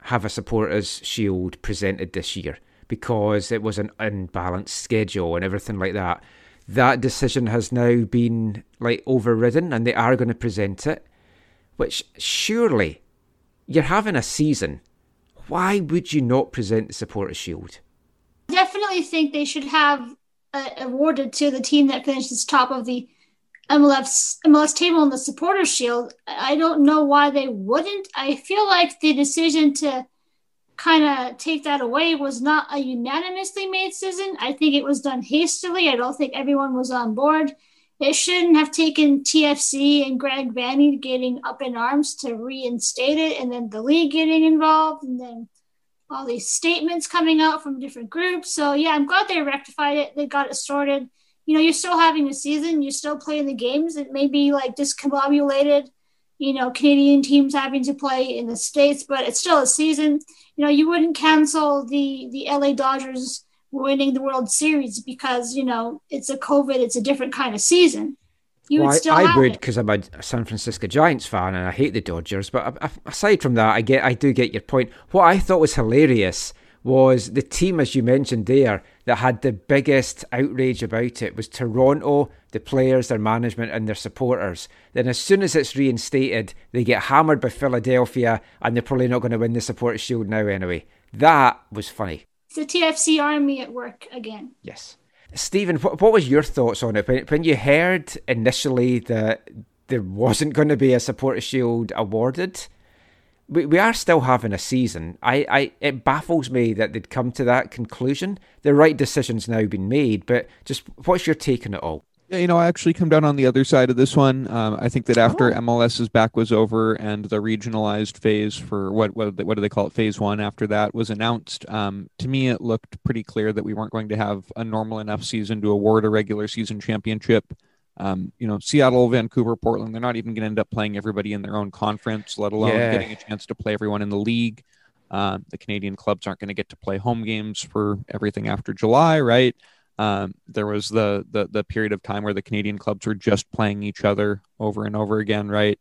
have a Supporters' Shield presented this year because it was an unbalanced schedule and everything like that. That decision has now been like overridden, and they are going to present it. Which, surely, you're having a season. Why would you not present the Supporters' Shield? I definitely think they should have uh, awarded to the team that finishes top of the M L S, M L S table in the Supporters' Shield. I don't know why they wouldn't. I feel like the decision to kind of take that away was not a unanimously made decision. I think it was done hastily. I don't think everyone was on board. It shouldn't have taken T F C and Greg Vanny getting up in arms to reinstate it, and then the league getting involved, and then all these statements coming out from different groups. So, yeah, I'm glad they rectified it. They got it sorted. You know, you're still having a season. You're still playing the games. It may be, like, discombobulated, you know, Canadian teams having to play in the States, but it's still a season. You know, you wouldn't cancel the, the L A Dodgers winning the World Series because, you know, it's a COVID, it's a different kind of season. You well, would still I, I have would because I'm a San Francisco Giants fan and I hate the Dodgers. But aside from that, I get, I do get your point. What I thought was hilarious was the team, as you mentioned there, that had the biggest outrage about it was Toronto, the players, their management and their supporters. Then as soon as it's reinstated, they get hammered by Philadelphia and they're probably not going to win the Supporters' Shield now anyway. That was funny. It's the T F C army at work again. Yes. Stephen, what, what was your thoughts on it? When, when you heard initially that there wasn't going to be a Supporters' Shield awarded, we, we are still having a season. I, I it baffles me that they'd come to that conclusion. The right decision's now been made, but just what's your take on it all? You know, I actually come down on the other side of this one. Um, I think that after oh. MLS's back was over and the regionalized phase for what what, what do they call it? Phase one after that was announced. Um, to me, it looked pretty clear that we weren't going to have a normal enough season to award a regular season championship. Um, you know, Seattle, Vancouver, Portland, they're not even going to end up playing everybody in their own conference, let alone yeah. getting a chance to play everyone in the league. Uh, the Canadian clubs aren't going to get to play home games for everything after July, right? Um, there was the, the the period of time where the Canadian clubs were just playing each other over and over again, right?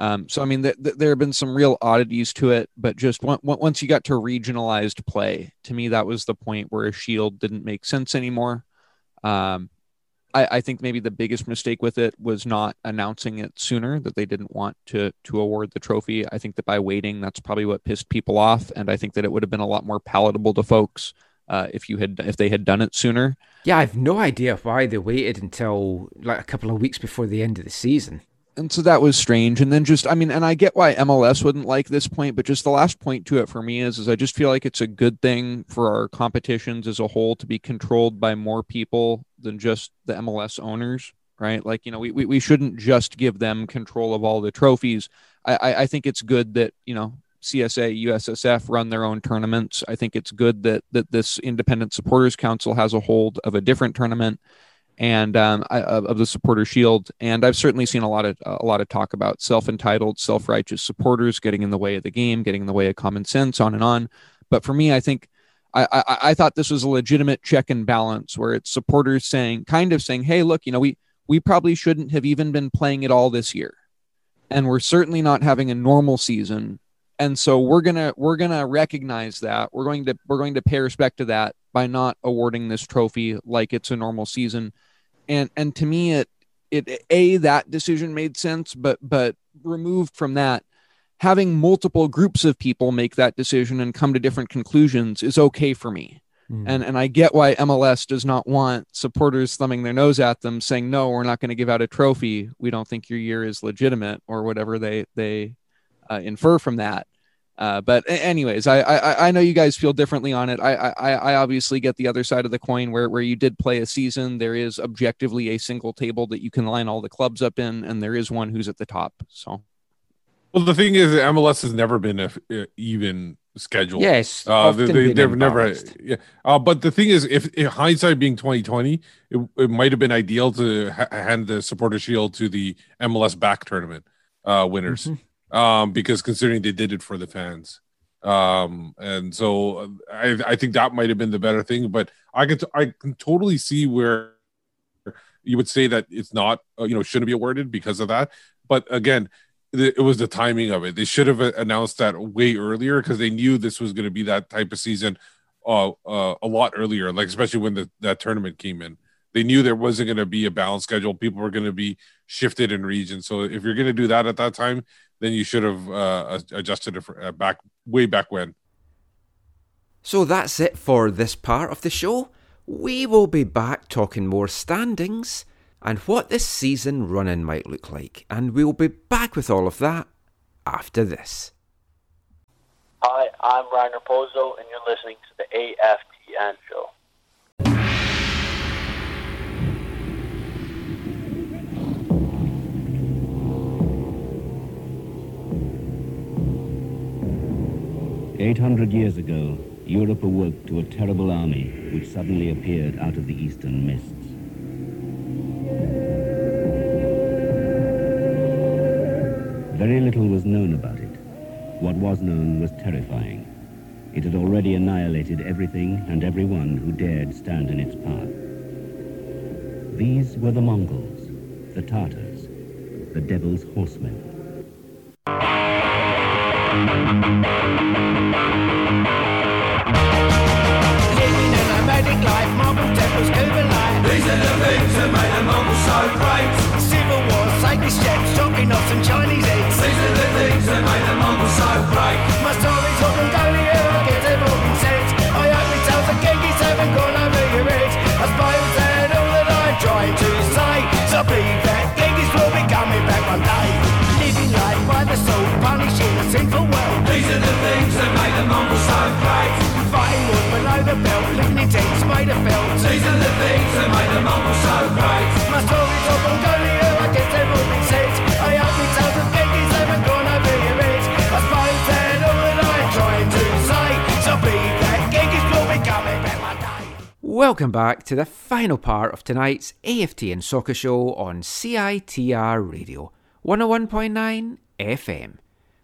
Um, so, I mean, th- th- there have been some real oddities to it, but just w- w- once you got to regionalized play, to me, that was the point where a shield didn't make sense anymore. Um, I, I think maybe the biggest mistake with it was not announcing it sooner, that they didn't want to to award the trophy. I think that by waiting, that's probably what pissed people off, and I think that it would have been a lot more palatable to folks Uh, if you had, if they had done it sooner. Yeah, I've no idea why they waited until like a couple of weeks before the end of the season. And so that was strange. And then just, I mean, and I get why M L S wouldn't like this point, but just the last point to it for me is, is I just feel like it's a good thing for our competitions as a whole to be controlled by more people than just the M L S owners, right? Like, you know, we, we, we shouldn't just give them control of all the trophies. I, I, I think it's good that, you know, C S A, U S S F run their own tournaments. I think it's good that that this Independent Supporters Council has a hold of a different tournament and um, I, of the Supporter Shield. And I've certainly seen a lot of a lot of talk about self-entitled, self-righteous supporters getting in the way of the game, getting in the way of common sense, on and on. But for me, I think I, I, I thought this was a legitimate check and balance where it's supporters saying, kind of saying, hey, look, you know, we we probably shouldn't have even been playing it all this year, and we're certainly not having a normal season. And so we're going to we're going to recognize that. We're going to we're going to pay respect to that by not awarding this trophy like it's a normal season. And and to me, it it a that decision made sense. But but removed from that, having multiple groups of people make that decision and come to different conclusions is OK for me. Mm. And and I get why M L S does not want supporters thumbing their nose at them saying, no, we're not going to give out a trophy. We don't think your year is legitimate, or whatever they they uh, infer from that. Uh, but anyways, I, I I know you guys feel differently on it. I, I I obviously get the other side of the coin where where you did play a season. There is objectively a single table that you can line all the clubs up in, and there is one who's at the top. So, well, the thing is, M L S has never been a, a, even scheduled. Yes, uh, they, they, they've never. Yeah, uh, but the thing is, if, if hindsight being twenty twenty, it, it might have been ideal to ha- hand the Supporter Shield to the M L S back tournament uh, winners. Mm-hmm. Um, because considering they did it for the fans, um, and so I, I think that might have been the better thing. But I can t- I can totally see where you would say that it's not, uh, you know, shouldn't be awarded because of that. But again, th- it was the timing of it. They should have announced that way earlier because they knew this was going to be that type of season, uh, uh, a lot earlier. Like especially when the that tournament came in, they knew there wasn't going to be a balanced schedule. People were going to be shifted in region. So if you're going to do that at that time, then you should have uh, adjusted it for, uh, back way back when. So that's it for this part of the show. We will be back talking more standings and what this season running might look like. And we'll be back with all of that after this. Hi, I'm Ryan Raposo, and you're listening to the A F T N Show. Eight hundred years ago, Europe awoke to a terrible army which suddenly appeared out of the eastern mists. Very little was known about it. What was known was terrifying. It had already annihilated everything and everyone who dared stand in its path. These were the Mongols, the Tartars, the Devil's Horsemen. Living a nomadic life, Mongol temples overnight. These are the things that made the Mongols so great. Civil war, sacred steps, chopping off some Chinese eggs. These are the things that made the Mongols so great. My stories from Mongolia, I guess they've all been said. I hope it tells the Genghis haven't gone over your head. I suppose that all that I'm trying to say, so I believe that Genghis will be coming back one day. Living life by the soul, punishing a sinful world. Welcome back to the final part of tonight's A F T N Soccer Show on C I T R Radio, one oh one point nine F M.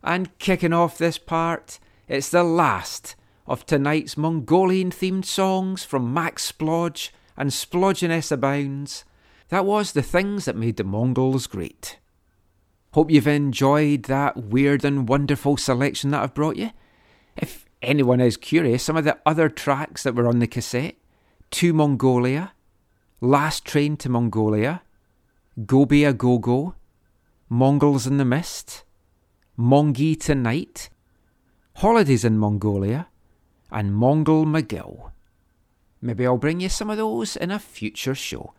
And kicking off this part, it's the last of tonight's Mongolian-themed songs from Max Splodge and Splodgenessabounds. That was The Things That Made the Mongols Great. Hope you've enjoyed that weird and wonderful selection that I've brought you. If anyone is curious, some of the other tracks that were on the cassette: To Mongolia, Last Train to Mongolia, Gobe a Go-Go, Mongols in the Mist, Mongi Tonight, Holidays in Mongolia, and Mongol McGill. Maybe I'll bring you some of those in a future show.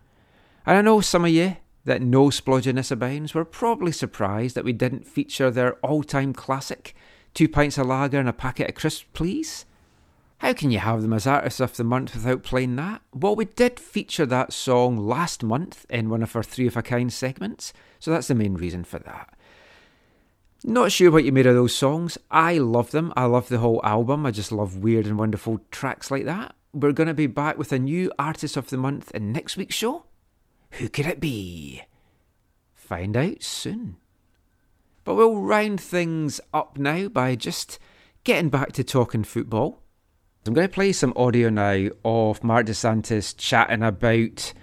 And I know some of you that know Splodgenessabounds were probably surprised that we didn't feature their all-time classic, Two Pints of Lager and a Packet of Crisps Please. How can you have them as Artist of the Month without playing that? Well, we did feature that song last month in one of our Three of a Kind segments, so that's the main reason for that. Not sure what you made of those songs. I love them. I love the whole album. I just love weird and wonderful tracks like that. We're going to be back with a new Artist of the Month in next week's show. Who could it be? Find out soon. But we'll round things up now by just getting back to talking football. I'm going to play some audio now of Mark Dos Santos chatting about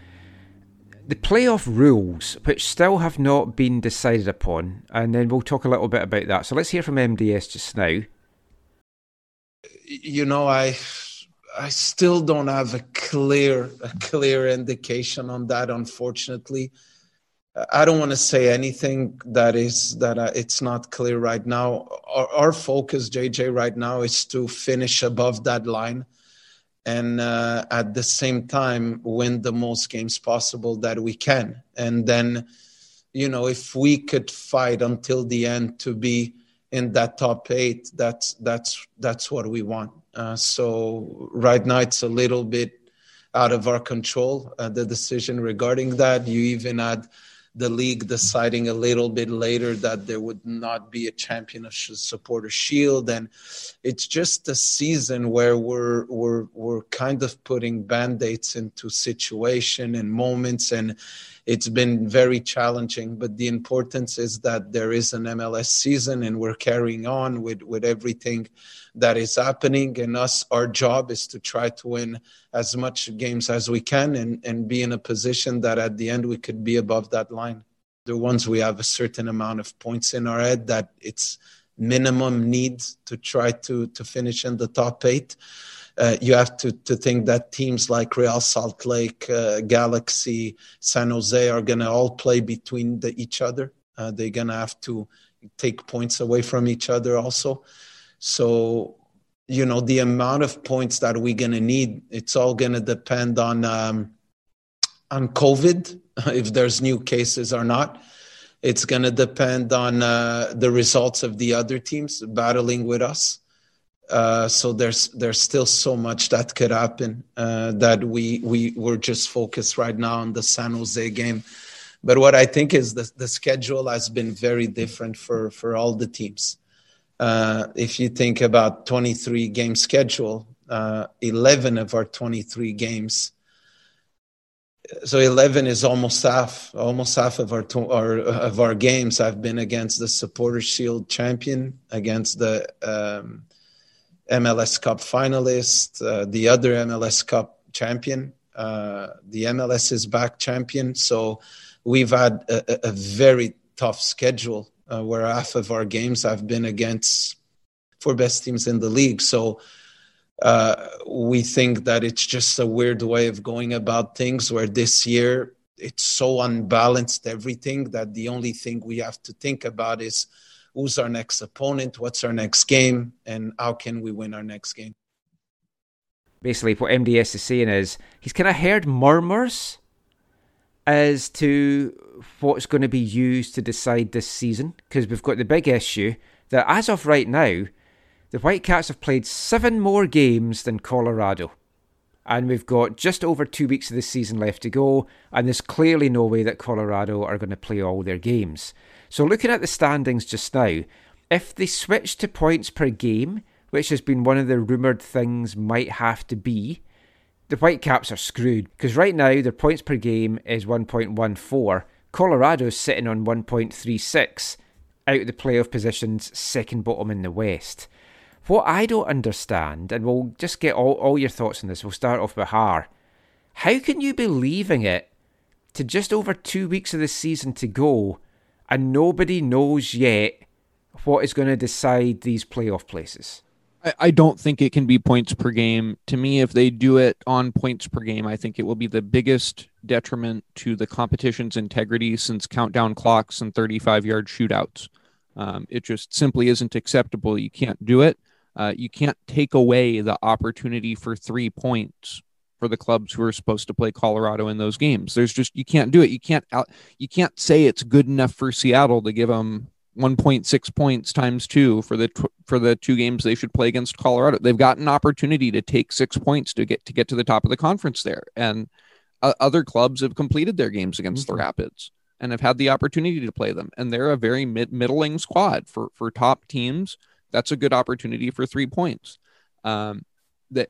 the playoff rules, which still have not been decided upon, and then we'll talk a little bit about that. So let's hear from M D S just now. You know, I I still don't have a clear a clear indication on that, unfortunately. I don't want to say anything that is that uh, it's not clear right now. Our, our focus, J J, right now is to finish above that line, and uh, at the same time win the most games possible that we can. And then, you know, if we could fight until the end to be in that top eight, that's that's that's what we want. Uh, so right now it's a little bit out of our control. Uh, the decision regarding that, you even had the league deciding a little bit later that there would not be a champion supporter shield. And it's just a season where we're we're we're kind of putting band-aids into situation and moments, and it's been very challenging. But the importance is that there is an M L S season, and we're carrying on with, with everything that is happening. And us, our job is to try to win as much games as we can and, and be in a position that at the end we could be above that line. The ones we have a certain amount of points in our head that it's minimum need to try to, to finish in the top eight. Uh, you have to, to think that teams like Real Salt Lake, uh, Galaxy, San Jose are going to all play between the, each other. Uh, they're going to have to take points away from each other also. So, you know, the amount of points that we're going to need, it's all going to depend on um, on COVID, if there's new cases or not. It's going to depend on uh, the results of the other teams battling with us. Uh, so there's there's still so much that could happen uh, that we, we, we're just focused right now on the San Jose game. But what I think is the, the schedule has been very different for, for all the teams. Uh, if you think about twenty-three game schedule, uh, eleven of our twenty-three games. So eleven is almost half, almost half of our, to- our of our games have been against the Supporter Shield champion, against the um, M L S Cup finalist, uh, the other M L S Cup champion, uh, the M L S is back champion. So we've had a, a very tough schedule uh, where half of our games have been against four best teams in the league. So uh, we think that it's just a weird way of going about things where this year it's so unbalanced everything that the only thing we have to think about is who's our next opponent, what's our next game, and how can we win our next game. Basically, what M D S is saying is he's kind of heard murmurs as to what's going to be used to decide this season, because we've got the big issue that as of right now, the Whitecaps have played seven more games than Colorado, and we've got just over two weeks of the season left to go, and there's clearly no way that Colorado are going to play all their games. So looking at the standings just now, if they switch to points per game, which has been one of the rumoured things might have to be, the The Whitecaps are screwed, because right now their points per game is one point one four. Colorado's sitting on one point three six, out of the playoff positions, second bottom in the West. What I don't understand, and we'll just get all, all your thoughts on this, we'll start off with Har. How can you be leaving it to just over two weeks of the season to go, and nobody knows yet what is going to decide these playoff places? I, I don't think it can be points per game. To me, if they do it on points per game, I think it will be the biggest detriment to the competition's integrity since countdown clocks and thirty-five-yard shootouts. Um, it just simply isn't acceptable. You can't do it. Uh, you can't take away the opportunity for three points for the clubs who are supposed to play Colorado in those games. There's just, you can't do it. You can't out, you can't say it's good enough for Seattle to give them one point six points times two for the, tw- for the two games they should play against Colorado. They've got an opportunity to take six points to get, to get to the top of the conference there. And uh, other clubs have completed their games against mm-hmm. the Rapids and have had the opportunity to play them. And they're a very mid middling squad for, for top teams. That's a good opportunity for three points. Um, that,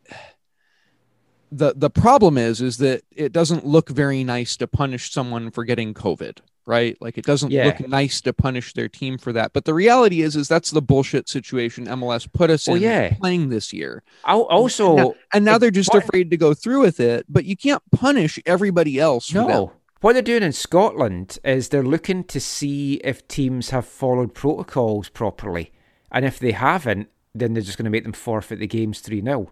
The the problem is, is that it doesn't look very nice to punish someone for getting COVID, right? Like it doesn't yeah. look nice to punish their team for that. But the reality is, is that's the bullshit situation M L S put us well, in yeah. playing this year. I'll also, and now, and now it, they're just what, afraid to go through with it, but you can't punish everybody else. No, for them. What they're doing in Scotland is they're looking to see if teams have followed protocols properly. And if they haven't, then they're just going to make them forfeit the games three nil.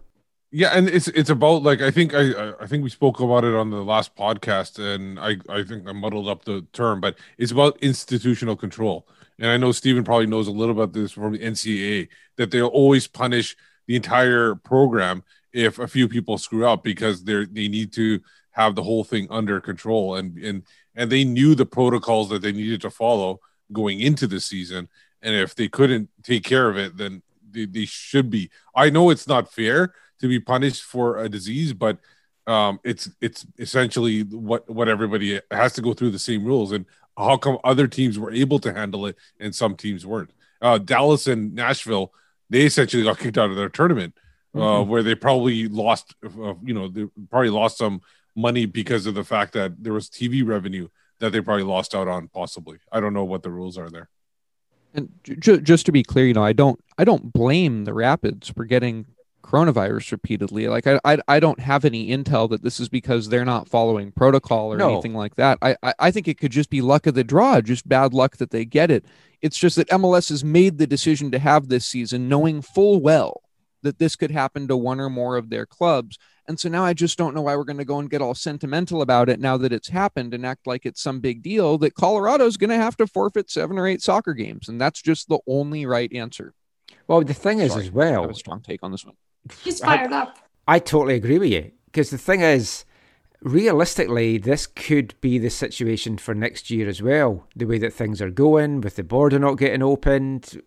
Yeah, and it's it's about, like, I think I I think we spoke about it on the last podcast, and I, I think I muddled up the term, but it's about institutional control. And I know Stephen probably knows a little about this from the N C A A, that they'll always punish the entire program if a few people screw up because they they need to have the whole thing under control. And, and, and they knew the protocols that they needed to follow going into the season, and if they couldn't take care of it, then they, they should be. I know it's not fair to be punished for a disease, but um, it's it's essentially what, what everybody has to go through the same rules. And how come other teams were able to handle it and some teams weren't? Uh, Dallas and Nashville, they essentially got kicked out of their tournament, uh, mm-hmm. where they probably lost, uh, you know, they probably lost some money because of the fact that there was T V revenue that they probably lost out on. Possibly, I don't know what the rules are there. And ju- just to be clear, you know, I don't I don't blame the Rapids for getting coronavirus repeatedly. Like I, I I don't have any intel that this is because they're not following protocol or no. anything like that. I, I I think it could just be luck of the draw, just bad luck that they get it. It's just that M L S has made the decision to have this season knowing full well that this could happen to one or more of their clubs. And so now I just don't know why we're going to go and get all sentimental about it now that it's happened and act like it's some big deal that Colorado's going to have to forfeit seven or eight soccer games. And that's just the only right answer. Well, the thing Sorry, is as well, I have a strong take on this one. He's fired I, up. I totally agree with you, because the thing is, realistically, this could be the situation for next year as well. The way that things are going, with the border not getting opened,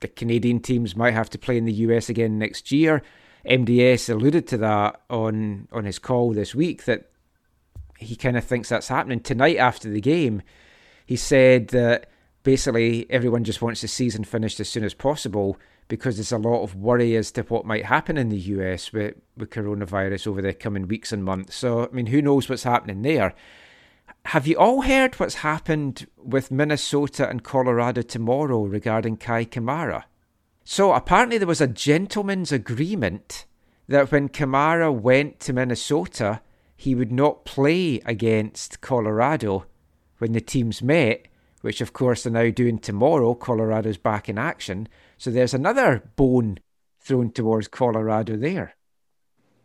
the Canadian teams might have to play in the U S again next year. M D S alluded to that on, on his call this week, that he kind of thinks that's happening. Tonight after the game, he said that basically everyone just wants the season finished as soon as possible, because there's a lot of worry as to what might happen in the U S with, with coronavirus over the coming weeks and months. So, I mean, who knows what's happening there? Have you all heard what's happened with Minnesota and Colorado tomorrow regarding Kai Kamara? So, apparently there was a gentleman's agreement that when Kamara went to Minnesota, he would not play against Colorado when the teams met, which, of course, they're now doing tomorrow. Colorado's back in action. So there's another bone thrown towards Colorado there.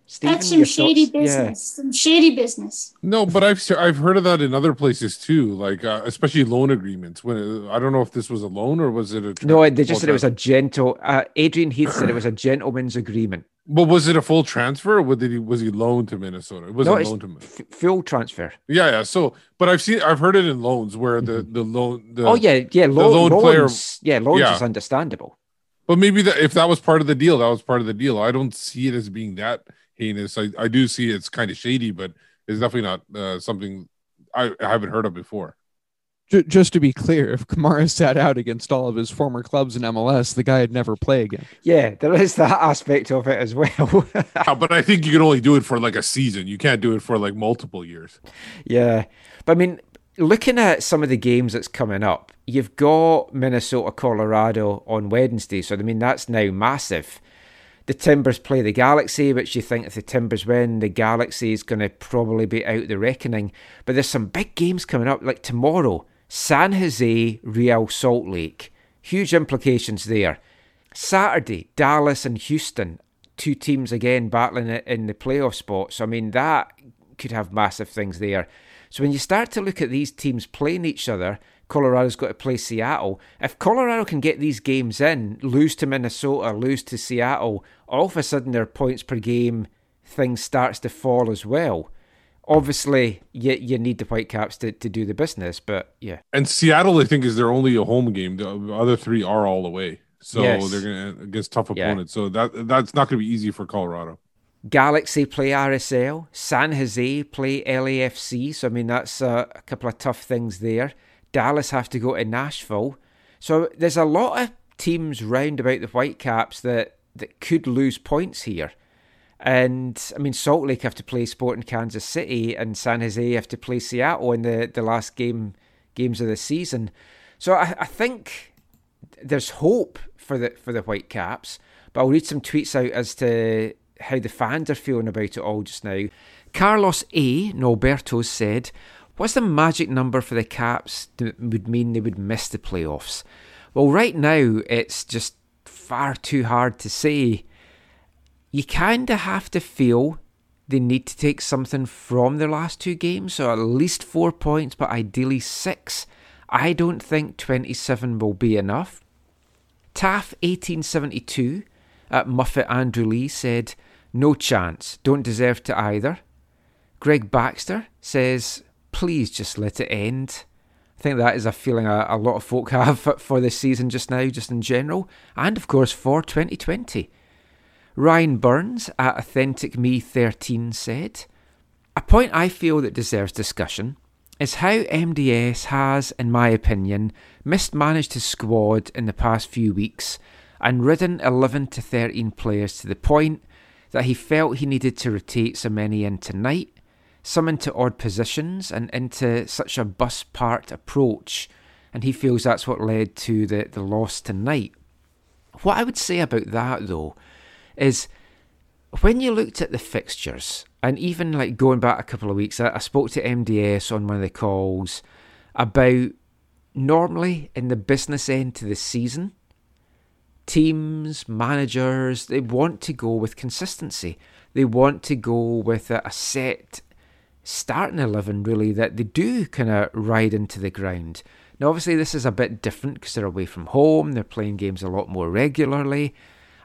Stephen, that's some shady business. Yeah. Some shady business. No, but I've I've heard of that in other places too, like uh, especially loan agreements. When I don't know if this was a loan or was it a tra- no? They just said it was a gentle. Uh, Adrian Heath said it was a gentleman's agreement. But was it a full transfer? Or was he was he loaned to Minnesota? It wasn't no, loaned to Minnesota. F- full transfer. Yeah, yeah. So, but I've seen I've heard it in loans where the the loan. The, oh yeah, yeah. Lo- the loan loans, player. Yeah, loans yeah. is understandable. But maybe that if that was part of the deal, that was part of the deal. I don't see it as being that heinous. I, I do see it's kind of shady, but it's definitely not uh, something I, I haven't heard of before. J- just to be clear, if Kamara sat out against all of his former clubs in M L S, the guy would never play again. Yeah, there is that aspect of it as well. Yeah, but I think you can only do it for like a season. You can't do it for like multiple years. Yeah, but I mean, looking at some of the games that's coming up, you've got Minnesota, Colorado on Wednesday. So, I mean, that's now massive. The Timbers play the Galaxy, which you think if the Timbers win, the Galaxy is going to probably be out the reckoning. But there's some big games coming up, like tomorrow, San Jose, Real Salt Lake. Huge implications there. Saturday, Dallas and Houston. Two teams again battling it in the playoff spot. So, I mean, that could have massive things there. So when you start to look at these teams playing each other, Colorado's got to play Seattle. If Colorado can get these games in, lose to Minnesota, lose to Seattle, all of a sudden their points per game thing starts to fall as well. Obviously, you, you need the Whitecaps to, to do the business, but yeah. And Seattle, I think, is their only home game. The other three are all away. So yes. They're going against tough opponents. Yeah. So that that's not going to be easy for Colorado. Galaxy play R S L, San Jose play L A F C, so I mean that's a, a couple of tough things there. Dallas have to go to Nashville, so there's a lot of teams round about the Whitecaps that, that could lose points here. And I mean Salt Lake have to play Sporting Kansas City and San Jose have to play Seattle in the, the last game games of the season. So I, I think there's hope for the for the Whitecaps, but I'll read some tweets out as to how the fans are feeling about it all just now. Carlos A. Norberto said, what's the magic number for the Caps that would mean they would miss the playoffs? Well, right now, it's just far too hard to say. You kind of have to feel they need to take something from their last two games, so at least four points, but ideally six. I don't think twenty-seven will be enough. Taff eighteen seventy-two at Muffet Andrew Lee said, no chance, don't deserve to either. Greg Baxter says, please just let it end. I think that is a feeling a, a lot of folk have for, for this season just now, just in general, and of course for twenty twenty. Ryan Burns at Authentic Me thirteen said, a point I feel that deserves discussion is how M D S has, in my opinion, mismanaged his squad in the past few weeks and ridden eleven to thirteen players to the point that he felt he needed to rotate so many in tonight, some into odd positions and into such a bus-part approach, and he feels that's what led to the, the loss tonight. What I would say about that, though, is when you looked at the fixtures, and even like going back a couple of weeks, I, I spoke to M D S on one of the calls about normally in the business end to the season, teams, managers, they want to go with consistency. They want to go with a, a set starting eleven, really, that they do kind of ride into the ground. Now, obviously, this is a bit different because they're away from home. They're playing games a lot more regularly.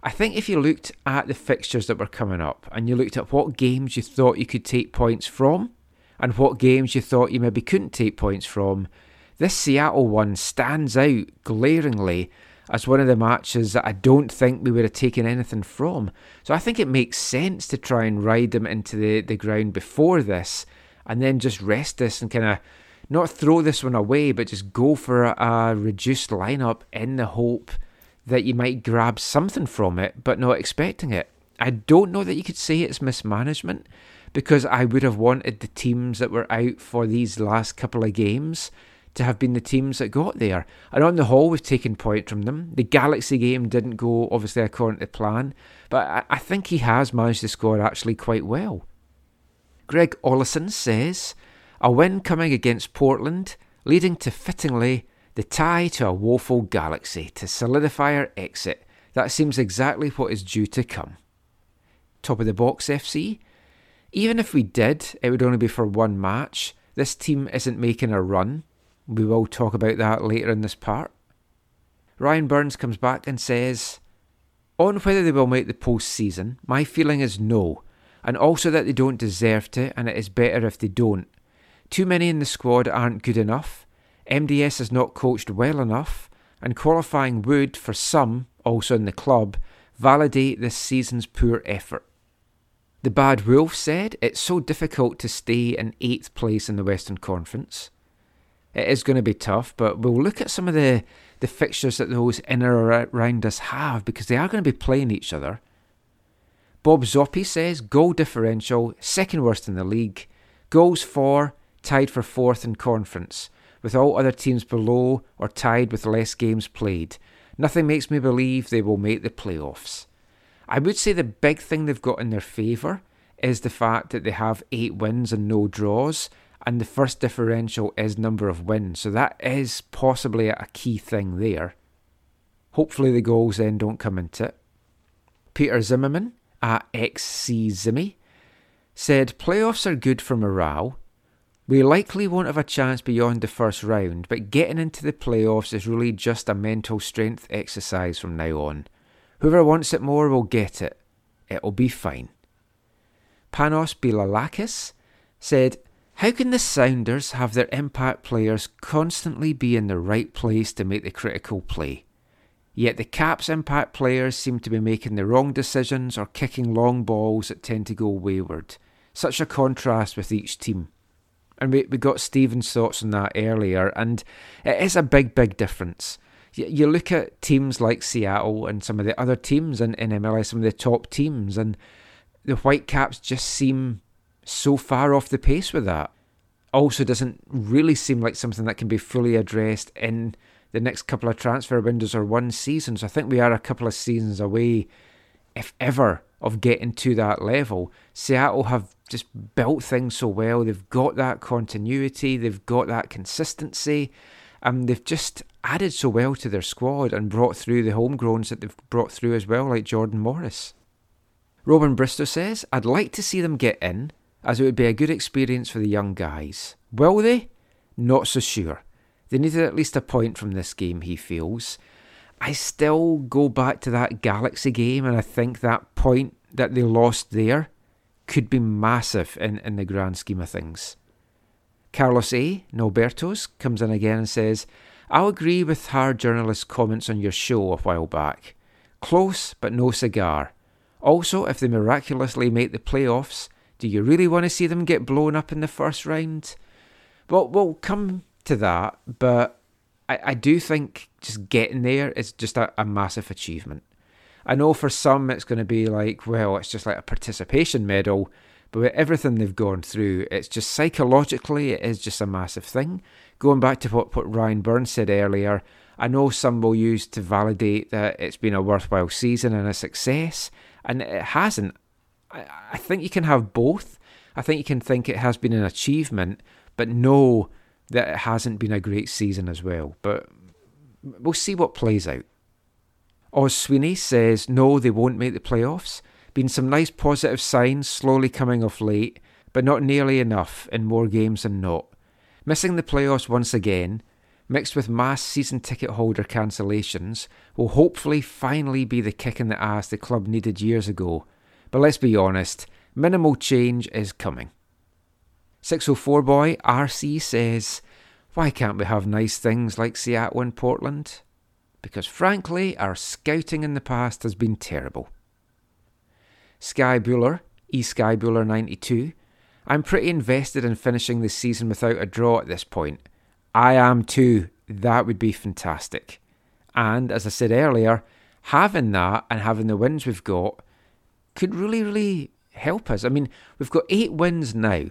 I think if you looked at the fixtures that were coming up and you looked at what games you thought you could take points from and what games you thought you maybe couldn't take points from, this Seattle one stands out glaringly as one of the matches that I don't think we would have taken anything from. So I think it makes sense to try and ride them into the, the ground before this and then just rest this and kind of not throw this one away, but just go for a, a reduced lineup in the hope that you might grab something from it, but not expecting it. I don't know that you could say it's mismanagement because I would have wanted the teams that were out for these last couple of games to have been the teams that got there. And on the whole, we've taken point from them. The Galaxy game didn't go, obviously, according to plan, but I, I think he has managed the squad actually quite well. Greg Ollison says, a win coming against Portland, leading to, fittingly, the tie to a woeful Galaxy to solidify our exit. That seems exactly what is due to come. Top of the Box F C, even if we did, it would only be for one match. This team isn't making a run. We will talk about that later in this part. Ryan Burns comes back and says, on whether they will make the postseason, my feeling is no, and also that they don't deserve to, and it is better if they don't. Too many in the squad aren't good enough, M D S is not coached well enough, and qualifying would, for some, also in the club, validate this season's poor effort. The Bad Wolf said, it's so difficult to stay in eighth place in the Western Conference. it is going to be tough, but we'll look at some of the, the fixtures that those in or around us have, because they are going to be playing each other. Bob Zoppi says, goal differential, second worst in the league. Goals for, tied for fourth in conference, with all other teams below or tied with less games played. Nothing makes me believe they will make the playoffs. I would say the big thing they've got in their favour is the fact that they have eight wins and no draws, and the first differential is number of wins, so that is possibly a key thing there. Hopefully the goals then don't come into it. Peter Zimmerman at X C Zimmy said, playoffs are good for morale. We likely won't have a chance beyond the first round, but getting into the playoffs is really just a mental strength exercise from now on. Whoever wants it more will get it. It'll be fine. Panos Bilalakis said, how can the Sounders have their impact players constantly be in the right place to make the critical play? Yet the Caps' impact players seem to be making the wrong decisions or kicking long balls that tend to go wayward. Such a contrast with each team. And we, we got Stephen's thoughts on that earlier, and it is a big, big difference. You, you look at teams like Seattle and some of the other teams in, in M L S, some of the top teams, and the Whitecaps just seem so far off the pace with that. Also doesn't really seem like something that can be fully addressed in the next couple of transfer windows or one season. So I think we are a couple of seasons away, if ever, of getting to that level. Seattle have just built things so well. They've got that continuity. They've got that consistency. And um, they've just added so well to their squad and brought through the homegrowns that they've brought through as well, like Jordan Morris. Robin Bristow says, I'd like to see them get in, as it would be a good experience for the young guys. Will they? Not so sure. They needed at least a point from this game, he feels. I still go back to that Galaxy game, and I think that point that they lost there could be massive in, in the grand scheme of things. Carlos A. Norbertos comes in again and says, I'll agree with hard journalist comments on your show a while back. Close, but no cigar. Also, if they miraculously make the playoffs, do you really want to see them get blown up in the first round? Well, we'll come to that, but I, I do think just getting there is just a, a massive achievement. I know for some it's going to be like, well, it's just like a participation medal, but with everything they've gone through, it's just psychologically, it is just a massive thing. Going back to what, what Ryan Burns said earlier, I know some will use to validate that it's been a worthwhile season and a success, and it hasn't. I think you can have both. I think you can think it has been an achievement, but know that it hasn't been a great season as well. But we'll see what plays out. Oz Sweeney says, no, they won't make the playoffs. Been some nice positive signs slowly coming off late, but not nearly enough in more games than not. Missing the playoffs once again, mixed with mass season ticket holder cancellations, will hopefully finally be the kick in the ass the club needed years ago. But let's be honest, minimal change is coming. six oh four boy R C says, why can't we have nice things like Seattle and Portland? Because frankly, our scouting in the past has been terrible. Sky Buller, e Sky Buller ninety-two, I'm pretty invested in finishing this season without a draw at this point. I am too. That would be fantastic. And as I said earlier, having that and having the wins we've got could really, really help us. I mean, we've got eight wins now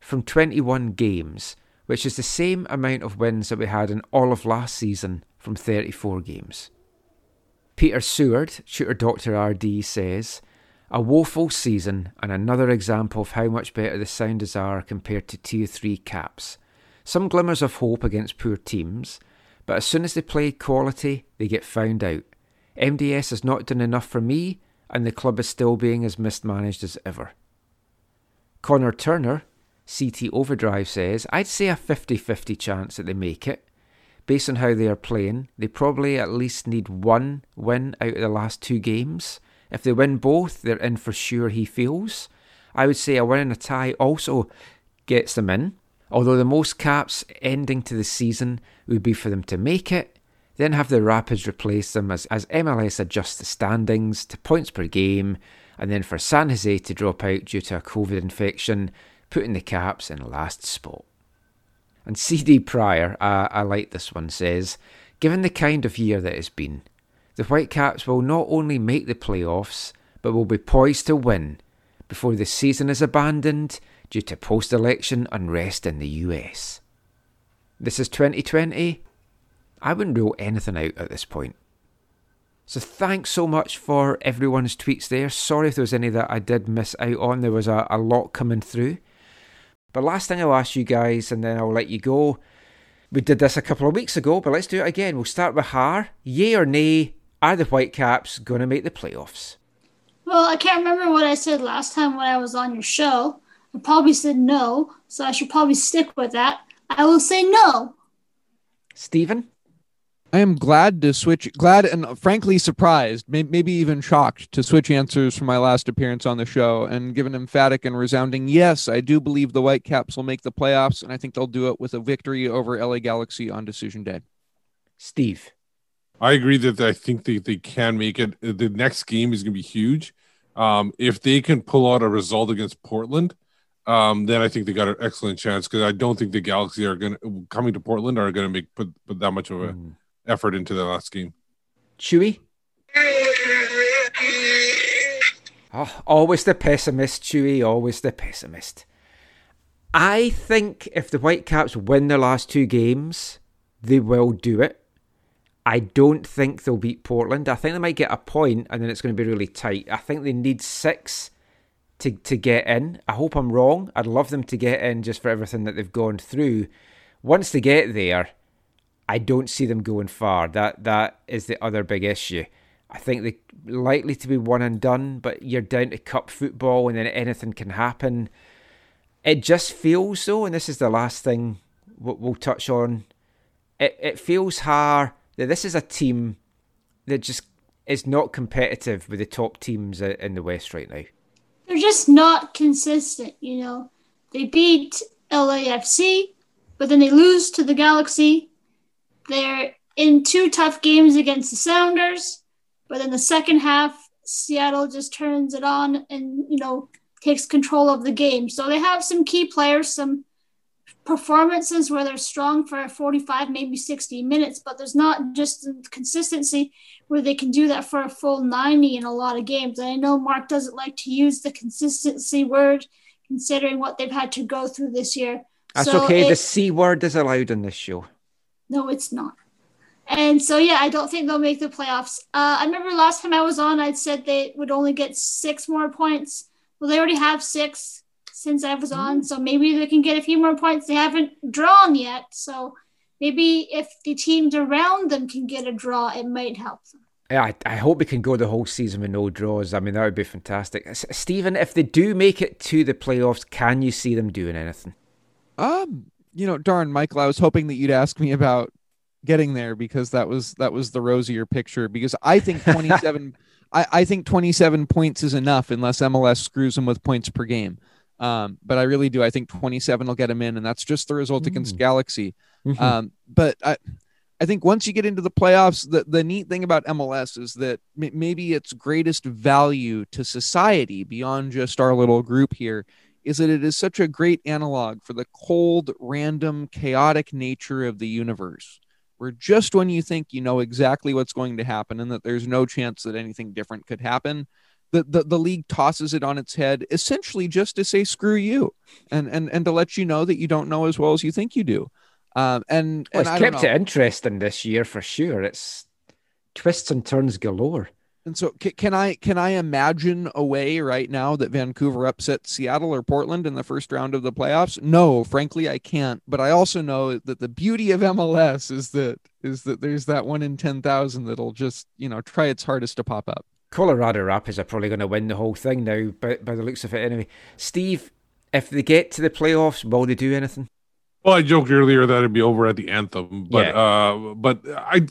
from twenty-one games, which is the same amount of wins that we had in all of last season from thirty-four games. Peter Seward, Shooter Doctor R D, says, a woeful season and another example of how much better the Sounders are compared to Tier three Caps. Some glimmers of hope against poor teams, but as soon as they play quality, they get found out. M D S has not done enough for me, and the club is still being as mismanaged as ever. Connor Turner, C T Overdrive, says, I'd say a fifty-fifty chance that they make it. Based on how they are playing, they probably at least need one win out of the last two games. If they win both, they're in for sure, he feels. I would say a win and a tie also gets them in, although the most Caps ending to the season would be for them to make it, then have the Rapids replace them as, as M L S adjusts the standings to points per game, and then for San Jose to drop out due to a COVID infection, putting the Caps in last spot. And C D Pryor, I, I like this one, says, given the kind of year that it's been, the Whitecaps will not only make the playoffs, but will be poised to win before the season is abandoned due to post-election unrest in the U S. This is twenty twenty. I wouldn't rule anything out at this point. So thanks so much for everyone's tweets there. Sorry if there was any that I did miss out on. There was a, a lot coming through. But last thing I'll ask you guys, and then I'll let you go. We did this a couple of weeks ago, but let's do it again. We'll start with Har. Yay or nay, are the Whitecaps going to make the playoffs? Well, I can't remember what I said last time when I was on your show. I probably said no, so I should probably stick with that. I will say no. Stephen? I am glad to switch, glad and frankly surprised, may, maybe even shocked to switch answers from my last appearance on the show and give an emphatic and resounding yes, I do believe the Whitecaps will make the playoffs, and I think they'll do it with a victory over L A Galaxy on decision day. Steve? I agree that I think they, they can make it. The next game is going to be huge. Um, if they can pull out a result against Portland, um, then I think they got an excellent chance, because I don't think the Galaxy are going to, coming to Portland, are going to make put, put that much of a mm. effort into the last game. Chewy? Oh, always the pessimist, Chewy, always the pessimist. I think if the Whitecaps win their last two games, they will do it. I don't think they'll beat Portland. I think they might get a point, and then it's going to be really tight. I think they need six to, to get in. I hope I'm wrong. I'd love them to get in just for everything that they've gone through. Once they get there, I don't see them going far. That That is the other big issue. I think they're likely to be one and done, but you're down to cup football and then anything can happen. It just feels, though, and this is the last thing we'll touch on, it, it feels hard that this is a team that just is not competitive with the top teams in the West right now. They're just not consistent, you know. They beat L A F C, but then they lose to the Galaxy. They're in two tough games against the Sounders, but in the second half, Seattle just turns it on and, you know, takes control of the game. So they have some key players, some performances where they're strong for forty-five, maybe sixty minutes, but there's not just consistency where they can do that for a full ninety in a lot of games. And I know Mark doesn't like to use the consistency word considering what they've had to go through this year. That's so okay. It, the C word is allowed in this show. No, it's not. And so, yeah, I don't think they'll make the playoffs. Uh, I remember last time I was on, I'd said they would only get six more points. Well, they already have six since I was on, so maybe they can get a few more points. They haven't drawn yet, so maybe if the teams around them can get a draw, it might help them. Yeah, I, I hope we can go the whole season with no draws. I mean, that would be fantastic. Stephen, if they do make it to the playoffs, can you see them doing anything? Um... You know, darn, Michael, I was hoping that you'd ask me about getting there, because that was that was the rosier picture, because I think twenty-seven I, I think twenty-seven points is enough unless M L S screws them with points per game. Um, but I really do. I think twenty-seven will get them in, and that's just the result mm. against Galaxy. Mm-hmm. Um, but I I think once you get into the playoffs, the, the neat thing about M L S is that m- maybe its greatest value to society beyond just our little group here is that it is such a great analog for the cold, random, chaotic nature of the universe, where just when you think you know exactly what's going to happen and that there's no chance that anything different could happen, the, the, the league tosses it on its head, essentially just to say, screw you, and and, and to let you know that you don't know as well as you think you do. Um, and, well, and it's kept it interesting this year for sure. It's twists and turns galore. And so can I can I imagine a way right now that Vancouver upsets Seattle or Portland in the first round of the playoffs? No, frankly, I can't. But I also know that the beauty of M L S is that is that there's that one in ten thousand that'll just, you know, try its hardest to pop up. Colorado Rapids are probably going to win the whole thing now, by, by the looks of it anyway. Steve, if they get to the playoffs, will they do anything? Well, I joked earlier that it'd be over at the anthem, but yeah. uh, but I,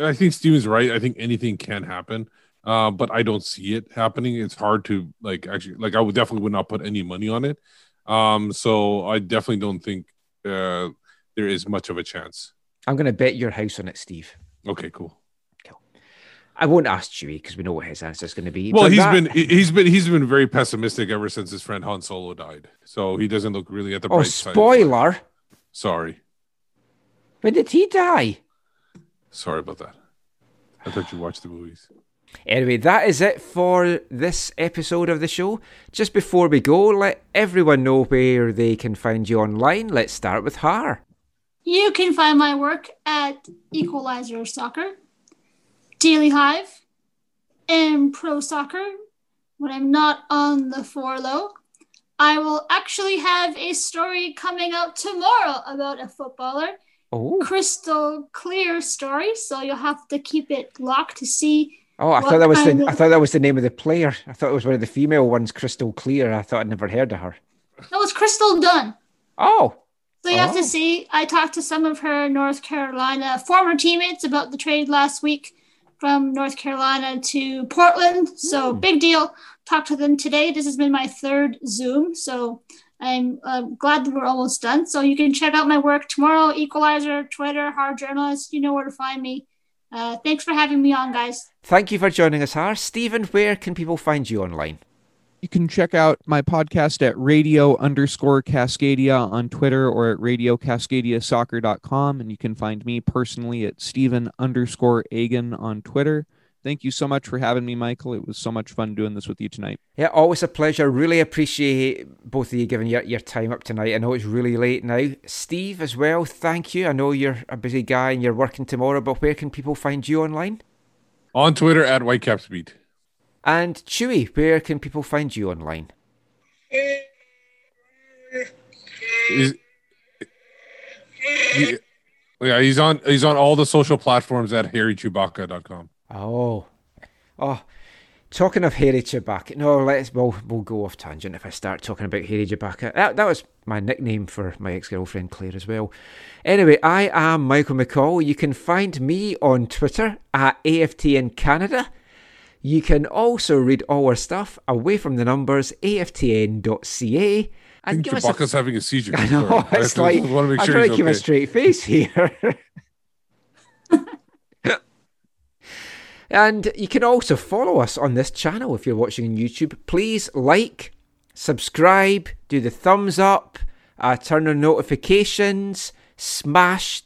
I think Steven's right. I think anything can happen. Uh, but I don't see it happening. It's hard to like actually like I would definitely would not put any money on it. Um, so I definitely don't think uh, there is much of a chance. I'm going to bet your house on it, Steve. Okay, cool. Cool. I won't ask Chewy because we know what his answer is going to be. Well, he's that... been he's been he's been very pessimistic ever since his friend Han Solo died. So he doesn't look really at the oh, bright side. Oh, spoiler! Sorry. When did he die? Sorry about that. I thought you watched the movies. Anyway, that is it for this episode of the show. Just before we go, let everyone know where they can find you online. Let's start with Har. You can find my work at Equalizer Soccer, Daily Hive, and Pro Soccer when I'm not on the four low. I will actually have a story coming out tomorrow about a footballer. Oh. Crystal clear story, so you'll have to keep it locked to see. Oh, I thought that was the of... I thought that was the name of the player. I thought it was one of the female ones, Crystal Clear. I thought I'd never heard of her. No, it's Crystal Dunn. Oh. So you oh. have to see. I talked to some of her North Carolina former teammates about the trade last week from North Carolina to Portland. So mm. big deal. Talked to them today. This has been my third Zoom, so I'm uh, glad that we're almost done. So you can check out my work tomorrow, Equalizer, Twitter, Hard Journalist. You know where to find me. Uh, thanks for having me on, guys. Thank you for joining us, Har. Stephen, where can people find you online? You can check out my podcast at radio underscore Cascadia on Twitter or at radio cascadia soccer dot com. And you can find me personally at Stephen underscore Agan on Twitter. Thank you so much for having me, Michael. It was so much fun doing this with you tonight. Yeah, always a pleasure. Really appreciate both of you giving your, your time up tonight. I know it's really late now. Steve, as well, thank you. I know you're a busy guy and you're working tomorrow, but where can people find you online? On Twitter at WhitecapsBeat. And Chewy, where can people find you online? He's, he, yeah, he's on, he's on all the social platforms at hairy chewbacca dot com. Oh, oh! Talking of hairy Chewbacca, no, let's we'll, we'll go off tangent if I start talking about hairy Chewbacca. That that was my nickname for my ex-girlfriend Claire as well. Anyway, I am Michael McCall. You can find me on Twitter at A F T N Canada. You can also read all our stuff away from the numbers A F T N dot C A. And I think Chewbacca's a... having a seizure. I know. Sorry. It's I like I want to make sure I'm trying to keep okay. a straight face here. And you can also follow us on this channel if you're watching on YouTube. Please like, subscribe, do the thumbs up, uh, turn on notifications, smash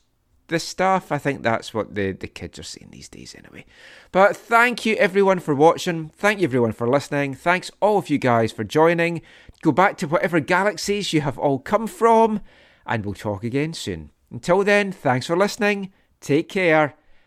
the stuff. I think that's what the, the kids are saying these days anyway. But thank you everyone for watching. Thank you everyone for listening. Thanks all of you guys for joining. Go back to whatever galaxies you have all come from. And we'll talk again soon. Until then, thanks for listening. Take care.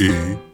E